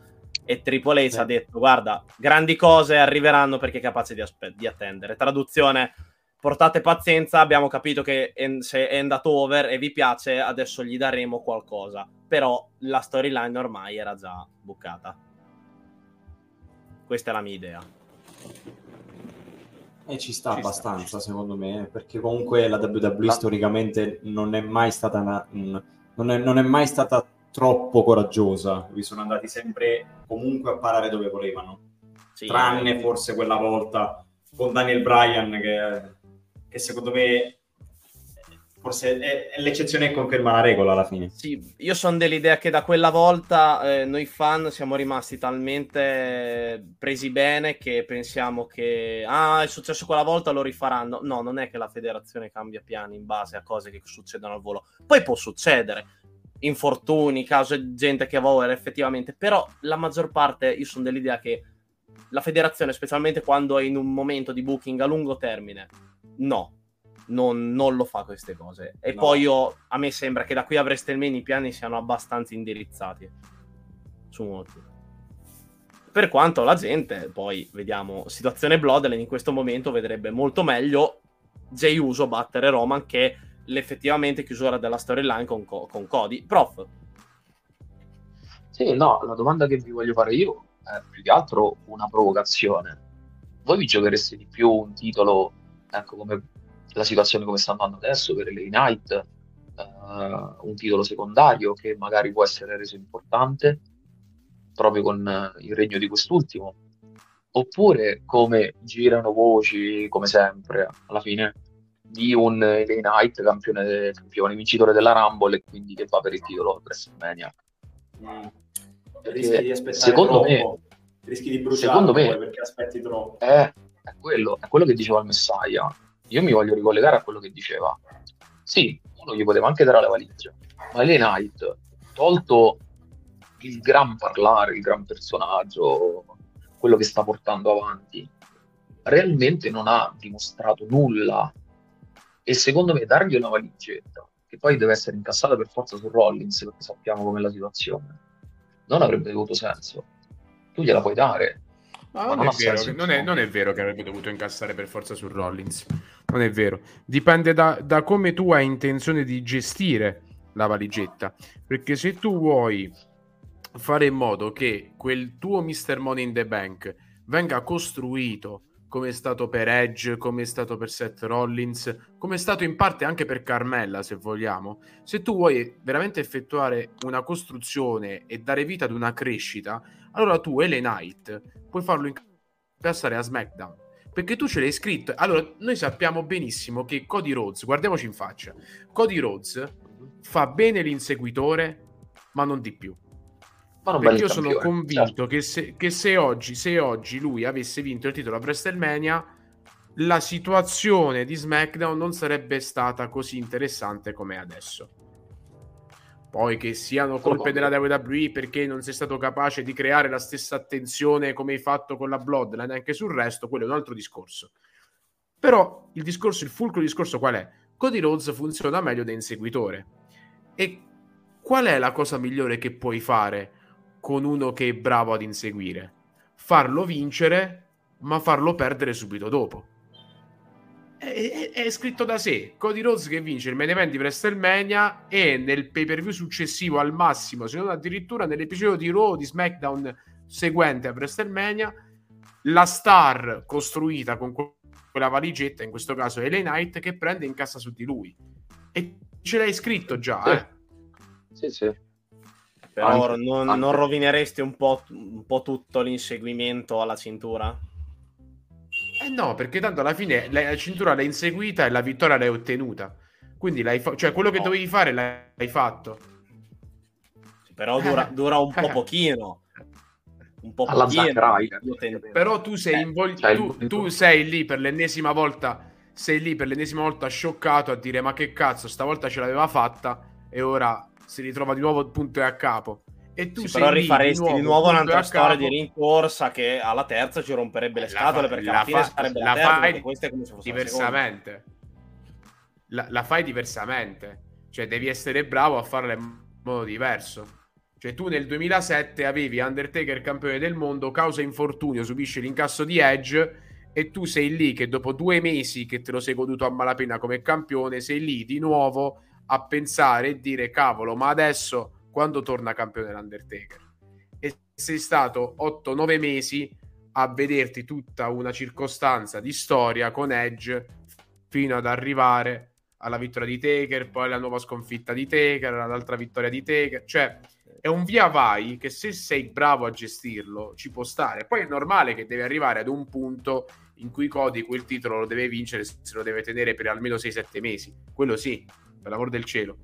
e Triple H Beh. ha detto guarda, grandi cose arriveranno perché è capace di, aspe- di attendere, traduzione: portate pazienza, abbiamo capito che se è andato over e vi piace, adesso gli daremo qualcosa. Però la storyline ormai era già bucata. Questa è la mia idea. E ci sta ci abbastanza, sta. secondo me, perché comunque la W W E la... storicamente non è mai stata una, non, è, non è mai stata troppo coraggiosa. Vi sono andati sempre comunque a parare dove volevano. Sì, tranne eh. forse quella volta con Daniel Bryan che... che secondo me forse è l'eccezione che conferma la regola alla fine. Sì, io sono dell'idea che da quella volta eh, noi fan siamo rimasti talmente presi bene che pensiamo che ah, è successo quella volta, lo rifaranno. No, non è che la federazione cambia piani in base a cose che succedono al volo. Poi può succedere, infortuni, cause, gente che va over effettivamente, però la maggior parte io sono dell'idea che la federazione, specialmente quando è in un momento di booking a lungo termine, no, non, non lo fa queste cose. E no. poi io, a me sembra che da qui a WrestleMania i piani siano abbastanza indirizzati su molti. Per quanto la gente, poi vediamo, situazione Bloodline in questo momento vedrebbe molto meglio Jey Uso battere Roman che l'effettivamente chiusura della storyline con, con Cody. Prof? Sì, no, la domanda che vi voglio fare io è più che altro una provocazione. Voi vi giochereste di più un titolo, ecco, come la situazione come sta andando adesso per L A Knight, uh, un titolo secondario che magari può essere reso importante proprio con uh, il regno di quest'ultimo, oppure, come girano voci come sempre alla fine, di un L A Knight campione, campione vincitore della Rumble e quindi che va per il titolo WrestleMania. rischi di aspettare troppo, me, rischi di bruciarlo me, poi, perché aspetti troppo. È, è, quello, è quello che diceva il Messiah. Io mi voglio ricollegare a quello che diceva. Sì, uno gli poteva anche dare la valigia, ma L A Knight, tolto il gran parlare, il gran personaggio, quello che sta portando avanti, realmente non ha dimostrato nulla, e secondo me dargli una valigetta che poi deve essere incassata per forza su Rollins, perché sappiamo com'è la situazione, non avrebbe avuto senso. Tu gliela puoi dare, ma ma non, non, è vero, che, non, è, non è vero che avrebbe dovuto incassare per forza su Rollins, non è vero, dipende da, da come tu hai intenzione di gestire la valigetta, perché se tu vuoi fare in modo che quel tuo mister Money in the Bank venga costruito come è stato per Edge, come è stato per Seth Rollins, come è stato in parte anche per Carmella, se vogliamo, se tu vuoi veramente effettuare una costruzione e dare vita ad una crescita, allora tu L A Knight puoi farlo incassare a SmackDown, perché tu ce l'hai scritto. Allora, noi sappiamo benissimo che Cody Rhodes, guardiamoci in faccia, Cody Rhodes fa bene l'inseguitore, ma non di più. Perché io sono campione, convinto, certo, che, se, che se, oggi, se oggi lui avesse vinto il titolo a WrestleMania, la situazione di SmackDown non sarebbe stata così interessante come è adesso. Poi che siano colpe della W W E perché non sei stato capace di creare la stessa attenzione come hai fatto con la Bloodline anche sul resto, quello è un altro discorso. Però il discorso, il fulcro del discorso qual è? Cody Rhodes funziona meglio da inseguitore. E qual è la cosa migliore che puoi fare con uno che è bravo ad inseguire? Farlo vincere, ma farlo perdere subito dopo. È, è, è scritto da sé. Cody Rhodes che vince il main event di WrestleMania e nel pay-per-view successivo al massimo, se non addirittura nell'episodio di Raw di SmackDown seguente a WrestleMania, la star costruita con quella valigetta, in questo caso è L A Knight, che prende in cassa su di lui. E ce l'hai scritto già, eh? Sì, sì. Però anche, non, anche. non rovineresti un po', un po' tutto l'inseguimento alla cintura? Eh no, perché tanto alla fine la, la cintura l'hai inseguita e la vittoria l'hai ottenuta. Quindi l'hai fa- cioè quello no. che dovevi fare l'hai fatto. Però dura, dura un po' pochino. Un po' alla pochino. Zac-Rider. Però tu sei, eh, invol- tu, tu sei lì per l'ennesima volta, sei lì per l'ennesima volta scioccato a dire ma che cazzo, stavolta ce l'aveva fatta e ora si ritrova di nuovo il punto e a capo, e tu sì, sei però rifaresti di nuovo, di nuovo un'altra storia di rincorsa che alla terza ci romperebbe le la scatole fa, perché alla fine fa, sarebbe la, la terza, fai questa è come se fosse diversamente la, la fai diversamente, cioè devi essere bravo a farla in modo diverso. Cioè tu nel duemilasette avevi Undertaker campione del mondo, causa infortunio, subisce l'incasso di Edge e tu sei lì che dopo due mesi che te lo sei goduto a malapena come campione sei lì di nuovo a pensare e dire cavolo, ma adesso quando torna campione l'Undertaker? E sei stato otto nove mesi a vederti tutta una circostanza di storia con Edge fino ad arrivare alla vittoria di Taker, poi alla nuova sconfitta di Taker, all'altra vittoria di Taker. Cioè è un via vai che se sei bravo a gestirlo ci può stare. Poi è normale che devi arrivare ad un punto in cui Cody quel titolo lo deve vincere, se lo deve tenere per almeno sei sette mesi, quello sì, per l'amor del cielo.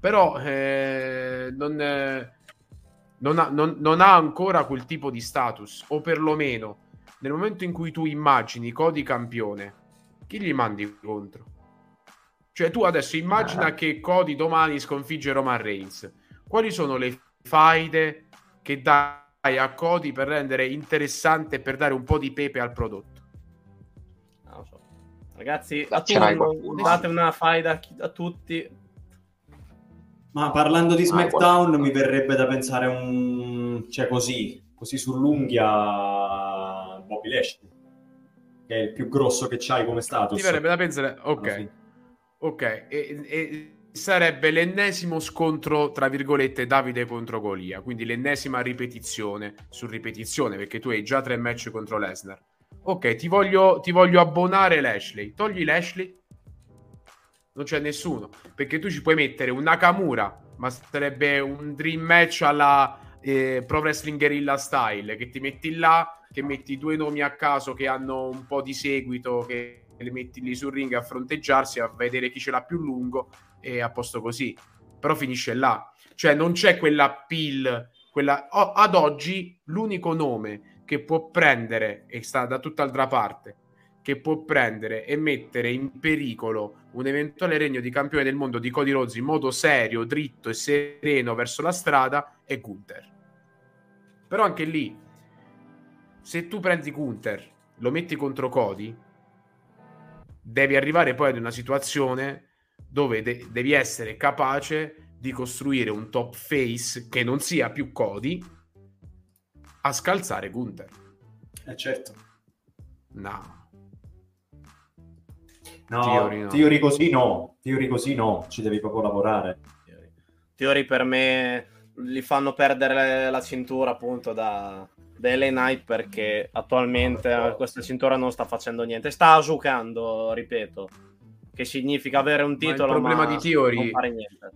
Però eh, non, eh, non, ha, non, non ha ancora quel tipo di status, o perlomeno nel momento in cui tu immagini Cody campione, chi gli mandi contro? Cioè tu adesso immagina ah. che Cody domani sconfigge Roman Reigns, quali sono le faide che dai a Cody per rendere interessante, per dare un po' di pepe al prodotto? Ragazzi, a turno, date una faida a tutti. Ma parlando di SmackDown, ah, mi verrebbe da pensare un... cioè così, così sull'unghia Bobby Lashley, che è il più grosso che c'hai come status. Mi verrebbe da pensare, ok, ah, sì. ok, e, e sarebbe l'ennesimo scontro, tra virgolette, Davide contro Golia, quindi l'ennesima ripetizione su ripetizione, perché tu hai già tre match contro Lesnar. Ok, ti voglio, ti voglio abbonare Lashley. Togli Lashley, non c'è nessuno, perché tu ci puoi mettere un Nakamura, ma sarebbe un dream match alla eh, Pro Wrestling Guerrilla style, che ti metti là, che metti due nomi a caso che hanno un po' di seguito, che li metti lì sul ring a fronteggiarsi, a vedere chi ce l'ha più lungo, e a posto così. Però finisce là. Cioè non c'è quella pill quella, o, ad oggi l'unico nome che può prendere, e sta da tutt'altra parte, che può prendere e mettere in pericolo un eventuale regno di campione del mondo di Cody Rhodes in modo serio, dritto e sereno verso la strada, è Gunther. Però anche lì, se tu prendi Gunther, lo metti contro Cody, devi arrivare poi ad una situazione dove de- devi essere capace di costruire un top face che non sia più Cody a scalzare Gunther. Eh certo. No. No, Theory, no. Theory così no. Theory così no, ci devi proprio lavorare. Theory, Theory per me li fanno perdere la cintura appunto da... L A Knight, perché attualmente questa cintura non sta facendo niente, sta giocando, ripeto, che significa avere un titolo ma il problema ma di Theory, non fare niente.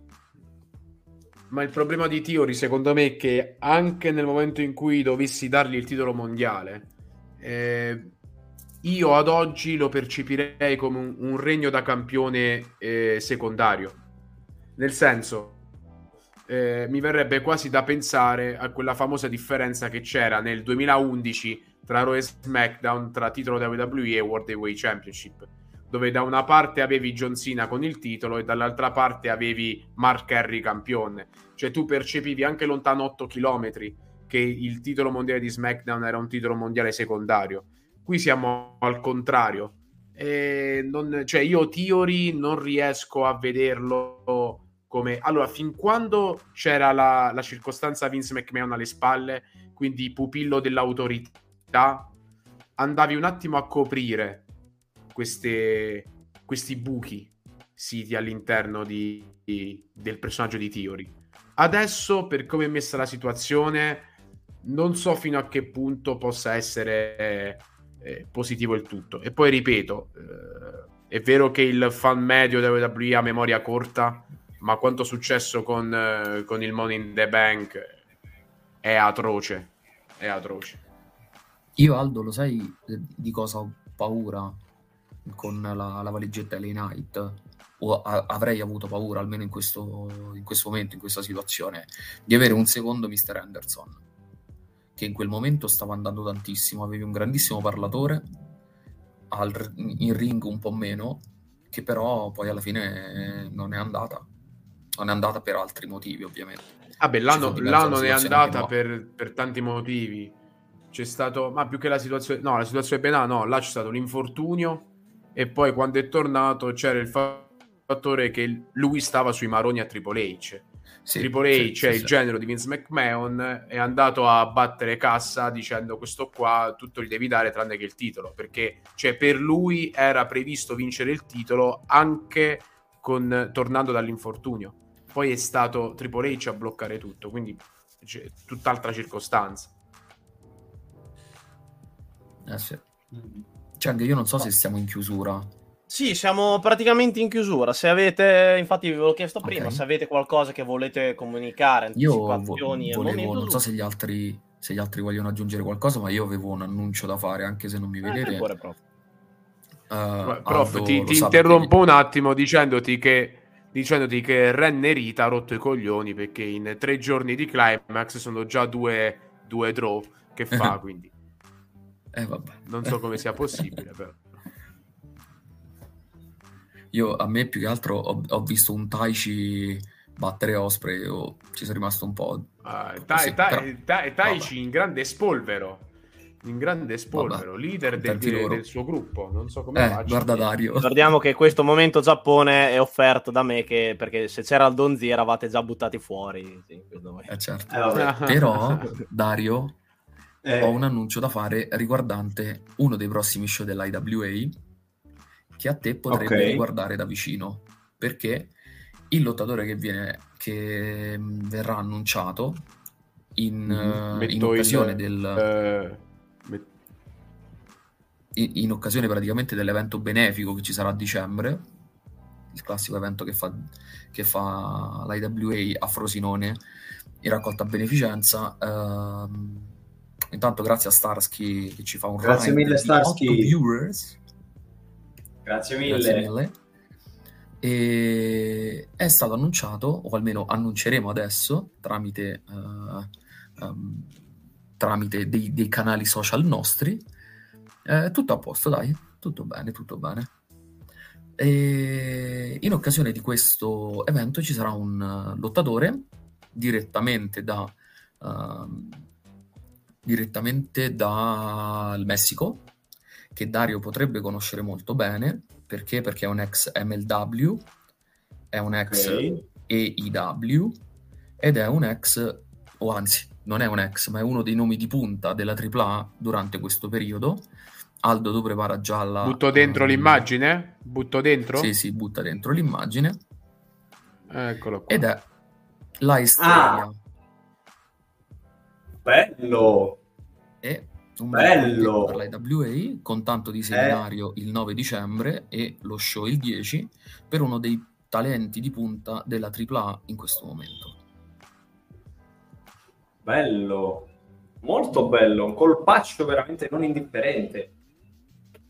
Ma il problema di Theory secondo me è che anche nel momento in cui dovessi dargli il titolo mondiale, eh, io ad oggi lo percepirei come un, un regno da campione eh, secondario, nel senso Eh, mi verrebbe quasi da pensare a quella famosa differenza che c'era nel duemilaundici tra Raw e SmackDown, tra titolo W W E e World Heavyweight Championship, dove da una parte avevi John Cena con il titolo e dall'altra parte avevi Mark Henry campione. Cioè tu percepivi anche lontano otto chilometri che il titolo mondiale di SmackDown era un titolo mondiale secondario. Qui siamo al contrario. E non, cioè io Theory non riesco a vederlo... Come, allora, fin quando c'era la, la circostanza Vince McMahon alle spalle, quindi pupillo dell'autorità, andavi un attimo a coprire queste, questi buchi siti all'interno di, di, del personaggio di Theory. Adesso, per come è messa la situazione, non so fino a che punto possa essere eh, eh, positivo il tutto. E poi, ripeto, eh, è vero che il fan medio della W W E ha memoria corta, ma quanto è successo con, eh, con il Money in the Bank è atroce, è atroce. Io, Aldo, lo sai di cosa ho paura con la, la valigetta L A Knight? O a, avrei avuto paura, almeno in questo, in questo momento, in questa situazione, di avere un secondo mister Anderson, che in quel momento stava andando tantissimo, avevi un grandissimo parlatore, al, in ring un po' meno, che però poi alla fine non è andata. Non è andata per altri motivi, ovviamente. Ah beh, là non è andata per, per tanti motivi. C'è stato, ma più che la situazione... No, la situazione penale, no. Là c'è stato l'infortunio e poi quando è tornato c'era il fattore che lui stava sui maroni a Triple H. Sì, Triple H, sì, è sì, il sì. genero di Vince McMahon, è andato a battere cassa dicendo questo qua tutto gli devi dare tranne che il titolo, perché cioè, per lui era previsto vincere il titolo anche... Con, tornando dall'infortunio, poi è stato Triple H a bloccare tutto, quindi c'è tutt'altra circostanza. Eh sì. Cioè, anche io non so se stiamo in chiusura. Sì, siamo praticamente in chiusura. Se avete, infatti, vi avevo chiesto okay. prima se avete qualcosa che volete comunicare. Anticipazioni, io vo- volevo, non so se gli altri, se gli altri vogliono aggiungere qualcosa, ma io avevo un annuncio da fare, anche se non mi vedete. Eh, Uh, Prof, Aldo, ti, ti interrompo che... un attimo dicendoti che, dicendoti che Ren e Rita ha rotto i coglioni perché in tre giorni di Climax sono già due, due draw che fa, quindi eh, vabbè. Non so come sia possibile però. Io a me più che altro ho, ho visto un Taichi battere Osprey, oh, ci sono rimasto un po' uh, Taichi ta- ta- in grande spolvero in grande spolvero, vabbè, leader del, del suo gruppo, non so come eh, faccio. Guarda Dario. Guardiamo che questo momento Giappone è offerto da me, che, perché se c'era il Donzi eravate già buttati fuori. Sì, eh certo. Eh, Però, Dario, eh. ho un annuncio da fare riguardante uno dei prossimi show dell'I W A che a te potrebbe okay. guardare da vicino, perché il lottatore che viene che verrà annunciato in, mm, in occasione il, del... Eh... in occasione praticamente dell'evento benefico che ci sarà a dicembre, il classico evento che fa, che fa l'I W A a Frosinone in raccolta beneficenza. Ehm, intanto grazie a Starsky che ci fa un grazie mille Starsky viewers. Grazie mille. Grazie mille. E è stato annunciato, o almeno annunceremo adesso tramite eh, um, tramite dei, dei canali social nostri. Eh, tutto a posto, dai, tutto bene, tutto bene. E in occasione di questo evento ci sarà un lottatore direttamente da uh, direttamente dal Messico, che Dario potrebbe conoscere molto bene, perché perché è un ex M L W, è un ex okay. E I W ed è un ex, o anzi non è un ex, ma è uno dei nomi di punta della tripla A durante questo periodo. Aldo, tu prepara già la... Butto dentro um... l'immagine? Butto dentro? Sì, sì, butta dentro l'immagine. Eccolo qua. Ed è la Estrella. Ah. Bello! È un bello per la I W A, con tanto di seminario eh. il nove dicembre e lo show il dieci, per uno dei talenti di punta della tripla A in questo momento. Bello! Molto bello, un colpaccio veramente non indifferente.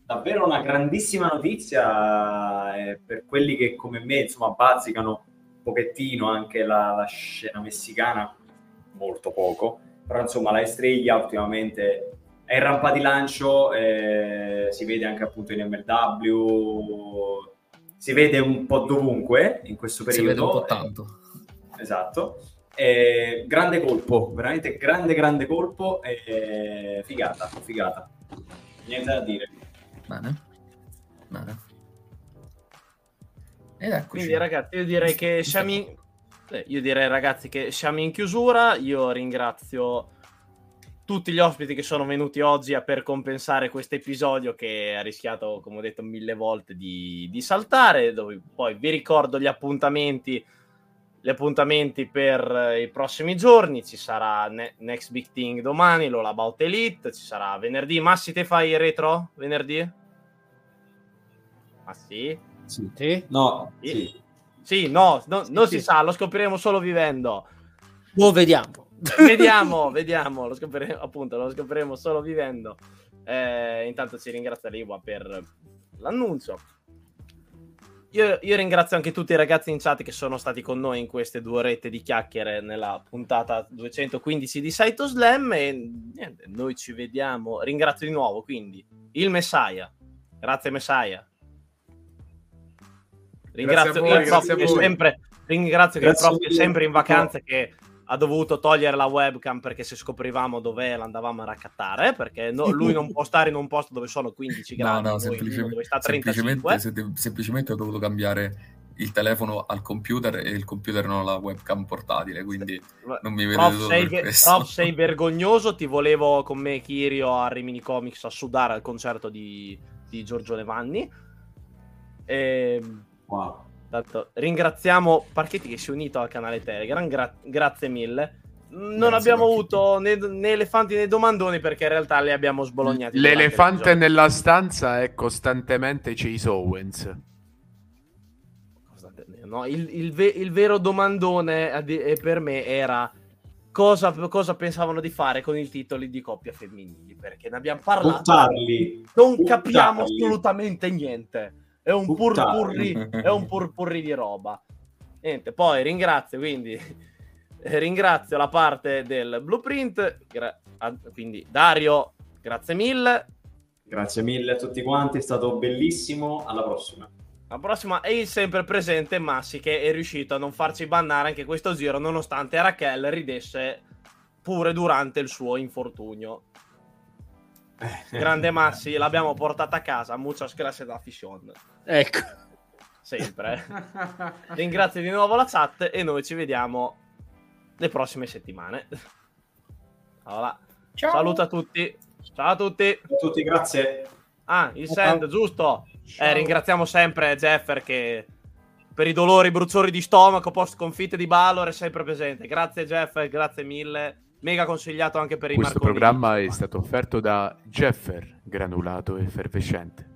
Davvero una grandissima notizia eh, per quelli che come me, insomma, bazzicano un pochettino anche la, la scena messicana, molto poco, però insomma la Estrella ultimamente è in rampa di lancio, eh, si vede anche appunto in M L W, si vede un po' dovunque in questo periodo. Si vede un po' tanto. Eh, esatto. Eh, grande colpo, veramente grande grande colpo, eh, figata, figata, niente da dire. Bene, bene. Ed eccoci. Quindi ragazzi, io direi che siamo in... io direi ragazzi che siamo in chiusura. Io ringrazio tutti gli ospiti che sono venuti oggi per compensare questo episodio che ha rischiato, come ho detto mille volte, di, di saltare, dove poi vi ricordo gli appuntamenti. Gli appuntamenti per i prossimi giorni: ci sarà ne- Next Big Thing domani, l'All About Elite, ci sarà venerdì. Massi, te fai il retro venerdì? Massi? Sì. Te? No. Sì, sì. sì no, no sì, non sì. si sa, lo scopriremo solo vivendo. Lo vediamo. Vediamo, vediamo, lo scopriremo, appunto, lo scopriremo solo vivendo. Eh, intanto ci ringrazia Liwa per l'annuncio. Io, io ringrazio anche tutti i ragazzi in chat che sono stati con noi in queste due orette di chiacchiere nella puntata duecentoquindici di SideTalk Slam, e niente, noi ci vediamo. Ringrazio di nuovo quindi il Messiah. Grazie Messiah. Ringrazio voi, il prof che sempre ringrazio che il prof è sempre in vacanza, che ha dovuto togliere la webcam perché se scoprivamo dov'è l'andavamo a raccattare, perché no, lui non può stare in un posto dove sono quindici no, gradi, no, semplicemente, dove sta trentacinque. Semplicemente, semplicemente ho dovuto cambiare il telefono al computer e il computer non ha la webcam portatile, quindi non mi vedo solo per questo. Prof, sei vergognoso, ti volevo con me Kirio a Rimini Comics a sudare al concerto di, di Giorgio Levanni. E... wow. Tanto, ringraziamo Parchetti che si è unito al canale Telegram, gra- grazie mille. Non grazie abbiamo Parchetti. avuto né, né elefanti né domandoni, perché in realtà li abbiamo sbolognati. L'elefante nella stanza è costantemente Chase Owens. No, il, il, ve- il vero domandone per me era cosa, cosa pensavano di fare con i titoli di coppia femminili, perché ne abbiamo parlato. Buttarli. Non Buttarli. Capiamo assolutamente niente. È un purpurri, è un purpurri di roba. Niente, poi ringrazio quindi ringrazio la parte del Blueprint, gra- quindi Dario, grazie mille. Grazie mille a tutti quanti, è stato bellissimo, alla prossima. Alla prossima. E il sempre presente Massi, che è riuscito a non farci bannare anche questo giro, nonostante Raquel ridesse pure durante il suo infortunio. Grande Massi, l'abbiamo portata a casa. Muchas gracias da Fishon. Ecco, sempre. Ringrazio di nuovo la chat e noi ci vediamo le prossime settimane. Allora, ciao. Saluto a tutti. Ciao a tutti. Ciao a tutti, grazie. Ah, il send, giusto. Eh, ringraziamo sempre Jeffer che per i dolori, i bruciori di stomaco post sconfitte di Balor è sempre presente. Grazie Jeffer, grazie mille. Mega consigliato anche per i Questo Marconi. Questo programma è stato offerto da Jeffer, granulato e effervescente.